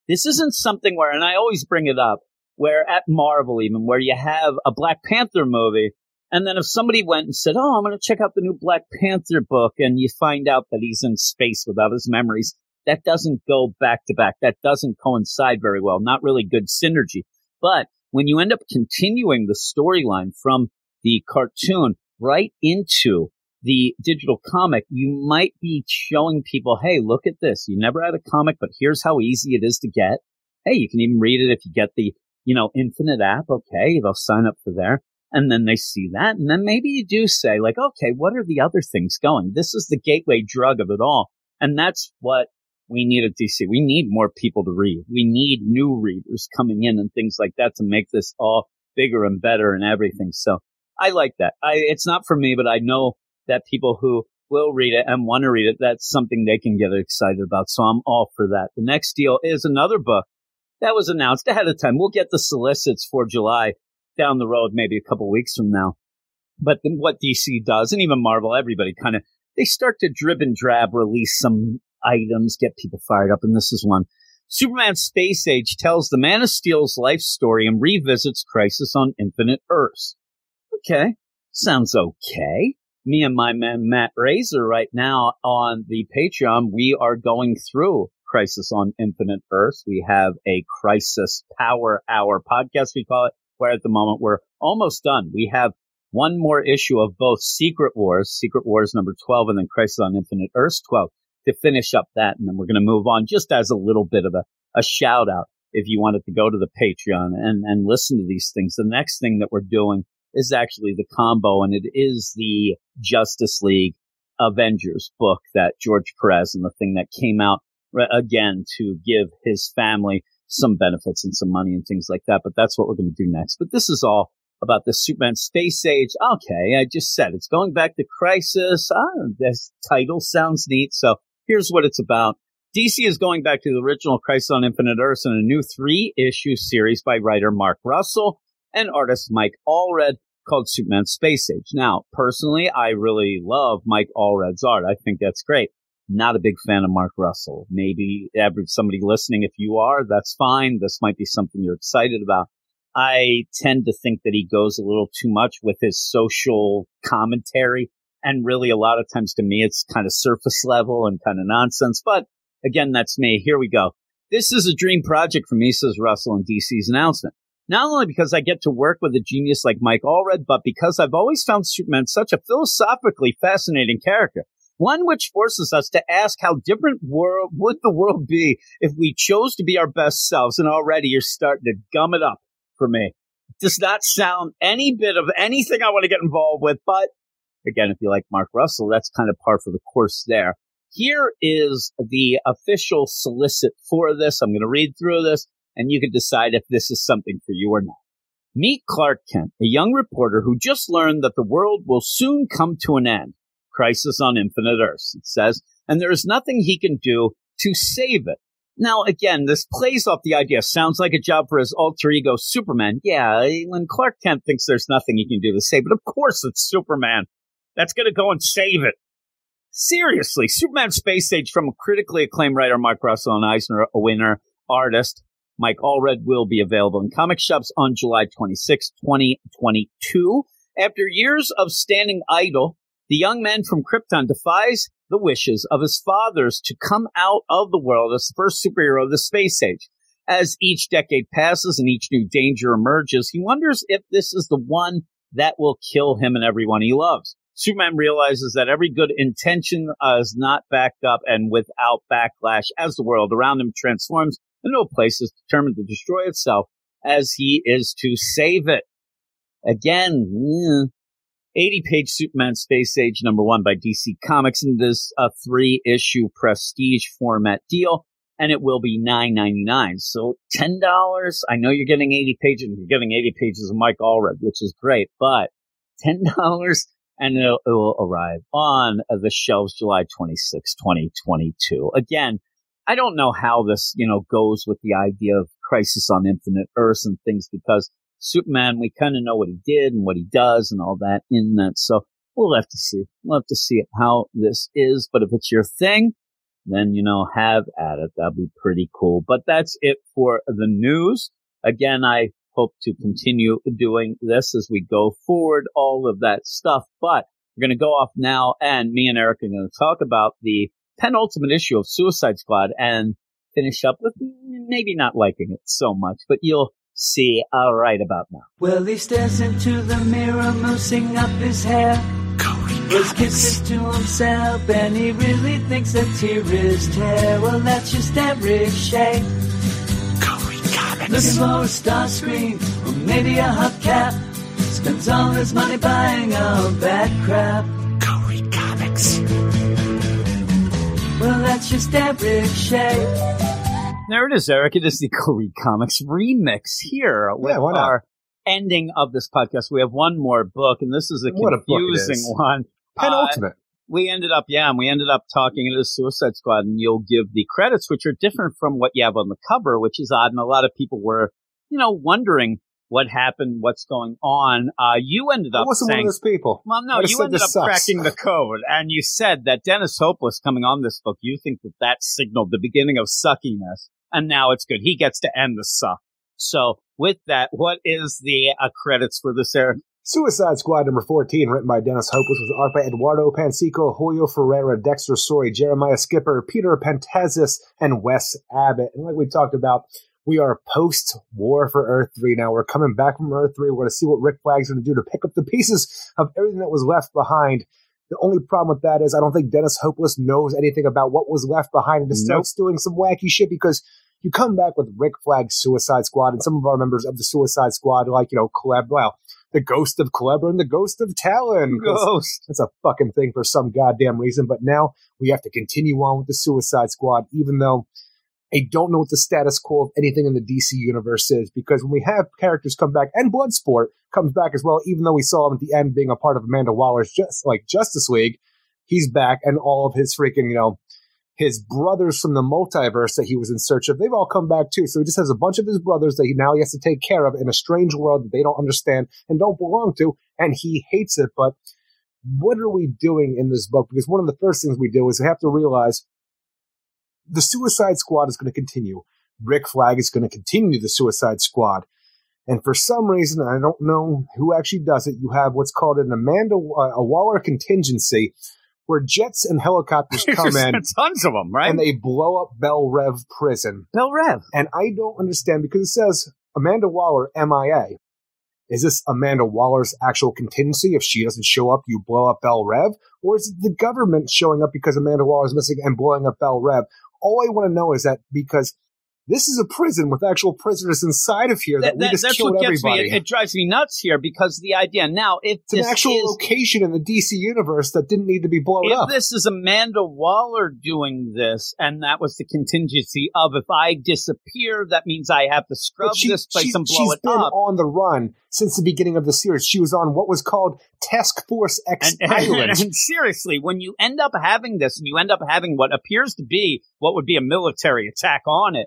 This isn't something where, and I always bring it up, where at Marvel even, where you have a Black Panther movie, and then if somebody went and said, oh, I'm going to check out the new Black Panther book, and you find out that he's in space without his memories, that doesn't go back to back. That doesn't coincide very well. Not really good synergy. But when you end up continuing the storyline from the cartoon right into the digital comic, you might be showing people, hey, look at this. You never had a comic, but here's how easy it is to get. Hey, you can even read it if you get the, Infinite app. Okay, they'll sign up for there. And then they see that. And then maybe you do say, like, okay, what are the other things going? This is the gateway drug of it all. And that's what we need at DC. We need more people to read. We need new readers coming in and things like that to make this all bigger and better and everything. So I like that. It's not for me, but I know that people who will read it and want to read it, that's something they can get excited about. So I'm all for that. The next deal is another book that was announced ahead of time. We'll get the solicits for July down the road, maybe a couple weeks from now. But then what DC does, and even Marvel, everybody kind of, they start to drib and drab release some items, get people fired up, and this is one. Superman Space Age tells the Man of Steel's life story and revisits Crisis on Infinite Earths. Okay, sounds okay. Me and my man Matt Razor right now on the Patreon, we are going through Crisis on Infinite Earths. We have a Crisis Power Hour podcast, we call it, where at the moment we're almost done. We have one more issue of both Secret Wars number 12, and then Crisis on Infinite Earths 12 to finish up that. And then we're going to move on just as a little bit of a shout out. If you wanted to go to the Patreon and listen to these things, the next thing that we're doing is actually the combo, and it is the Justice League Avengers book that George Perez, and the thing that came out again to give his family some benefits and some money and things like that. But that's what we're going to do next. But this is all about the Superman Space Age. Okay, I just said it's going back to Crisis. This title sounds neat. So here's what it's about. DC is going back to the original Crisis on Infinite Earths in a new 3-issue series by writer Mark Russell and artist Mike Allred called Superman Space Age. Now, personally, I really love Mike Allred's art. I think that's great. Not a big fan of Mark Russell. Maybe somebody listening, if you are, that's fine. This might be something you're excited about. I tend to think that he goes a little too much with his social commentary. And really, a lot of times to me, it's kind of surface level and kind of nonsense. But again, that's me. Here we go. This is a dream project for me, says Russell in DC's announcement. Not only because I get to work with a genius like Mike Allred, but because I've always found Superman such a philosophically fascinating character. One which forces us to ask how different would the world be if we chose to be our best selves. And already you're starting to gum it up for me. It does not sound any bit of anything I want to get involved with. But again, if you like Mark Russell, that's kind of par for the course there. Here is the official solicit for this. I'm going to read through this, and you can decide if this is something for you or not. Meet Clark Kent, a young reporter who just learned that the world will soon come to an end. Crisis on Infinite Earths, it says, and there is nothing he can do to save it. Now, again, this plays off the idea. Sounds like a job for his alter ego, Superman. Yeah, when Clark Kent thinks there's nothing he can do to save it, of course it's Superman that's going to go and save it. Seriously, Superman Space Age from critically acclaimed writer Mark Russell and Eisner winner artist Mike Allred will be available in comic shops on July 26, 2022. After years of standing idle, the young man from Krypton defies the wishes of his fathers to come out of the world as the first superhero of the space age. As each decade passes and each new danger emerges, he wonders if this is the one that will kill him and everyone he loves. Superman realizes that every good intention is not backed up and without backlash as the world around him transforms, and no place is determined to destroy itself as he is to save it. Again, 80-page Superman Space Age number 1 by DC Comics in this three-issue prestige format deal, and it will be $9.99. So $10, I know you're getting 80 pages, and you're getting 80 pages of Mike Allred, which is great, but $10, and it will arrive on the shelves July 26, 2022. Again, I don't know how this, goes with the idea of Crisis on Infinite Earths and things, because Superman, we kind of know what he did and what he does and all that in that. So we'll have to see. We'll have to see how this is. But if it's your thing, then, have at it. That'd be pretty cool. But that's it for the news. Again, I hope to continue doing this as we go forward, all of that stuff. But we're going to go off now, and me and Eric are going to talk about the penultimate issue of Suicide Squad and finish up with maybe not liking it so much, but you'll see right about now. Well, he stares into the mirror, moosing up his hair. He kisses to himself, and he really thinks that here is Terra. Well, that's just Eric Shea. Looking for a star screen, or maybe a hubcap. Spends all his money buying all that crap. Corey Comics. Well, that's just Eric Shea. There it is, Eric. It is the Corey Comics remix here with our ending of this podcast. We have one more book, and this is a confusing one. Penultimate. We ended up talking to the Suicide Squad, and you'll give the credits, which are different from what you have on the cover, which is odd, and a lot of people were, wondering what happened, what's going on. You ended up one of those people. Well, no, you ended up cracking the code, and you said that Dennis Hope was coming on this book. You think that signaled the beginning of suckiness. And now it's good. He gets to end the suck. So with that, what is the credits for this, Eric? Suicide Squad number 14, written by Dennis Hope, which was art by Eduardo Panseco, Julio Ferreira, Dexter Sori, Jeremiah Skipper, Peter Pentazis, and Wes Abbott. And like we talked about, we are post-war for Earth 3 now. We're coming back from Earth 3. We're going to see what Rick Flag's going to do to pick up the pieces of everything that was left behind. The only problem with that is I don't think Dennis Hopeless knows anything about what was left behind and just starts doing some wacky shit, because you come back with Rick Flag's Suicide Squad, and some of our members of the Suicide Squad, like, the ghost of Culebra and the ghost of Talon. Ghost. That's a fucking thing for some goddamn reason, but now we have to continue on with the Suicide Squad, even though I don't know what the status quo of anything in the DC universe is, because when we have characters come back, and Bloodsport comes back as well, even though we saw him at the end being a part of Amanda Waller's Justice League, he's back, and all of his freaking, his brothers from the multiverse that he was in search of, they've all come back too. So he just has a bunch of his brothers that he has to take care of in a strange world that they don't understand and don't belong to, and he hates it. But what are we doing in this book? Because one of the first things we do is we have to realize the Suicide Squad is going to continue. Rick Flag is going to continue the Suicide Squad. And for some reason, I don't know who actually does it, you have what's called an a Waller contingency, where jets and helicopters come in. There's tons of them, right? And they blow up Belle Reve Prison. Belle Reve. And I don't understand, because it says Amanda Waller, MIA. Is this Amanda Waller's actual contingency? If she doesn't show up, you blow up Belle Reve? Or is it the government showing up because Amanda Waller is missing and blowing up Belle Reve? All I want to know is that, because this is a prison with actual prisoners inside of here that we just killed everybody. It drives me nuts here, because the idea now, if it's an actual location in the DC universe that didn't need to be blown up. If this is Amanda Waller doing this, and that was the contingency of, if I disappear, that means I have to scrub this place and blow it up. She's been on the run since the beginning of the series. She was on what was called Task Force X Island. And seriously, when you end up having this, and you end up having what appears to be what would be a military attack on it,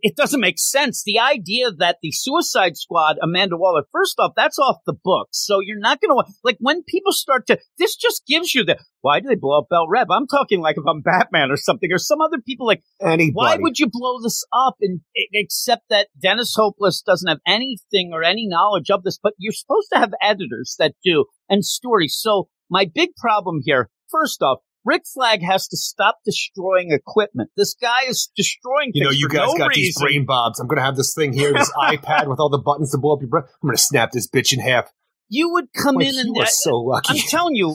it doesn't make sense. The idea that the Suicide Squad, Amanda Waller, first off, that's off the book. So you're not going to, when people start to, this just gives you the, why do they blow up Belle Reve? I'm talking if I'm Batman or something, or some other people anybody. Why would you blow this up? And except that Dennis Hopeless doesn't have anything or any knowledge of this, but you're supposed to have editors that do, and stories. So My big problem here, first off, Rick Flag has to stop destroying equipment. This guy is destroying things. You know, you guys got these brain bobs. I'm going to have this thing here, this iPad with all the buttons to blow up your brain. I'm going to snap this bitch in half. You would come in and you are so lucky. I'm telling you,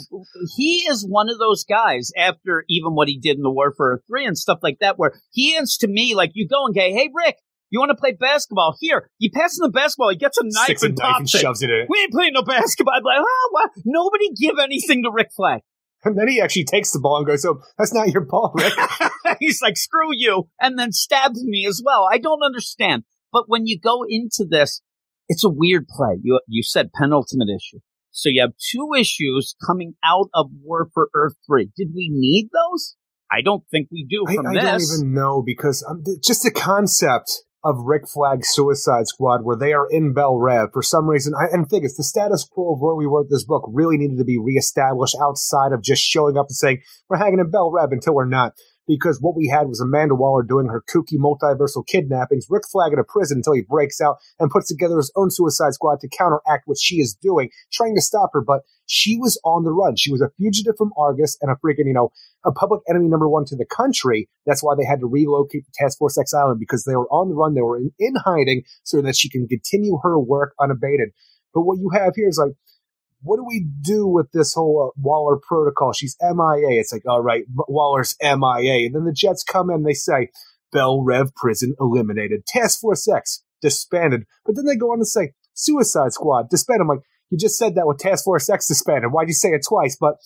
he is one of those guys after even what he did in the War for Earth 3 and stuff like that, where he is to me like you go and go, hey, Rick, you want to play basketball? Here, you pass him the basketball. He gets a knife and pops it. Shoves it in. We ain't playing no basketball. I'm like, oh, what? Nobody give anything to Rick Flag. And then he actually takes the ball and goes, oh, that's not your ball, Rick. He's like, screw you. And then stabs me as well. I don't understand. But when you go into this, it's a weird play. You said penultimate issue. So you have two issues coming out of War for Earth 3. Did we need those? I don't think we do from this. I don't even know because just the concept of Rick Flag's Suicide Squad where they are in Bel Rev for some reason. And think it's the status quo of where we were with this book really needed to be reestablished outside of just showing up and saying, we're hanging in Bel Rev until we're not. Because what we had was Amanda Waller doing her kooky multiversal kidnappings, Rick Flag in a prison until he breaks out and puts together his own Suicide Squad to counteract what she is doing, trying to stop her, but she was on the run. She was a fugitive from Argus and a freaking, a public enemy number one to the country. That's why they had to relocate to Task Force X Island, because they were on the run, they were in hiding, so that she can continue her work unabated. But what you have here is like, what do we do with this whole Waller protocol? She's MIA. It's like, all right, Waller's MIA. And then the Jets come in and they say, Bel Rev Prison eliminated. Task Force X disbanded. But then they go on to say, Suicide Squad disbanded. I'm like, you just said that with Task Force X disbanded. Why'd you say it twice? But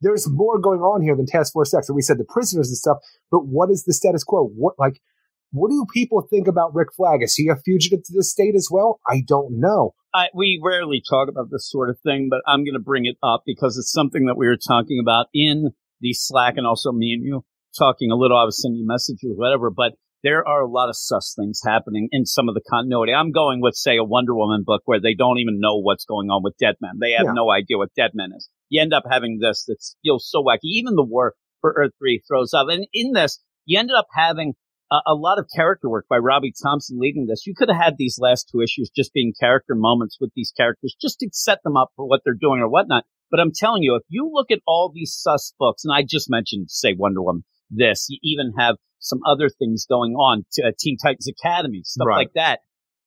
there's more going on here than Task Force X. And we said the prisoners and stuff. But what is the status quo? What do people think about Rick Flag? Is he a fugitive to the state as well? I don't know. We rarely talk about this sort of thing, but I'm going to bring it up because it's something that we were talking about in the Slack, and also me and you talking a little. I was sending you messages, whatever, but there are a lot of sus things happening in some of the continuity. I'm going with, say, a Wonder Woman book where they don't even know what's going on with Deadman. They have no idea what Deadman is. You end up having this that feels so wacky. Even the War for Earth 3 throws up. And in this, you ended up having a lot of character work by Robbie Thompson leading this. You could have had these last two issues just being character moments with these characters just to set them up for what they're doing or whatnot. But I'm telling you, if you look at all these sus books, and I just mentioned, say, Wonder Woman, this, you even have some other things going on, Teen Titans Academy, stuff like that.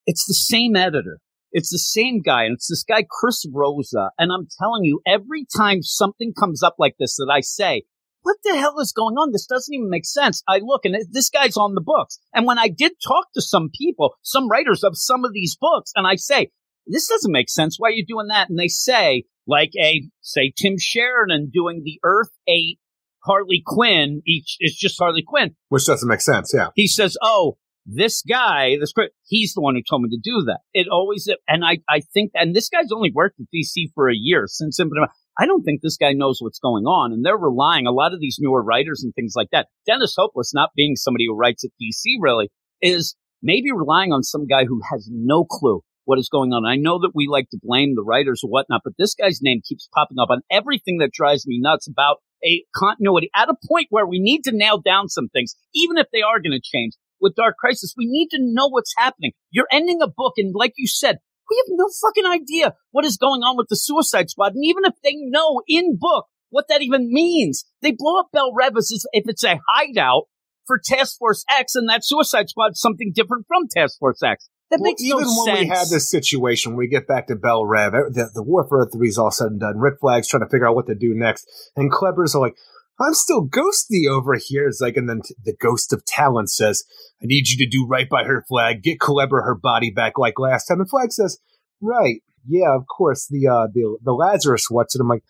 It's the same editor. It's the same guy. And it's this guy, Chris Rosa. And I'm telling you, every time something comes up like this that I say, what the hell is going on? This doesn't even make sense. I look, and this guy's on the books. And when I did talk to some people, some writers of some of these books, and I say, this doesn't make sense. Why are you doing that? And they say, like say Tim Sheridan doing the Earth 8 Harley Quinn. It's just Harley Quinn. Which doesn't make sense, yeah. He says, oh, this guy, he's the one who told me to do that. It always, and I think, and this guy's only worked at DC for a year since Infinite. I don't think this guy knows what's going on, and they're relying, a lot of these newer writers and things like that, Dennis Hopeless not being somebody who writes at DC really, is maybe relying on some guy who has no clue what is going on. I know that we like to blame the writers or whatnot, but this guy's name keeps popping up on everything that drives me nuts about a continuity at a point where we need to nail down some things, even if they are going to change. With Dark Crisis, we need to know what's happening. You're ending a book, and like you said, we have no fucking idea what is going on with the Suicide Squad. And even if they know in book what that even means, they blow up Bel Rev as if it's a hideout for Task Force X, and that Suicide Squad is something different from Task Force X. That makes no sense. Even when we have this situation, we get back to Bel Rev, the War for Earth 3 is all said and done. Rick Flag's trying to figure out what to do next. And Kleber's are like, I'm still ghostly over here. It's like, and then the ghost of Talon says, I need you to do right by her, Flag. Get Culebra her body back like last time. And Flag says, right. Yeah, of course. The Lazarus, what's it? I'm like,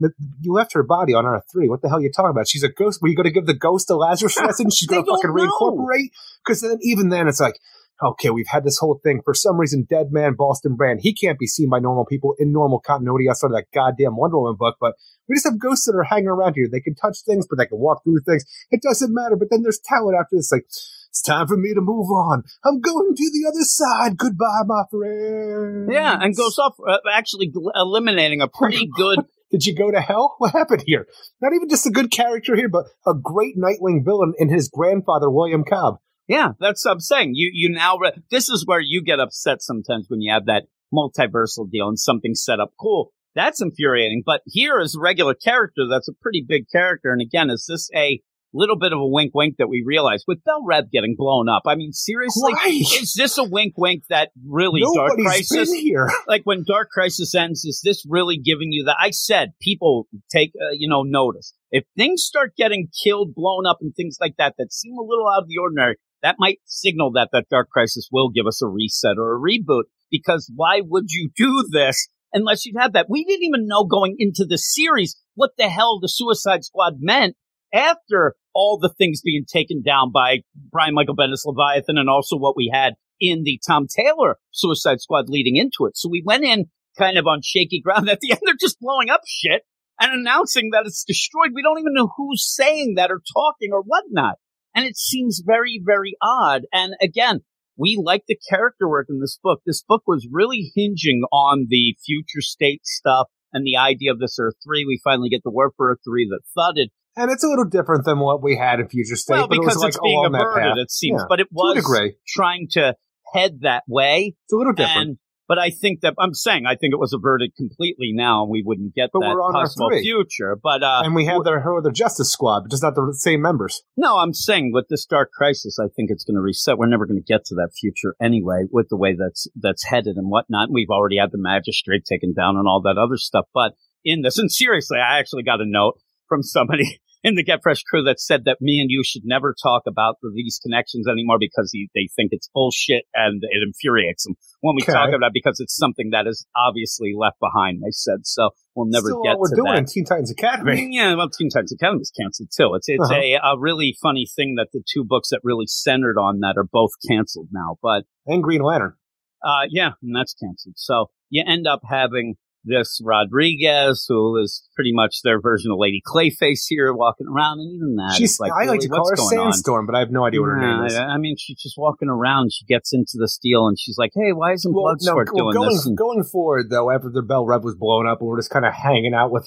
you left her body on Earth 3. What the hell are you talking about? She's a ghost. Were you going to give the ghost a Lazarus lesson? She's going to fucking reincorporate? Because then, even then, it's like, okay, we've had this whole thing. For some reason, Dead Man, Boston Brand, he can't be seen by normal people in normal continuity outside of that goddamn Wonder Woman book, but we just have ghosts that are hanging around here. They can touch things, but they can walk through things. It doesn't matter, but then there's Talon after this, like, it's time for me to move on. I'm going to the other side. Goodbye, my friend. Yeah, and goes off actually eliminating a pretty good... Did you go to hell? What happened here? Not even just a good character here, but a great Nightwing villain in his grandfather, William Cobb. Yeah, that's what I'm saying. You now this is where you get upset sometimes when you have that multiversal deal and something's set up cool. That's infuriating. But here is a regular character that's a pretty big character. And again, is this a little bit of a wink wink that we realize with Belle Reve getting blown up? I mean, seriously, is this a wink wink that really Dark Crisis here? Like when Dark Crisis ends, is this really giving you that? I said people take, notice. If things start getting killed, blown up, and things like that that seem a little out of the ordinary, that might signal that Dark Crisis will give us a reset or a reboot, because why would you do this unless you'd have that? We didn't even know going into the series what the hell the Suicide Squad meant after all the things being taken down by Brian Michael Bendis' Leviathan and also what we had in the Tom Taylor Suicide Squad leading into it. So we went in kind of on shaky ground. At the end, they're just blowing up shit and announcing that it's destroyed. We don't even know who's saying that or talking or whatnot. And it seems very, very odd. And again, we like the character work in this book. This book was really hinging on the future state stuff and the idea of this Earth 3. We finally get the word for Earth 3 that thudded. And it's a little different than what we had in Future State. Well, because it's being averted, it seems. Yeah, but it was trying to head that way. It's a little different. But I think that, I think it was averted completely now, and we wouldn't get that possible future. But and we have the Justice Squad, but just not the same members. No, I'm saying with this Dark Crisis, I think it's going to reset. We're never going to get to that future anyway with the way that's headed and whatnot. We've already had the Magistrate taken down and all that other stuff. But in this, and seriously, I actually got a note from somebody in the Get Fresh crew that said that me and you should never talk about these connections anymore because they think it's bullshit and it infuriates them when we talk about it because it's something that is obviously left behind. They said so. We'll never get to that. Still what we're doing in Teen Titans Academy. Yeah, well, Teen Titans Academy is canceled too. It's a really funny thing that the two books that really centered on that are both canceled now. And Green Lantern. Yeah, and that's canceled. So you end up having this Rodriguez, who is pretty much their version of Lady Clayface here, walking around, and even that. I like to call her Sandstorm, but I have no idea what her name is. I mean, she's just walking around. She gets into this deal, and she's like, hey, why isn't Bloodsport doing this? Going forward, though, after the Belle Reve was blown up, and we're just kind of hanging out with,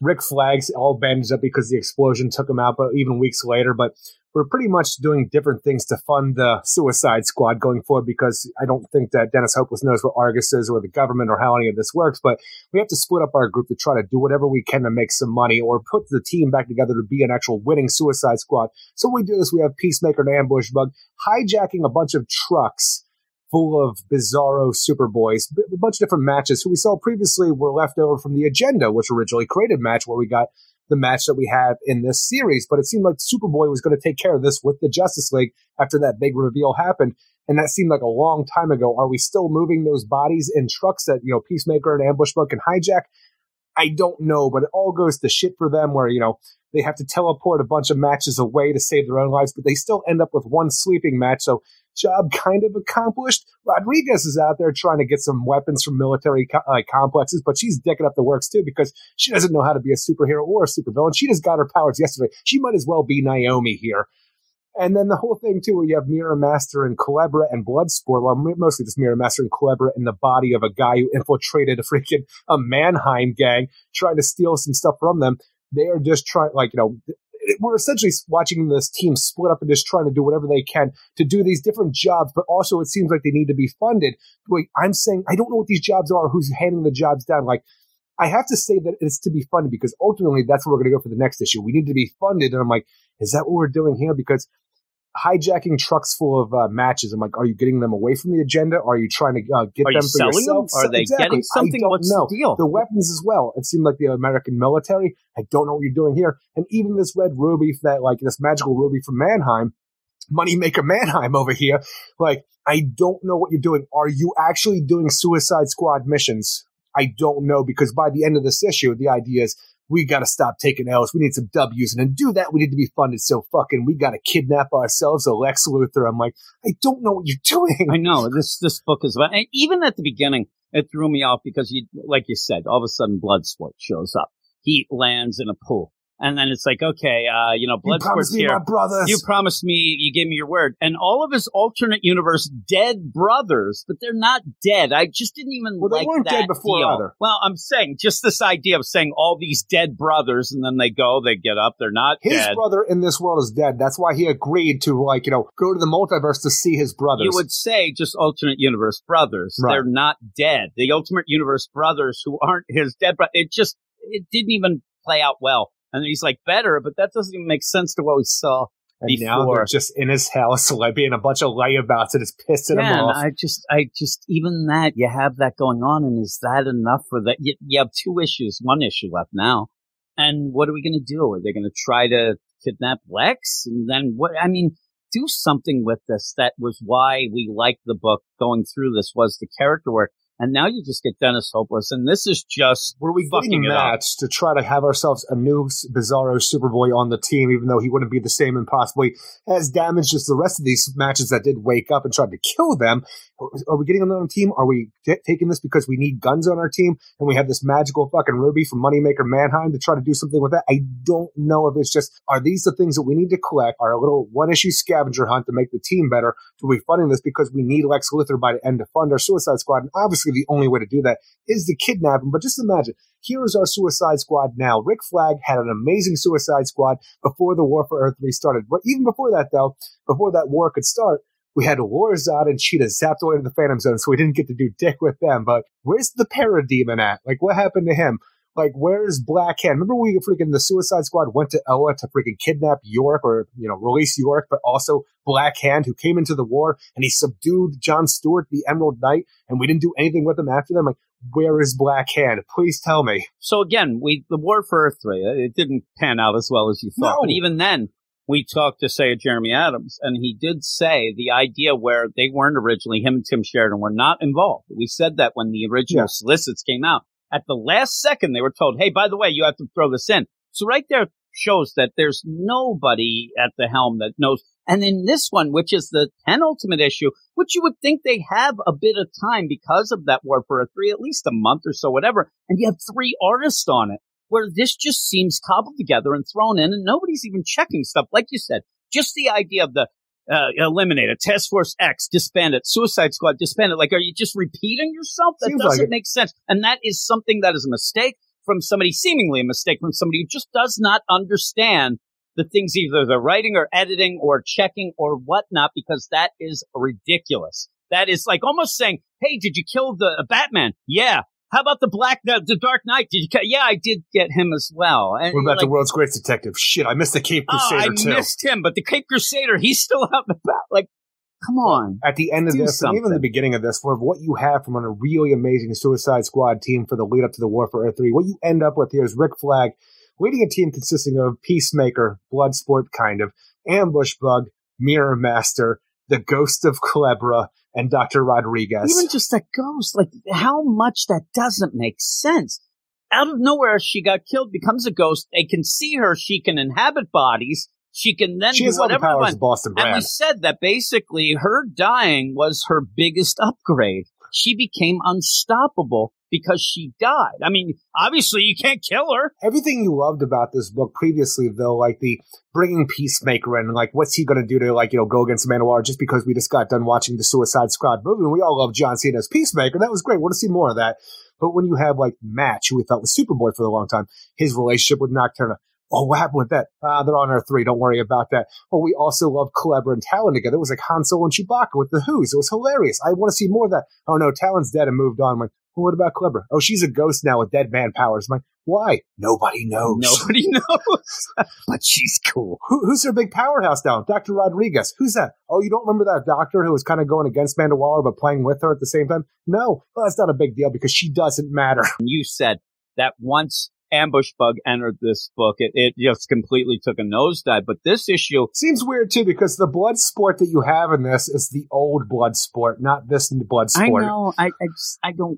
Rick Flags all bandaged up because the explosion took him out, but even weeks later, but we're pretty much doing different things to fund the Suicide Squad going forward, because I don't think that Dennis Hopeless knows what Argus is or the government or how any of this works. But we have to split up our group to try to do whatever we can to make some money or put the team back together to be an actual winning Suicide Squad. So when we do this, we have Peacemaker and Ambush Bug hijacking a bunch of trucks full of bizarro Superboys, a bunch of different matches who we saw previously were left over from the Agenda, which originally created Match, where we got the match that we have in this series. But it seemed like Superboy was going to take care of this with the Justice League after that big reveal happened. And that seemed like a long time ago. Are we still moving those bodies in trucks that, Peacemaker and Ambush Bug can hijack? I don't know, but it all goes to shit for them where, they have to teleport a bunch of matches away to save their own lives, but they still end up with one sleeping match. So job kind of accomplished. Rodriguez is out there trying to get some weapons from military complexes, but she's dicking up the works too because she doesn't know how to be a superhero or a supervillain. She just got her powers yesterday. She might as well be Naomi here. And then the whole thing too, where you have Mirror Master and Culebra and Bloodsport, mostly just Mirror Master and Culebra in the body of a guy who infiltrated a Mannheim gang trying to steal some stuff from them. They are just trying, we're essentially watching this team split up and just trying to do whatever they can to do these different jobs, but also it seems like they need to be funded. Like I'm saying, I don't know what these jobs are, who's handing the jobs down. Like, I have to say that it's to be funded because ultimately that's where we're going to go for the next issue. We need to be funded. And I'm like, is that what we're doing here? Because hijacking trucks full of matches. I'm like, are you getting them away from the Agenda? Are you trying to get them for yourself? Them? Are they getting something? What's the deal? The weapons as well. It seemed like the American military. I don't know what you're doing here. And even this red ruby, this magical ruby from Mannheim, Moneymaker Mannheim over here. Like, I don't know what you're doing. Are you actually doing Suicide Squad missions? I don't know, because by the end of this issue, the idea is, we got to stop taking L's. We need some W's. And to do that, we need to be funded. So fucking we got to kidnap ourselves a Lex Luthor. I'm like, I don't know what you're doing. I know. This book is about. And even at the beginning, it threw me off because, like you said, all of a sudden Bloodsport shows up. He lands in a pool. And then it's like, okay, Bloodsport's here. You promised me, you gave me your word. And all of his alternate universe dead brothers, but they're not dead. I just didn't even like that. Well, they weren't dead before either. Well, I'm saying just this idea of saying all these dead brothers, and then they go, they get up, they're not dead. His brother in this world is dead. That's why he agreed to, go to the multiverse to see his brothers. You would say just alternate universe brothers. Right. They're not dead. The ultimate universe brothers who aren't his dead brothers. It didn't even play out well. And he's like, better, but that doesn't even make sense to what we saw before. Now they're just in his house, being a bunch of layabouts, and it's pissing him off. I just, even that, you have that going on, and is that enough for that? You have two issues, one issue left now. And what are we going to do? Are they going to try to kidnap Lex? And then what, do something with this. That was why we liked the book going through this, was the character work. And now you just get Dennis hopeless, and this is just fucking it up to try to have ourselves a new Bizarro Superboy on the team, even though he wouldn't be the same and possibly as damaged as the rest of these matches that did wake up and tried to kill them. Are we getting on our own team? Are we taking this because we need guns on our team, and we have this magical fucking Ruby from Moneymaker Manheim to try to do something with that? I don't know if it's just, are these the things that we need to collect? Our little one-issue scavenger hunt to make the team better? Are we funding this because we need Lex Luthor by the end to fund our Suicide Squad? And obviously, the only way to do that is to kidnap him. But just imagine, here is our Suicide Squad now. Rick Flag had an amazing Suicide Squad before the War for Earth 3 started. But even before that, though, before that war could start, we had Lorazad and Cheetah zapped away to the Phantom Zone, so we didn't get to do dick with them. But where's the Parademon at? What happened to him? Where's Black Hand? Remember when the Suicide Squad went to Oa to freaking kidnap York or, release York, but also Black Hand, who came into the war, and he subdued John Stewart, the Emerald Knight, and we didn't do anything with him after them? Where is Black Hand? Please tell me. So again, the War for Earth 3, it didn't pan out as well as you thought. No. But even then, we talked to, say, Jeremy Adams, and he did say the idea where they weren't originally, him and Tim Sheridan were not involved. We said that when the original solicits came out. At the last second, they were told, hey, by the way, you have to throw this in. So right there shows that there's nobody at the helm that knows. And in this one, which is the penultimate issue, which you would think they have a bit of time because of that War for a 3, at least a month or so, whatever. And you have 3 artists on it, where this just seems cobbled together and thrown in, and nobody's even checking stuff. Like you said, just the idea of the eliminate it, Task Force X, disband it, Suicide Squad, disband it. Are you just repeating yourself? That seems doesn't make sense. And that is something that is a mistake from somebody, seemingly a mistake from somebody who just does not understand the things either they're writing or editing or checking or whatnot, because that is ridiculous. That is like almost saying, hey, did you kill the Batman? Yeah. How about the Dark Knight? Did you? Yeah, I did get him as well. And what about the world's greatest detective? Shit, I missed the Cape Crusader too. I missed him, but the Cape Crusader, he's still out and about. Come on. At the end of this, and even the beginning of this, for what you have from a really amazing Suicide Squad team for the lead up to the War for Earth 3, what you end up with here is Rick Flag leading a team consisting of Peacemaker, Bloodsport, kind of, Ambush Bug, Mirror Master, the Ghost of Culebra, and Dr. Rodriguez. Even just that ghost, how much that doesn't make sense. Out of nowhere, she got killed, becomes a ghost. They can see her. She can inhabit bodies. She can then do whatever she wants. Boston Brand. And we said that basically her dying was her biggest upgrade. She became unstoppable because she died. Obviously, you can't kill her. Everything you loved about this book previously, though, the bringing Peacemaker in, and what's he going to do to, go against Man of War, just because we just got done watching the Suicide Squad movie, and we all love John Cena's Peacemaker. That was great. We want to see more of that. But when you have, Match, who we thought was Superboy for a long time, his relationship with Nocturna, oh, what happened with that? They're on Earth 3. Don't worry about that. Well, we also love Culebra and Talon together. It was like Han Solo and Chewbacca with the Who's. It was hilarious. I want to see more of that. Oh, no, Talon's dead and moved on. Well, what about Culebra? Oh, she's a ghost now with dead man powers. Why? Nobody knows. Nobody knows. But she's cool. Who's her big powerhouse now? Dr. Rodriguez. Who's that? Oh, you don't remember that doctor who was kind of going against Amanda Waller but playing with her at the same time? No. Well, that's not a big deal because she doesn't matter. You said that once Ambush Bug entered this book, it just completely took a nosedive. But this issue seems weird too, because the blood sport that you have in this is the old blood sport, not this blood sport. I know.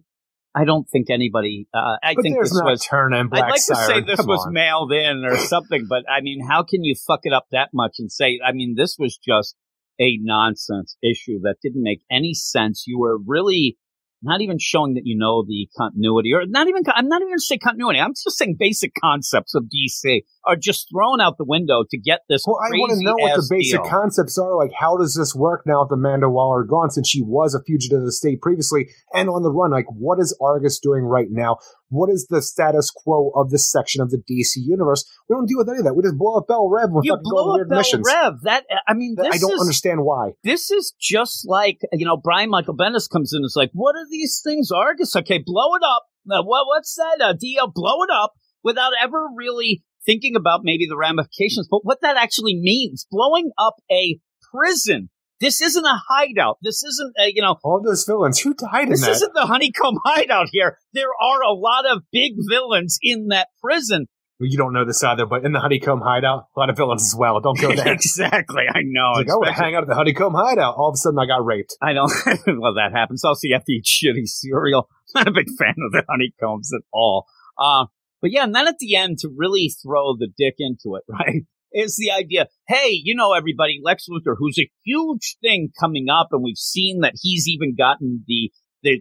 I don't think anybody. I but think this not was turn and Black I'd like Siren. To say this Come was on. Mailed in or something, but how can you fuck it up that much and say? This was just a nonsense issue that didn't make any sense. You were really not even showing that you know the continuity, or not even, I'm not even going to say continuity. I'm just saying basic concepts of DC are just thrown out the window to get this. Well, I want to know what the basic concepts are. Like, how does this work now with Amanda Waller gone, since she was a fugitive of the state previously and on the run? Like, what is Argus doing right now? What is the status quo of this section of the DC universe? We don't deal with any of that. We just blow up Bell Rev. You blow up Bell Rev. That, I mean, this I don't understand why. This is just like, you know, Brian Michael Bendis comes in and is like, what are these things, Argus? Okay, blow it up. What's that? Dio, blow it up, without ever really thinking about maybe the ramifications. But what that actually means, blowing up a prison. This isn't a hideout. This isn't, you know. All those villains. Who died in that? This isn't the honeycomb hideout here. There are a lot of big villains in that prison. You don't know this either, but in the honeycomb hideout, a lot of villains as well. Don't go there. Exactly. I know. Like, I would hang out at the honeycomb hideout. All of a sudden, I got raped. I know. Well, that happens. Also, you have to eat shitty cereal. Not a big fan of the honeycombs at all. But yeah, and then at the end, to really throw the dick into it, right, is the idea, hey, you know, everybody, Lex Luthor, who's a huge thing coming up, and we've seen that he's even gotten the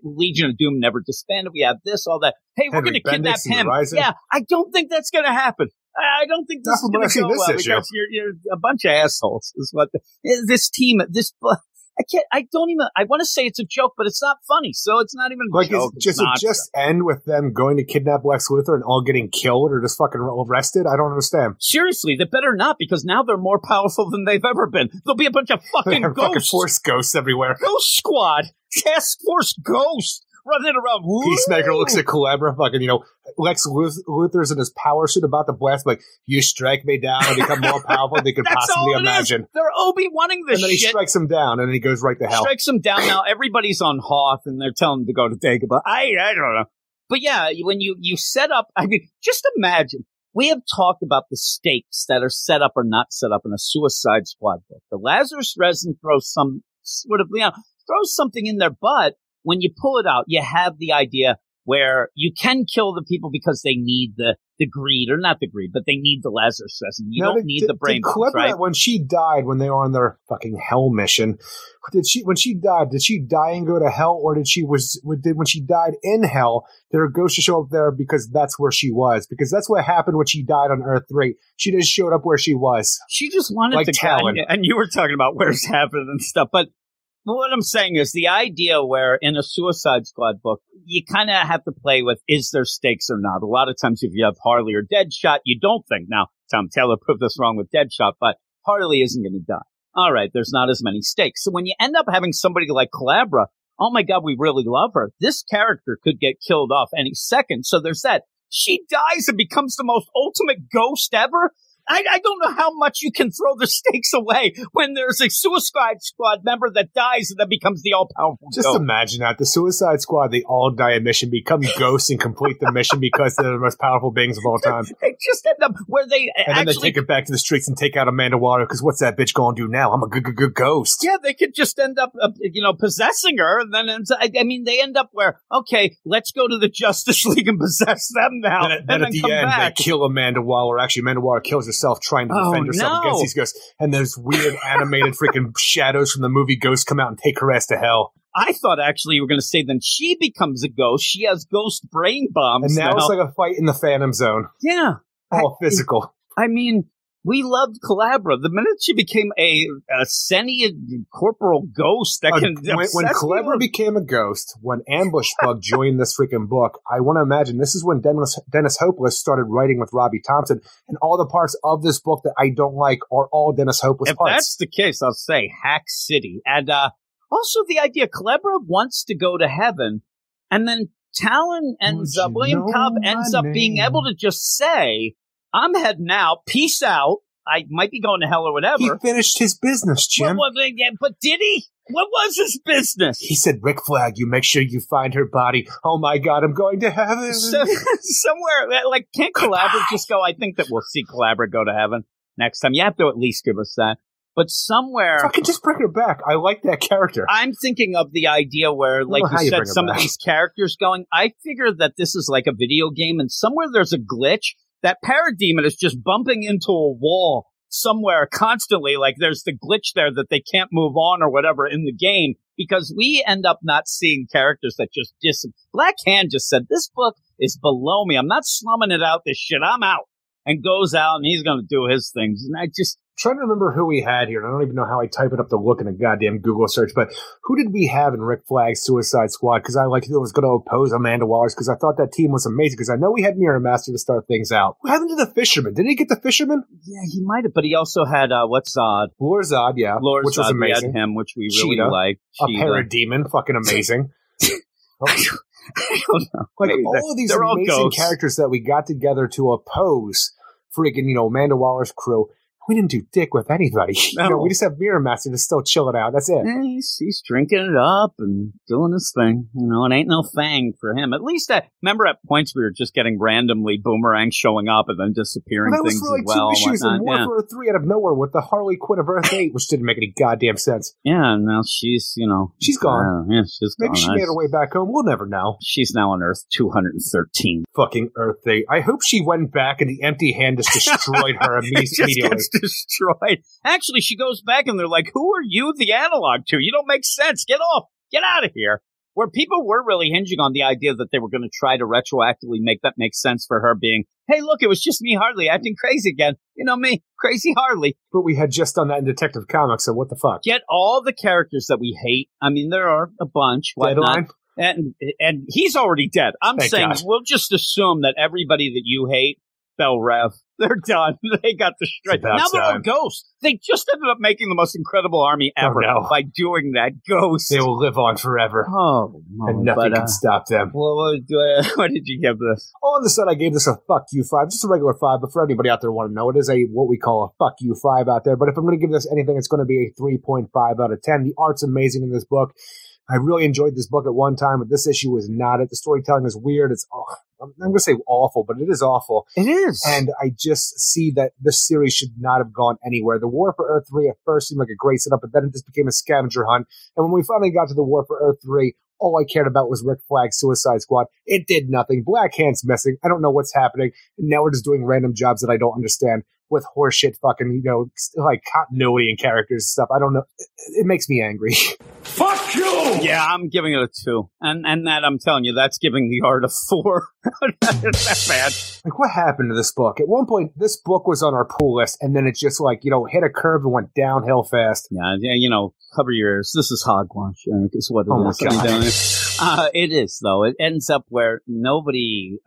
Legion of Doom never disbanded. We have this, all that. Hey, we're going to kidnap him. Yeah, I don't think that's going to happen. I don't think this is going to go well, because you're a bunch of assholes is what this team, this I can't. I don't even. I want to say it's a joke, but it's not funny, so it's not even a joke. Just end with them going to kidnap Lex Luthor and all getting killed or just fucking arrested. I don't understand. Seriously, they better not, because now they're more powerful than they've ever been. There'll be a bunch of fucking ghosts, fucking force ghosts everywhere. Ghost squad, task force ghosts running around. Woo! Peacemaker looks at Culebra, fucking, you know, Lex Luthor's in his power suit about to blast, like, you strike me down and become more powerful than they could possibly imagine. Is. They're Obi-Waning this shit. And then he strikes him down, and then he goes right to hell. Strikes him down. Now everybody's on Hoth, and they're telling him to go to Dagobah. I don't know. But yeah, when you set up, I mean, just imagine. We have talked about the stakes that are set up or not set up in a Suicide Squad book. The Lazarus Resin throws some sort of, you know, throws something in their butt. When you pull it out, you have the idea where you can kill the people because they need the greed, or not the greed, but they need the Lazarus Resin. You now, don't need the brain. Right? When she died, when they were on their fucking hell mission, did she die and go to hell, or when she died in hell, there are ghosts to show up there because that's where she was? Because that's what happened when she died on Earth 3. She just showed up where she was. She just wanted like to Talon. And you were talking about where's happening and stuff, but. Well, what I'm saying is the idea where in a Suicide Squad book, you kind of have to play with, is there stakes or not? A lot of times if you have Harley or Deadshot, you don't think. Now, Tom Taylor proved us wrong with Deadshot, but Harley isn't going to die. All right, there's not as many stakes. So when you end up having somebody like Culebra, oh my God, we really love her. This character could get killed off any second. So there's that. She dies and becomes the most ultimate ghost ever. I don't know how much you can throw the stakes away when there's a Suicide Squad member that dies and that becomes the all-powerful ghost. Just imagine that. The Suicide Squad, they all die in mission, become ghosts, and complete the mission because they're the most powerful beings of all time. They just end up where they and then they take it back to the streets and take out Amanda Waller, because what's that bitch going to do now? I'm a good ghost. Yeah, they could just end up, you know, possessing her. And then, I mean, they end up where, okay, let's go to the Justice League and possess them now. And then at the end, they kill Amanda Waller. Actually, Amanda Waller kills her trying to defend herself against these ghosts, and those weird animated freaking shadows from the movie Ghosts come out and take her ass to hell. I thought actually you were going to say then she becomes a ghost. She has ghost brain bombs, and now it's like a fight in the Phantom Zone. Yeah, all physical. I mean, we loved Culebra. The minute she became a semi-corporal ghost, when Culebra became a ghost, when Ambush Bug joined this freaking book, I want to imagine this is when Dennis Hopeless started writing with Robbie Thompson, and all the parts of this book that I don't like are all Dennis Hopeless parts. If that's the case, I'll say Hack City. And also the idea Culebra wants to go to heaven, and then Talon ends up, William Cobb ends up being able to just say, I'm heading out. Peace out. I might be going to hell or whatever. He finished his business, Jim. But did he? What was his business? He said, Rick Flag, you make sure you find her body. Oh, my God, I'm going to heaven. So, somewhere, like, can't Culebra just go, I think that we'll see Culebra go to heaven next time. You have to at least give us that. But somewhere... Fucking just bring her back. I like that character. I'm thinking of the idea where, like you said, some of these characters going, I figure that this is like a video game, and somewhere there's a glitch. That parademon is just bumping into a wall somewhere constantly, like there's the glitch there that they can't move on or whatever in the game, because we end up not seeing characters that just Black Hand just said, this book is below me. I'm not slumming it out, this shit. I'm out. And goes out, and he's going to do his things. And I just trying to remember who we had here. And I don't even know how I type it up to look in a goddamn Google search. But who did we have in Rick Flagg's Suicide Squad? Because I was going to oppose Amanda Waller because I thought that team was amazing. Because I know we had Mirror Master to start things out. What happened to the Fisherman? Did he get the Fisherman? Yeah, he might have. But he also had what's Zod? Lord Zod, yeah, Lord which Zod, was amazing. We had him, which we really liked. Cheetah. A parademon, fucking amazing. Oh. I don't know. Like all of these amazing characters that we got together to oppose freaking, you know, Amanda Waller's crew. We didn't do dick with anybody. No. You know, we just have Mirror Master to still chill it out. That's it. Yeah, he's drinking it up and doing his thing. You know, it ain't no fang for him. At least I remember at points we were just getting randomly Boomerang showing up and then disappearing. Well, that was for like two issues and Warfare 3 out of nowhere with the Harley Quinn of Earth 8, which didn't make any goddamn sense. Yeah, now she's, you know. She's gone. Yeah, she's gone. Maybe she made her way back home. We'll never know. She's now on Earth 213. Fucking Earth 8. I hope she went back and the empty hand just destroyed her immediately. Destroyed. Actually, she goes back and they're like, who are you the analog to? You don't make sense. Get off. Get out of here. Where people were really hinging on the idea that they were going to try to retroactively make that make sense for her being, hey, look, it was just me, Harley, acting crazy again. You know me, crazy Harley. But we had just done that in Detective Comics, so what the fuck? Get all the characters that we hate. I mean, there are a bunch. Deadline. And he's already dead. Thank God. We'll just assume that everybody that you hate, Bell Rev, they're done. They got destroyed. Now they're all ghosts. They just ended up making the most incredible army ever by doing that. Ghosts. They will live on forever. Oh, no, and nothing can stop them. Well, what did you give this? On the side, I gave this a fuck you 5, just a regular 5. But for anybody out there who want to know, it is a what we call a fuck you 5 out there. But if I'm going to give this anything, it's going to be a 3.5 out of 10. The art's amazing in this book. I really enjoyed this book at one time, but this issue is not it. The storytelling is weird. It's I'm going to say awful, but it is awful. It is. And I just see that this series should not have gone anywhere. The War for Earth 3 at first seemed like a great setup, but then it just became a scavenger hunt. And when we finally got to the War for Earth 3, all I cared about was Rick Flagg's Suicide Squad. It did nothing. Black Hand's missing. I don't know what's happening. And now we're just doing random jobs that I don't understand with horseshit fucking, you know, like continuity and characters and stuff. I don't know. It makes me angry. Fuck you! Yeah, I'm giving it a 2. And that, I'm telling you, that's giving the art a 4. That's bad. Like, what happened to this book? At one point, this book was on our pull list, and then it just, like, you know, hit a curve and went downhill fast. Yeah, you know, cover your ears. This is hogwash. It's what it is. My God. It is, though. It ends up where nobody,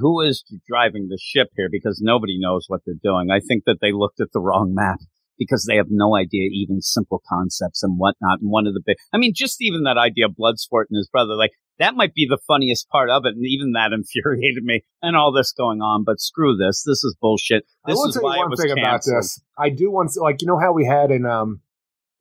who is driving the ship here, because nobody knows what they're doing. I think that they looked at the wrong map, because they have no idea even simple concepts and whatnot. And one of the big, I mean, just even that idea of Bloodsport and his brother, like, that might be the funniest part of it, and even that infuriated me, and all this going on, but screw this. This is bullshit. This is why it was canceled. I want to tell you one thing about this. I do want to, like, you know how we had in, I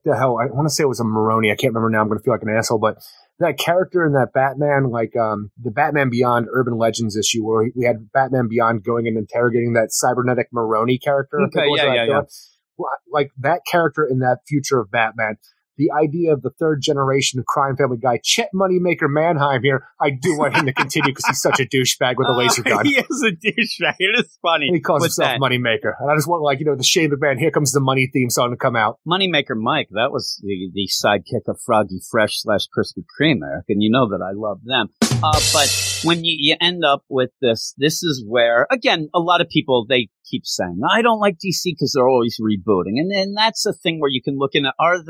want to say it was a Maroni. I can't remember now. I'm going to feel like an asshole, but that character in that Batman, like the Batman Beyond Urban Legends issue, where we had Batman Beyond going and interrogating that cybernetic Maroni character. Okay, yeah. Like that character in that future of Batman, the idea of the third generation of crime family guy, Chet Moneymaker Manheim here, I do want him to continue because he's such a douchebag with a laser gun. He is a douchebag. It is funny. And he calls himself Moneymaker. And I just want, like, you know, the Shane McMahon, here comes the money theme song to come out. Moneymaker Mike, that was the sidekick of Froggy Fresh / Krispy Kreme, Eric, and you know that I love them. But when you end up with this, this is where, again, a lot of people, they keep saying, I don't like DC because they're always rebooting. And then that's a thing where you can look in at, are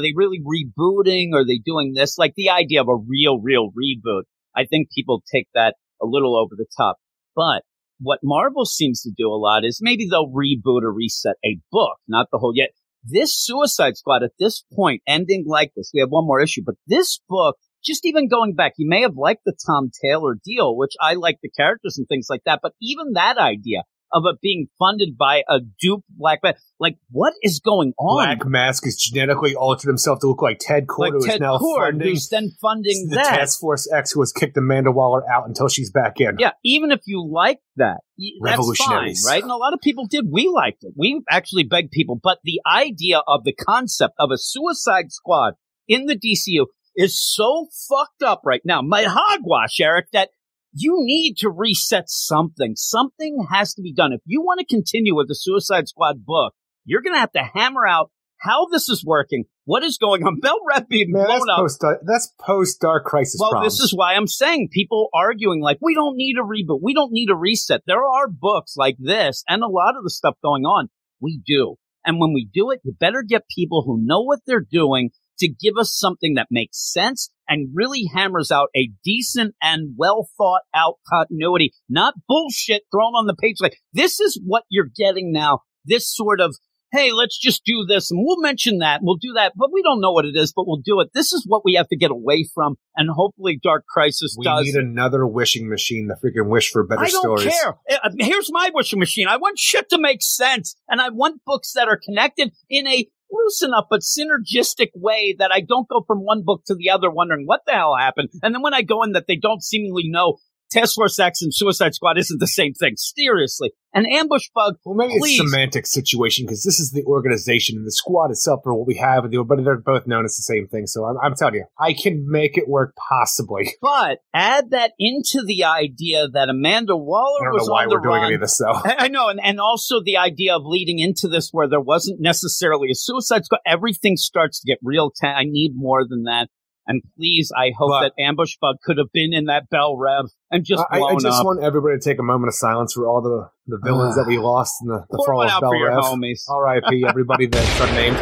they really rebooting? Are they doing this? Like the idea of a real reboot. I think people take that a little over the top. But what Marvel seems to do a lot is maybe they'll reboot or reset a book, not the whole yet. This Suicide Squad at this point, ending like this, we have one more issue, but this book, just even going back, you may have liked the Tom Taylor deal, which I like the characters and things like that, but even that idea of it being funded by a dupe Black Mask. Like, what is going on? Black Mask has genetically altered himself to look like Ted Kord, who's then funding the Task Force X, who has kicked Amanda Waller out until she's back in. Yeah, even if you like that, that's fine, right? And a lot of people did. We liked it. We actually begged people. But the idea of the concept of a Suicide Squad in the DCU is so fucked up right now. My hogwash, Eric, that you need to reset something. Something has to be done. If you want to continue with the Suicide Squad book, you're going to have to hammer out how this is working, what is going on. Bell Rep being blown up. That's post-Dark Crisis problems. This is why I'm saying people arguing like, we don't need a reboot. We don't need a reset. There are books like this and a lot of the stuff going on. We do. And when we do it, you better get people who know what they're doing to give us something that makes sense and really hammers out a decent and well-thought-out continuity, not bullshit thrown on the page like, this is what you're getting now, this sort of, hey, let's just do this, and we'll mention that, we'll do that, but we don't know what it is, but we'll do it. This is what we have to get away from, and hopefully Dark Crisis does. We need another wishing machine to freaking wish for better stories. I don't care. Here's my wishing machine. I want shit to make sense, and I want books that are connected in a loose enough but synergistic way that I don't go from one book to the other wondering what the hell happened, and then when I go in that they don't seemingly know Task Force X and Suicide Squad isn't the same thing. Seriously. An ambush bug, well, maybe please. It's a semantic situation because this is the organization and the squad itself or what we have, but they're both known as the same thing. So I'm telling you, I can make it work possibly. But add that into the idea that Amanda Waller was on the run. I don't know why we're doing any of this, though. I know, and also the idea of leading into this where there wasn't necessarily a Suicide Squad. Everything starts to get real. I need more than that. And please, I hope that ambush bug could have been in that Bell Rev and just blown up. I just want everybody to take a moment of silence for all the villains that we lost in the fall of Bell Rev. R.I.P. everybody that's unnamed.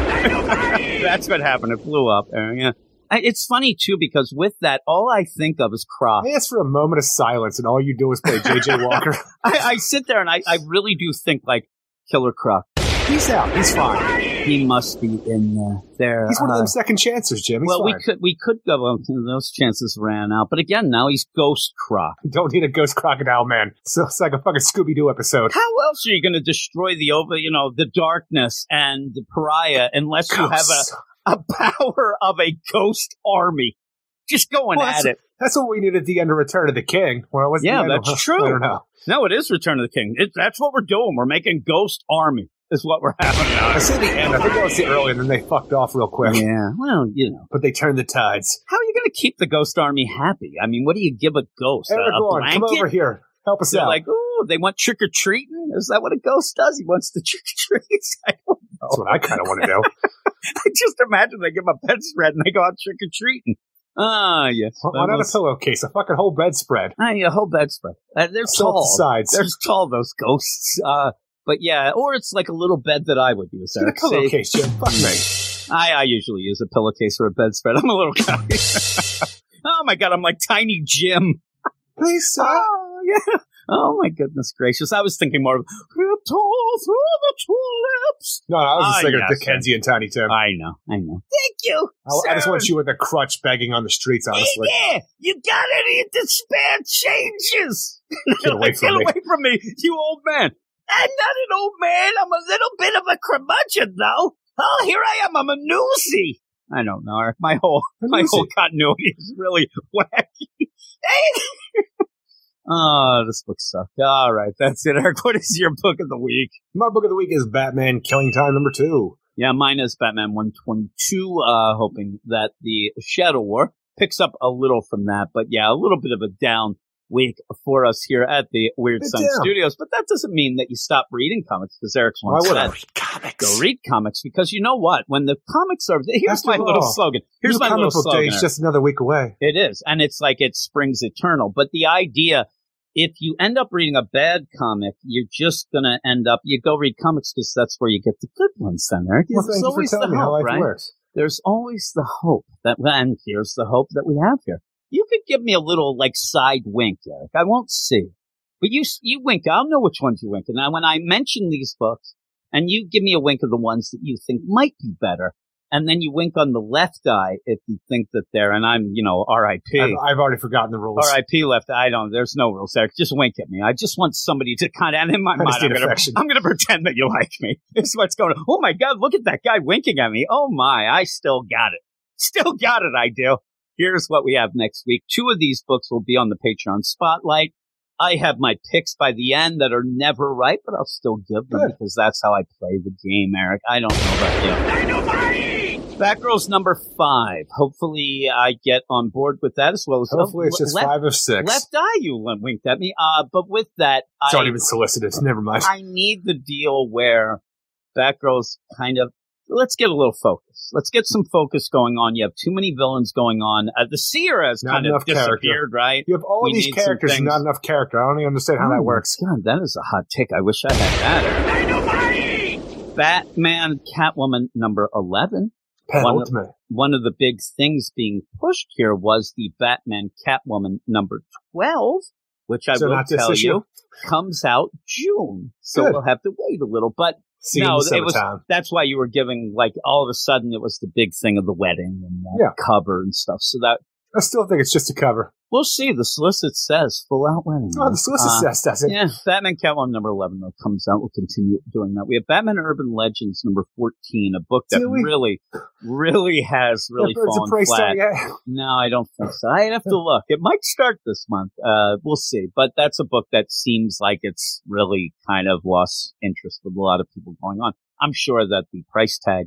That's what happened. It blew up. Yeah. It's funny, too, because with that, all I think of is Croc. I ask for a moment of silence, and all you do is play J.J. Walker. I sit there, and I really do think, like, Killer Croc. He's out. He's fine. He must be in there. He's one of them second chances, Jim. He's fine. we could go on. Those chances ran out. But again, now he's Ghost Croc. Don't need a Ghost Crocodile, man. So it's like a fucking Scooby-Doo episode. How else are you going to destroy the darkness and the pariah unless you have a power of a ghost army? Just going at it. That's what we did at the end of Return of the King. That's true. I don't know. No, it is Return of the King. That's what we're doing. We're making Ghost Army. Is what we're having. I say the end. I think that was the early, and then they fucked off real quick. Yeah, well, But they turned the tides. How are you going to keep the Ghost Army happy? I mean, what do you give a ghost? Eric, a blanket? Come over here. Help us out. They're like, ooh, they want trick-or-treating? Is that what a ghost does? He wants to trick-or-treat? That's what I kind of want to do. I just imagine they give him a bedspread and they go out trick-or-treating. Ah, yes. Well, not a pillowcase, a fucking whole bedspread. A whole bedspread. They're tall. Sides. They're tall, those ghosts. But yeah, or it's like a little bed that I would use. It's a pillowcase, Jim. Fuck me. I usually use a pillowcase or a bedspread. I'm a little guy. Oh my god, I'm like Tiny Jim. Please, sir. Oh, yeah. Oh my goodness gracious. I was thinking more of through the tulips. No, I was just thinking of Dickensian and Tiny Tim. I know. Thank you. I just want you with a crutch begging on the streets, honestly. Yeah, you got any despair changes? Get away from me, you old man. I'm not an old man. I'm a little bit of a curmudgeon, though. Oh, here I am. I'm a newsie. I don't know. My whole continuity is really wacky. Oh, this book sucked. All right, that's it. Eric, what is your book of the week? My book of the week is Batman Killing Time number 2. Yeah, mine is Batman 122, hoping that the Shadow War picks up a little from that. But yeah, a little bit of a down week for us here at the Weird Sun Studios, but that doesn't mean that you stop reading comics, because Eric's one said, go read comics, because you know what? When the comics are... Here's my little slogan. Here's my little slogan. It's just another week away. It is, and it's like it springs eternal, but the idea, if you end up reading a bad comic, you're just going to end up... You go read comics, because that's where you get the good ones then, Eric. Well, thank you for telling me how life works. There's always the hope, and here's the hope that we have here. You could give me a little, like, side wink, Eric. I won't see. But you wink. I'll know which ones you wink. And when I mention these books, and you give me a wink of the ones that you think might be better, and then you wink on the left eye if you think that they're, and I'm, R.I.P. I've already forgotten the rules. R.I.P. left eye. There's no rules, Eric. Just wink at me. I just want somebody to kind of, and in my mind, I'm going to pretend that you like me. This is what's going on. Oh, my God, look at that guy winking at me. Oh, my, I still got it. Still got it, I do. Here's what we have next week. 2 of these books will be on the Patreon Spotlight. I have my picks by the end that are never right, but I'll still give them because that's how I play the game, Eric. I don't know about you. Batgirl's number 5. Hopefully I get on board with that as well. Hopefully it's just 5 of 6. Left Eye, you winked at me. But with that, it's already been solicited. Never mind. I need the deal where Batgirl's kind of, let's get a little focus. Let's get some focus going on. You have too many villains going on. The Seer has not kind of disappeared, right? You have all of these characters and not enough character. I don't even understand how that works. God, that is a hot take. I wish I had that. Dynamite! Batman, Catwoman number 11. One of the big things being pushed here was the Batman, Catwoman number 12, which I will tell you comes out June. So we'll have to wait a little, but no, it was, that's why you were giving, like, all of a sudden it was the big thing of the wedding and cover and stuff. So that I still think it's just a cover. We'll see. The solicit says full out wedding. Oh, the solicit says, does it? Yeah, Batman Catwoman number 11 though comes out. We'll continue doing that. We have Batman Urban Legends number 14, a book that really fallen flat. No, I don't think so. I'd have to look. It might start this month. We'll see. But that's a book that seems like it's really kind of lost interest with a lot of people going on. I'm sure that the price tag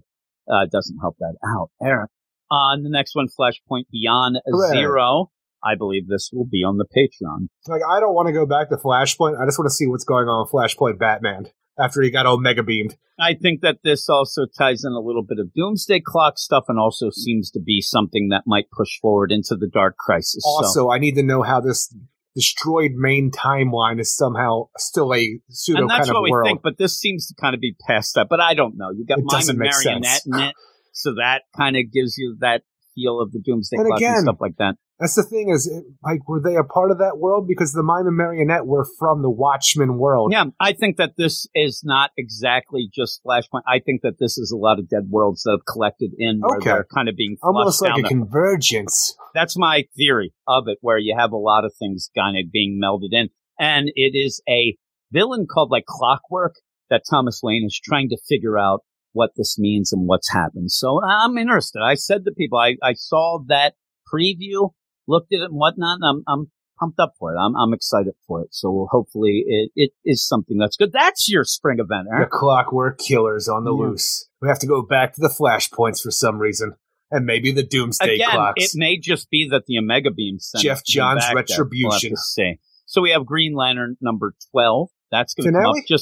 doesn't help that out. Eric. On the next one, Flashpoint Beyond Zero. I believe this will be on the Patreon. Like, I don't want to go back to Flashpoint. I just want to see what's going on with Flashpoint Batman after he got all mega beamed. I think that this also ties in a little bit of Doomsday Clock stuff and also seems to be something that might push forward into the Dark Crisis. Also, I need to know how this destroyed main timeline is somehow still a pseudo kind of world. And that's what we think, but this seems to kind of be past that. But I don't know. You got Mime and Marionette in it. So that kind of gives you that feel of the Doomsday Clock and stuff like that. That's the thing is, like, were they a part of that world? Because the Mime and Marionette were from the Watchmen world. Yeah, I think that this is not exactly just Flashpoint. I think that this is a lot of dead worlds that have collected in where they're kind of being flushed almost like down a convergence. That's my theory of it, where you have a lot of things kind of being melded in. And it is a villain called, like, Clockwork that Thomas Wayne is trying to figure out what this means and what's happened. So I'm interested. I said to people, I saw that preview, looked at it and whatnot, and I'm pumped up for it. I'm excited for it. So hopefully it is something that's good. That's your spring event, Eric. The Clockwork Killer's on the loose. We have to go back to the Flashpoints for some reason. And maybe the Doomsday Clocks. It may just be that the Omega Beam sent Jeff Johns' retribution. We'll so we have Green Lantern number 12. That's going to come up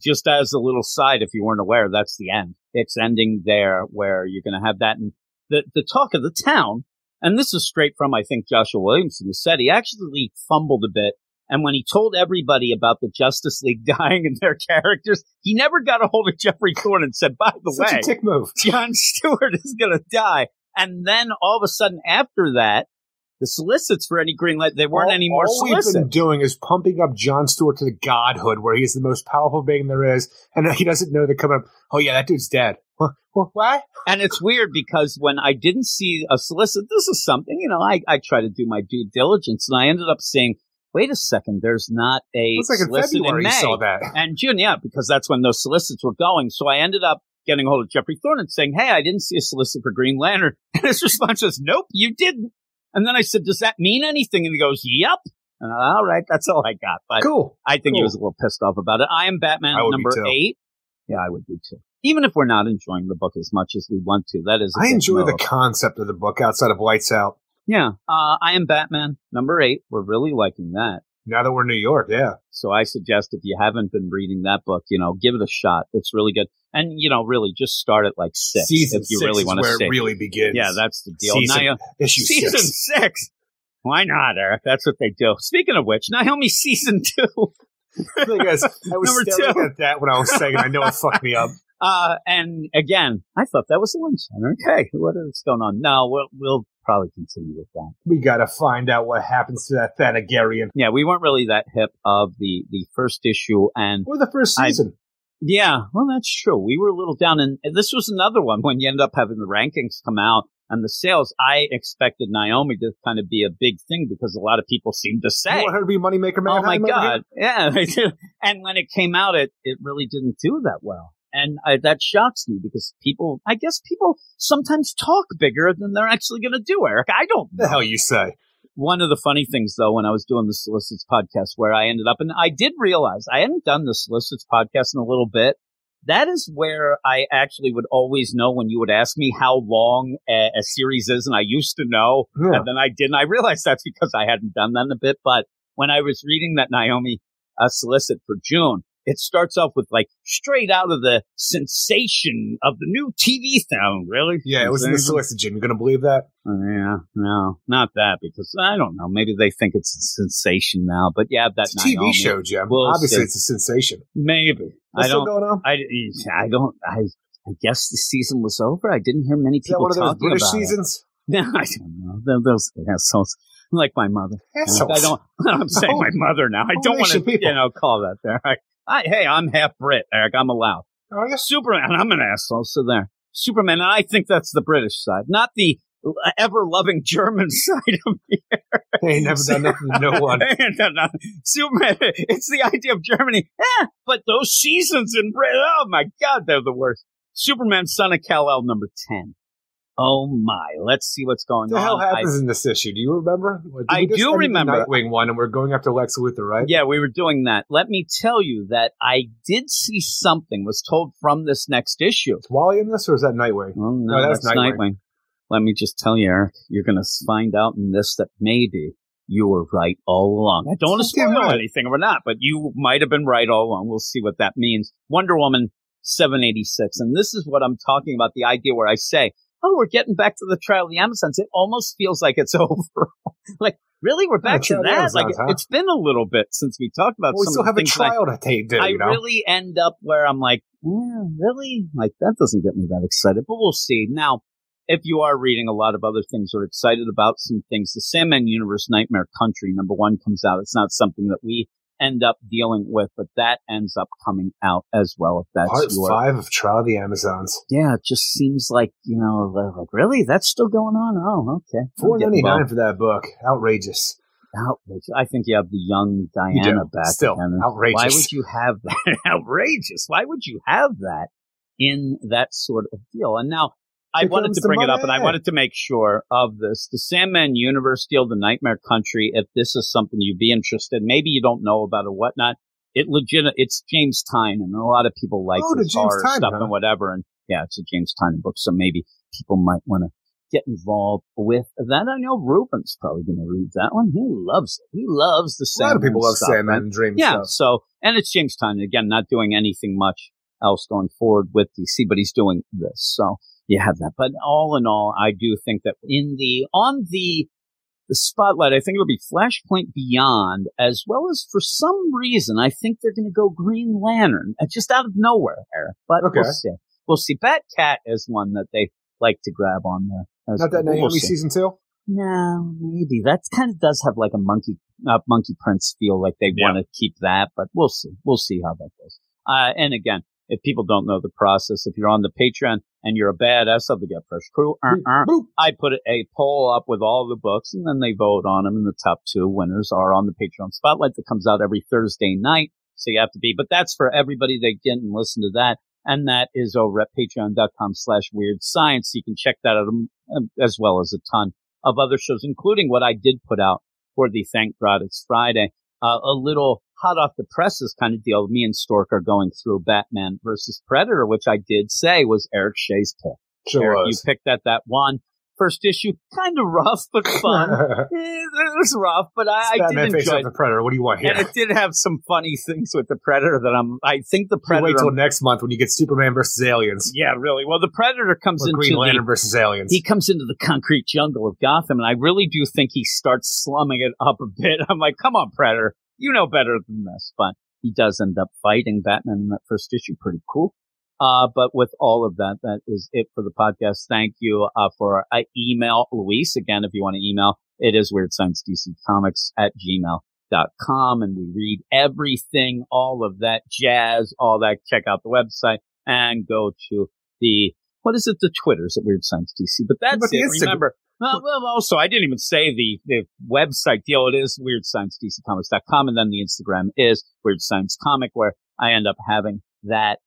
just as a little side, if you weren't aware, that's the end. It's ending there where you're going to have that. And the talk of the town, and this is straight from, I think, Joshua Williamson, who said he actually fumbled a bit. And when he told everybody about the Justice League dying and their characters, he never got a hold of Jeffrey Thorne and said, by the way, such a tick move. John Stewart is going to die. And then all of a sudden after that, the solicits for any green light, they weren't any more solicits. All we've been doing is pumping up John Stewart to the godhood, where he's the most powerful being there is, and he doesn't know they're coming up, oh yeah, that dude's dead. What? And it's weird, because when I didn't see a solicit, this is something, you know, I try to do my due diligence, and I ended up saying, wait a second, there's not a solicit in May. Saw that. And June, yeah, because that's when those solicits were going, so I ended up getting a hold of Jeffrey Thorne and saying, hey, I didn't see a solicit for Green Lantern, and his response was, nope, you didn't. And then I said, does that mean anything? And he goes, yep. And I, all right, that's all I got. But cool. I think he was a little pissed off about it. I Am Batman number 8. Yeah, I would be too. Even if we're not enjoying the book as much as we want to. That is, I enjoy the concept of the book outside of Lights Out. Yeah. I Am Batman number 8. We're really liking that. Now that we're in New York, yeah. So I suggest if you haven't been reading that book, you know, give it a shot. It's really good. And, you know, really just start at like 6 if you really want to see. Season 6 is where it really begins. Yeah, that's the deal. Issue 6. Season 6. Why not, Eric? That's what they do. Speaking of which, Naomi Season 2. I guess I was staring at that when I was saying it. I know it fucked me up. And again, I thought that was a lunch. Okay, what is going on? No, we'll probably continue with that. We got to find out what happens to that Thanagarian. Yeah, we weren't really that hip of the first issue or the first season. Yeah, well, that's true. We were a little down, and this was another one when you end up having the rankings come out and the sales. I expected Naomi to kind of be a big thing because a lot of people seem to say, you want her to be Moneymaker Man? Oh, my God. Yeah, they do. And when it came out, it really didn't do that well. And that shocks me because people sometimes talk bigger than they're actually going to do, Eric. I don't know. The hell you say. One of the funny things, though, when I was doing the Solicits podcast where I ended up, and I did realize I hadn't done the Solicits podcast in a little bit, that is where I actually would always know when you would ask me how long a series is. And I used to know, and then I didn't. I realized that's because I hadn't done that in a bit. But when I was reading that Naomi solicit for June, it starts off with like straight out of the sensation of the new TV sound, really? Yeah, it was in the solicit, Jim. You going to believe that? Yeah, no, not that, because I don't know. Maybe they think it's a sensation now, but yeah, that's a TV show, Jim. Obviously, it's a sensation. Maybe. What's still going on? I guess the season was over. I didn't hear many people talking about it. Is that one of those British seasons? No, I don't know. Those assholes. Like my mother. Assholes. I'm saying my mother now. I don't want to, call that there. Hey, I'm half Brit, Eric. I'm allowed. Oh, yeah. Superman. I'm an asshole. So there. Superman. And I think that's the British side, not the ever-loving German side of here. They ain't never done nothing to no one. Superman. It's the idea of Germany. But those seasons in Britain, oh, my God, they're the worst. Superman, Son of Kal-El, number 10. Oh, my. Let's see what's going on. What the hell happens in this issue? Do you remember? I do remember. Nightwing one, and we're going after Lex Luthor, right? Yeah, we were doing that. Let me tell you that I did see something was told from this next issue. Is Wally in this, or is that Nightwing? Well, no, that's Nightwing. Let me just tell you, Eric, you're going to find out in this that maybe you were right all along. I don't want to spoil anything or not, but you might have been right all along. We'll see what that means. Wonder Woman 786. And this is what I'm talking about, the idea where I say, oh, we're getting back to the Trial of the Amazons. It almost feels like it's over. Like, really? We're back to that? Amazons, It's been a little bit since we talked about some of the things. We still have a trial to take, I really end up where I'm like, really? Like, that doesn't get me that excited. But we'll see. Now, if you are reading a lot of other things or excited about some things, the Sandman Universe Nightmare Country, number 1, comes out. It's not something that we end up dealing with, but that ends up coming out as well. If that's Part 5 of Trial of the Amazons. Yeah, it just seems like, like, really? That's still going on? Oh, okay. $4.99 for that book. Outrageous. I think you have the young Diana back. Still, again. Outrageous. Why would you have that? Outrageous. Why would you have that in that sort of deal? And now, I wanted to bring it up, and I wanted to make sure of this. The Sandman Universe deal, the Nightmare Country, if this is something you'd be interested in, maybe you don't know about or whatnot, it's James Tynion, and a lot of people like his horror stuff and whatever. And yeah, it's a James Tynion book, so maybe people might want to get involved with that. I know Ruben's probably going to read that one. He loves it. He loves the Sandman. A lot of people love Sandman and Dream stuff. Yeah, and it's James Tynion. Again, not doing anything much else going forward with DC, but he's doing this, so... You have that. But all in all, I do think that on the spotlight, I think it would be Flashpoint Beyond, as well as for some reason, I think they're going to go Green Lantern, just out of nowhere, Eric. But okay. We'll see. Batcat is one that they like to grab on there. Not that Naomi season 2? No, maybe. That kind of does have like a Monkey Prince feel, like they want to keep that, but we'll see. We'll see how that goes. And again, if people don't know the process, if you're on the Patreon and you're a badass of the Get Fresh Crew, I put a poll up with all the books, and then they vote on them, and the top 2 winners are on the Patreon Spotlight that comes out every Thursday night, so you have to be. But that's for everybody that didn't listen to that, and that is over at patreon.com/weird science. You can check that out, as well as a ton of other shows, including what I did put out for the Thank God It's Friday, a little hot off the presses kind of deal. Me and Stork are going through Batman versus Predator, which I did say was Eric Shea's pick. Sure, Eric, you picked that one. First issue, kind of rough, but fun. It was rough, but I did enjoy it. Batman the Predator. What do you want here? And it did have some funny things with the Predator that I think the Predator... You wait till next month when you get Superman versus Aliens. Yeah, really. Well, the Predator comes into Green Lantern versus Aliens. He comes into the concrete jungle of Gotham, and I really do think he starts slumming it up a bit. I'm like, come on, Predator. You know better than this, but he does end up fighting Batman in that first issue. Pretty cool. But with all of that, that is it for the podcast. Thank you for our email, Luis. Again, if you want to email, it is WeirdScienceDCComics@gmail.com. And we read everything, all of that jazz, all that. Check out the website and go to the Twitters at Weird Science DC. But that's it. Remember. Well, also, I didn't even say the website deal. It is WeirdScienceDCComics.com, and then the Instagram is Weird Science Comic, where I end up having that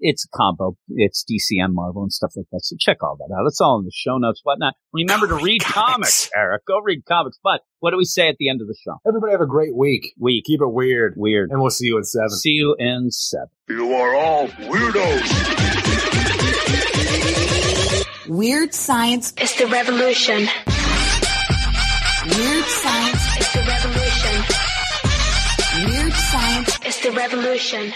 It's a combo. It's DC and Marvel and stuff like that. So check all that out. It's all in the show notes, whatnot. Remember to read comics, Eric. Go read comics. But what do we say at the end of the show? Everybody have a great week. Keep it weird. And we'll see you in 7. See you in 7. You are all weirdos. Weird science is the revolution. Weird science is the revolution. Weird science is the revolution.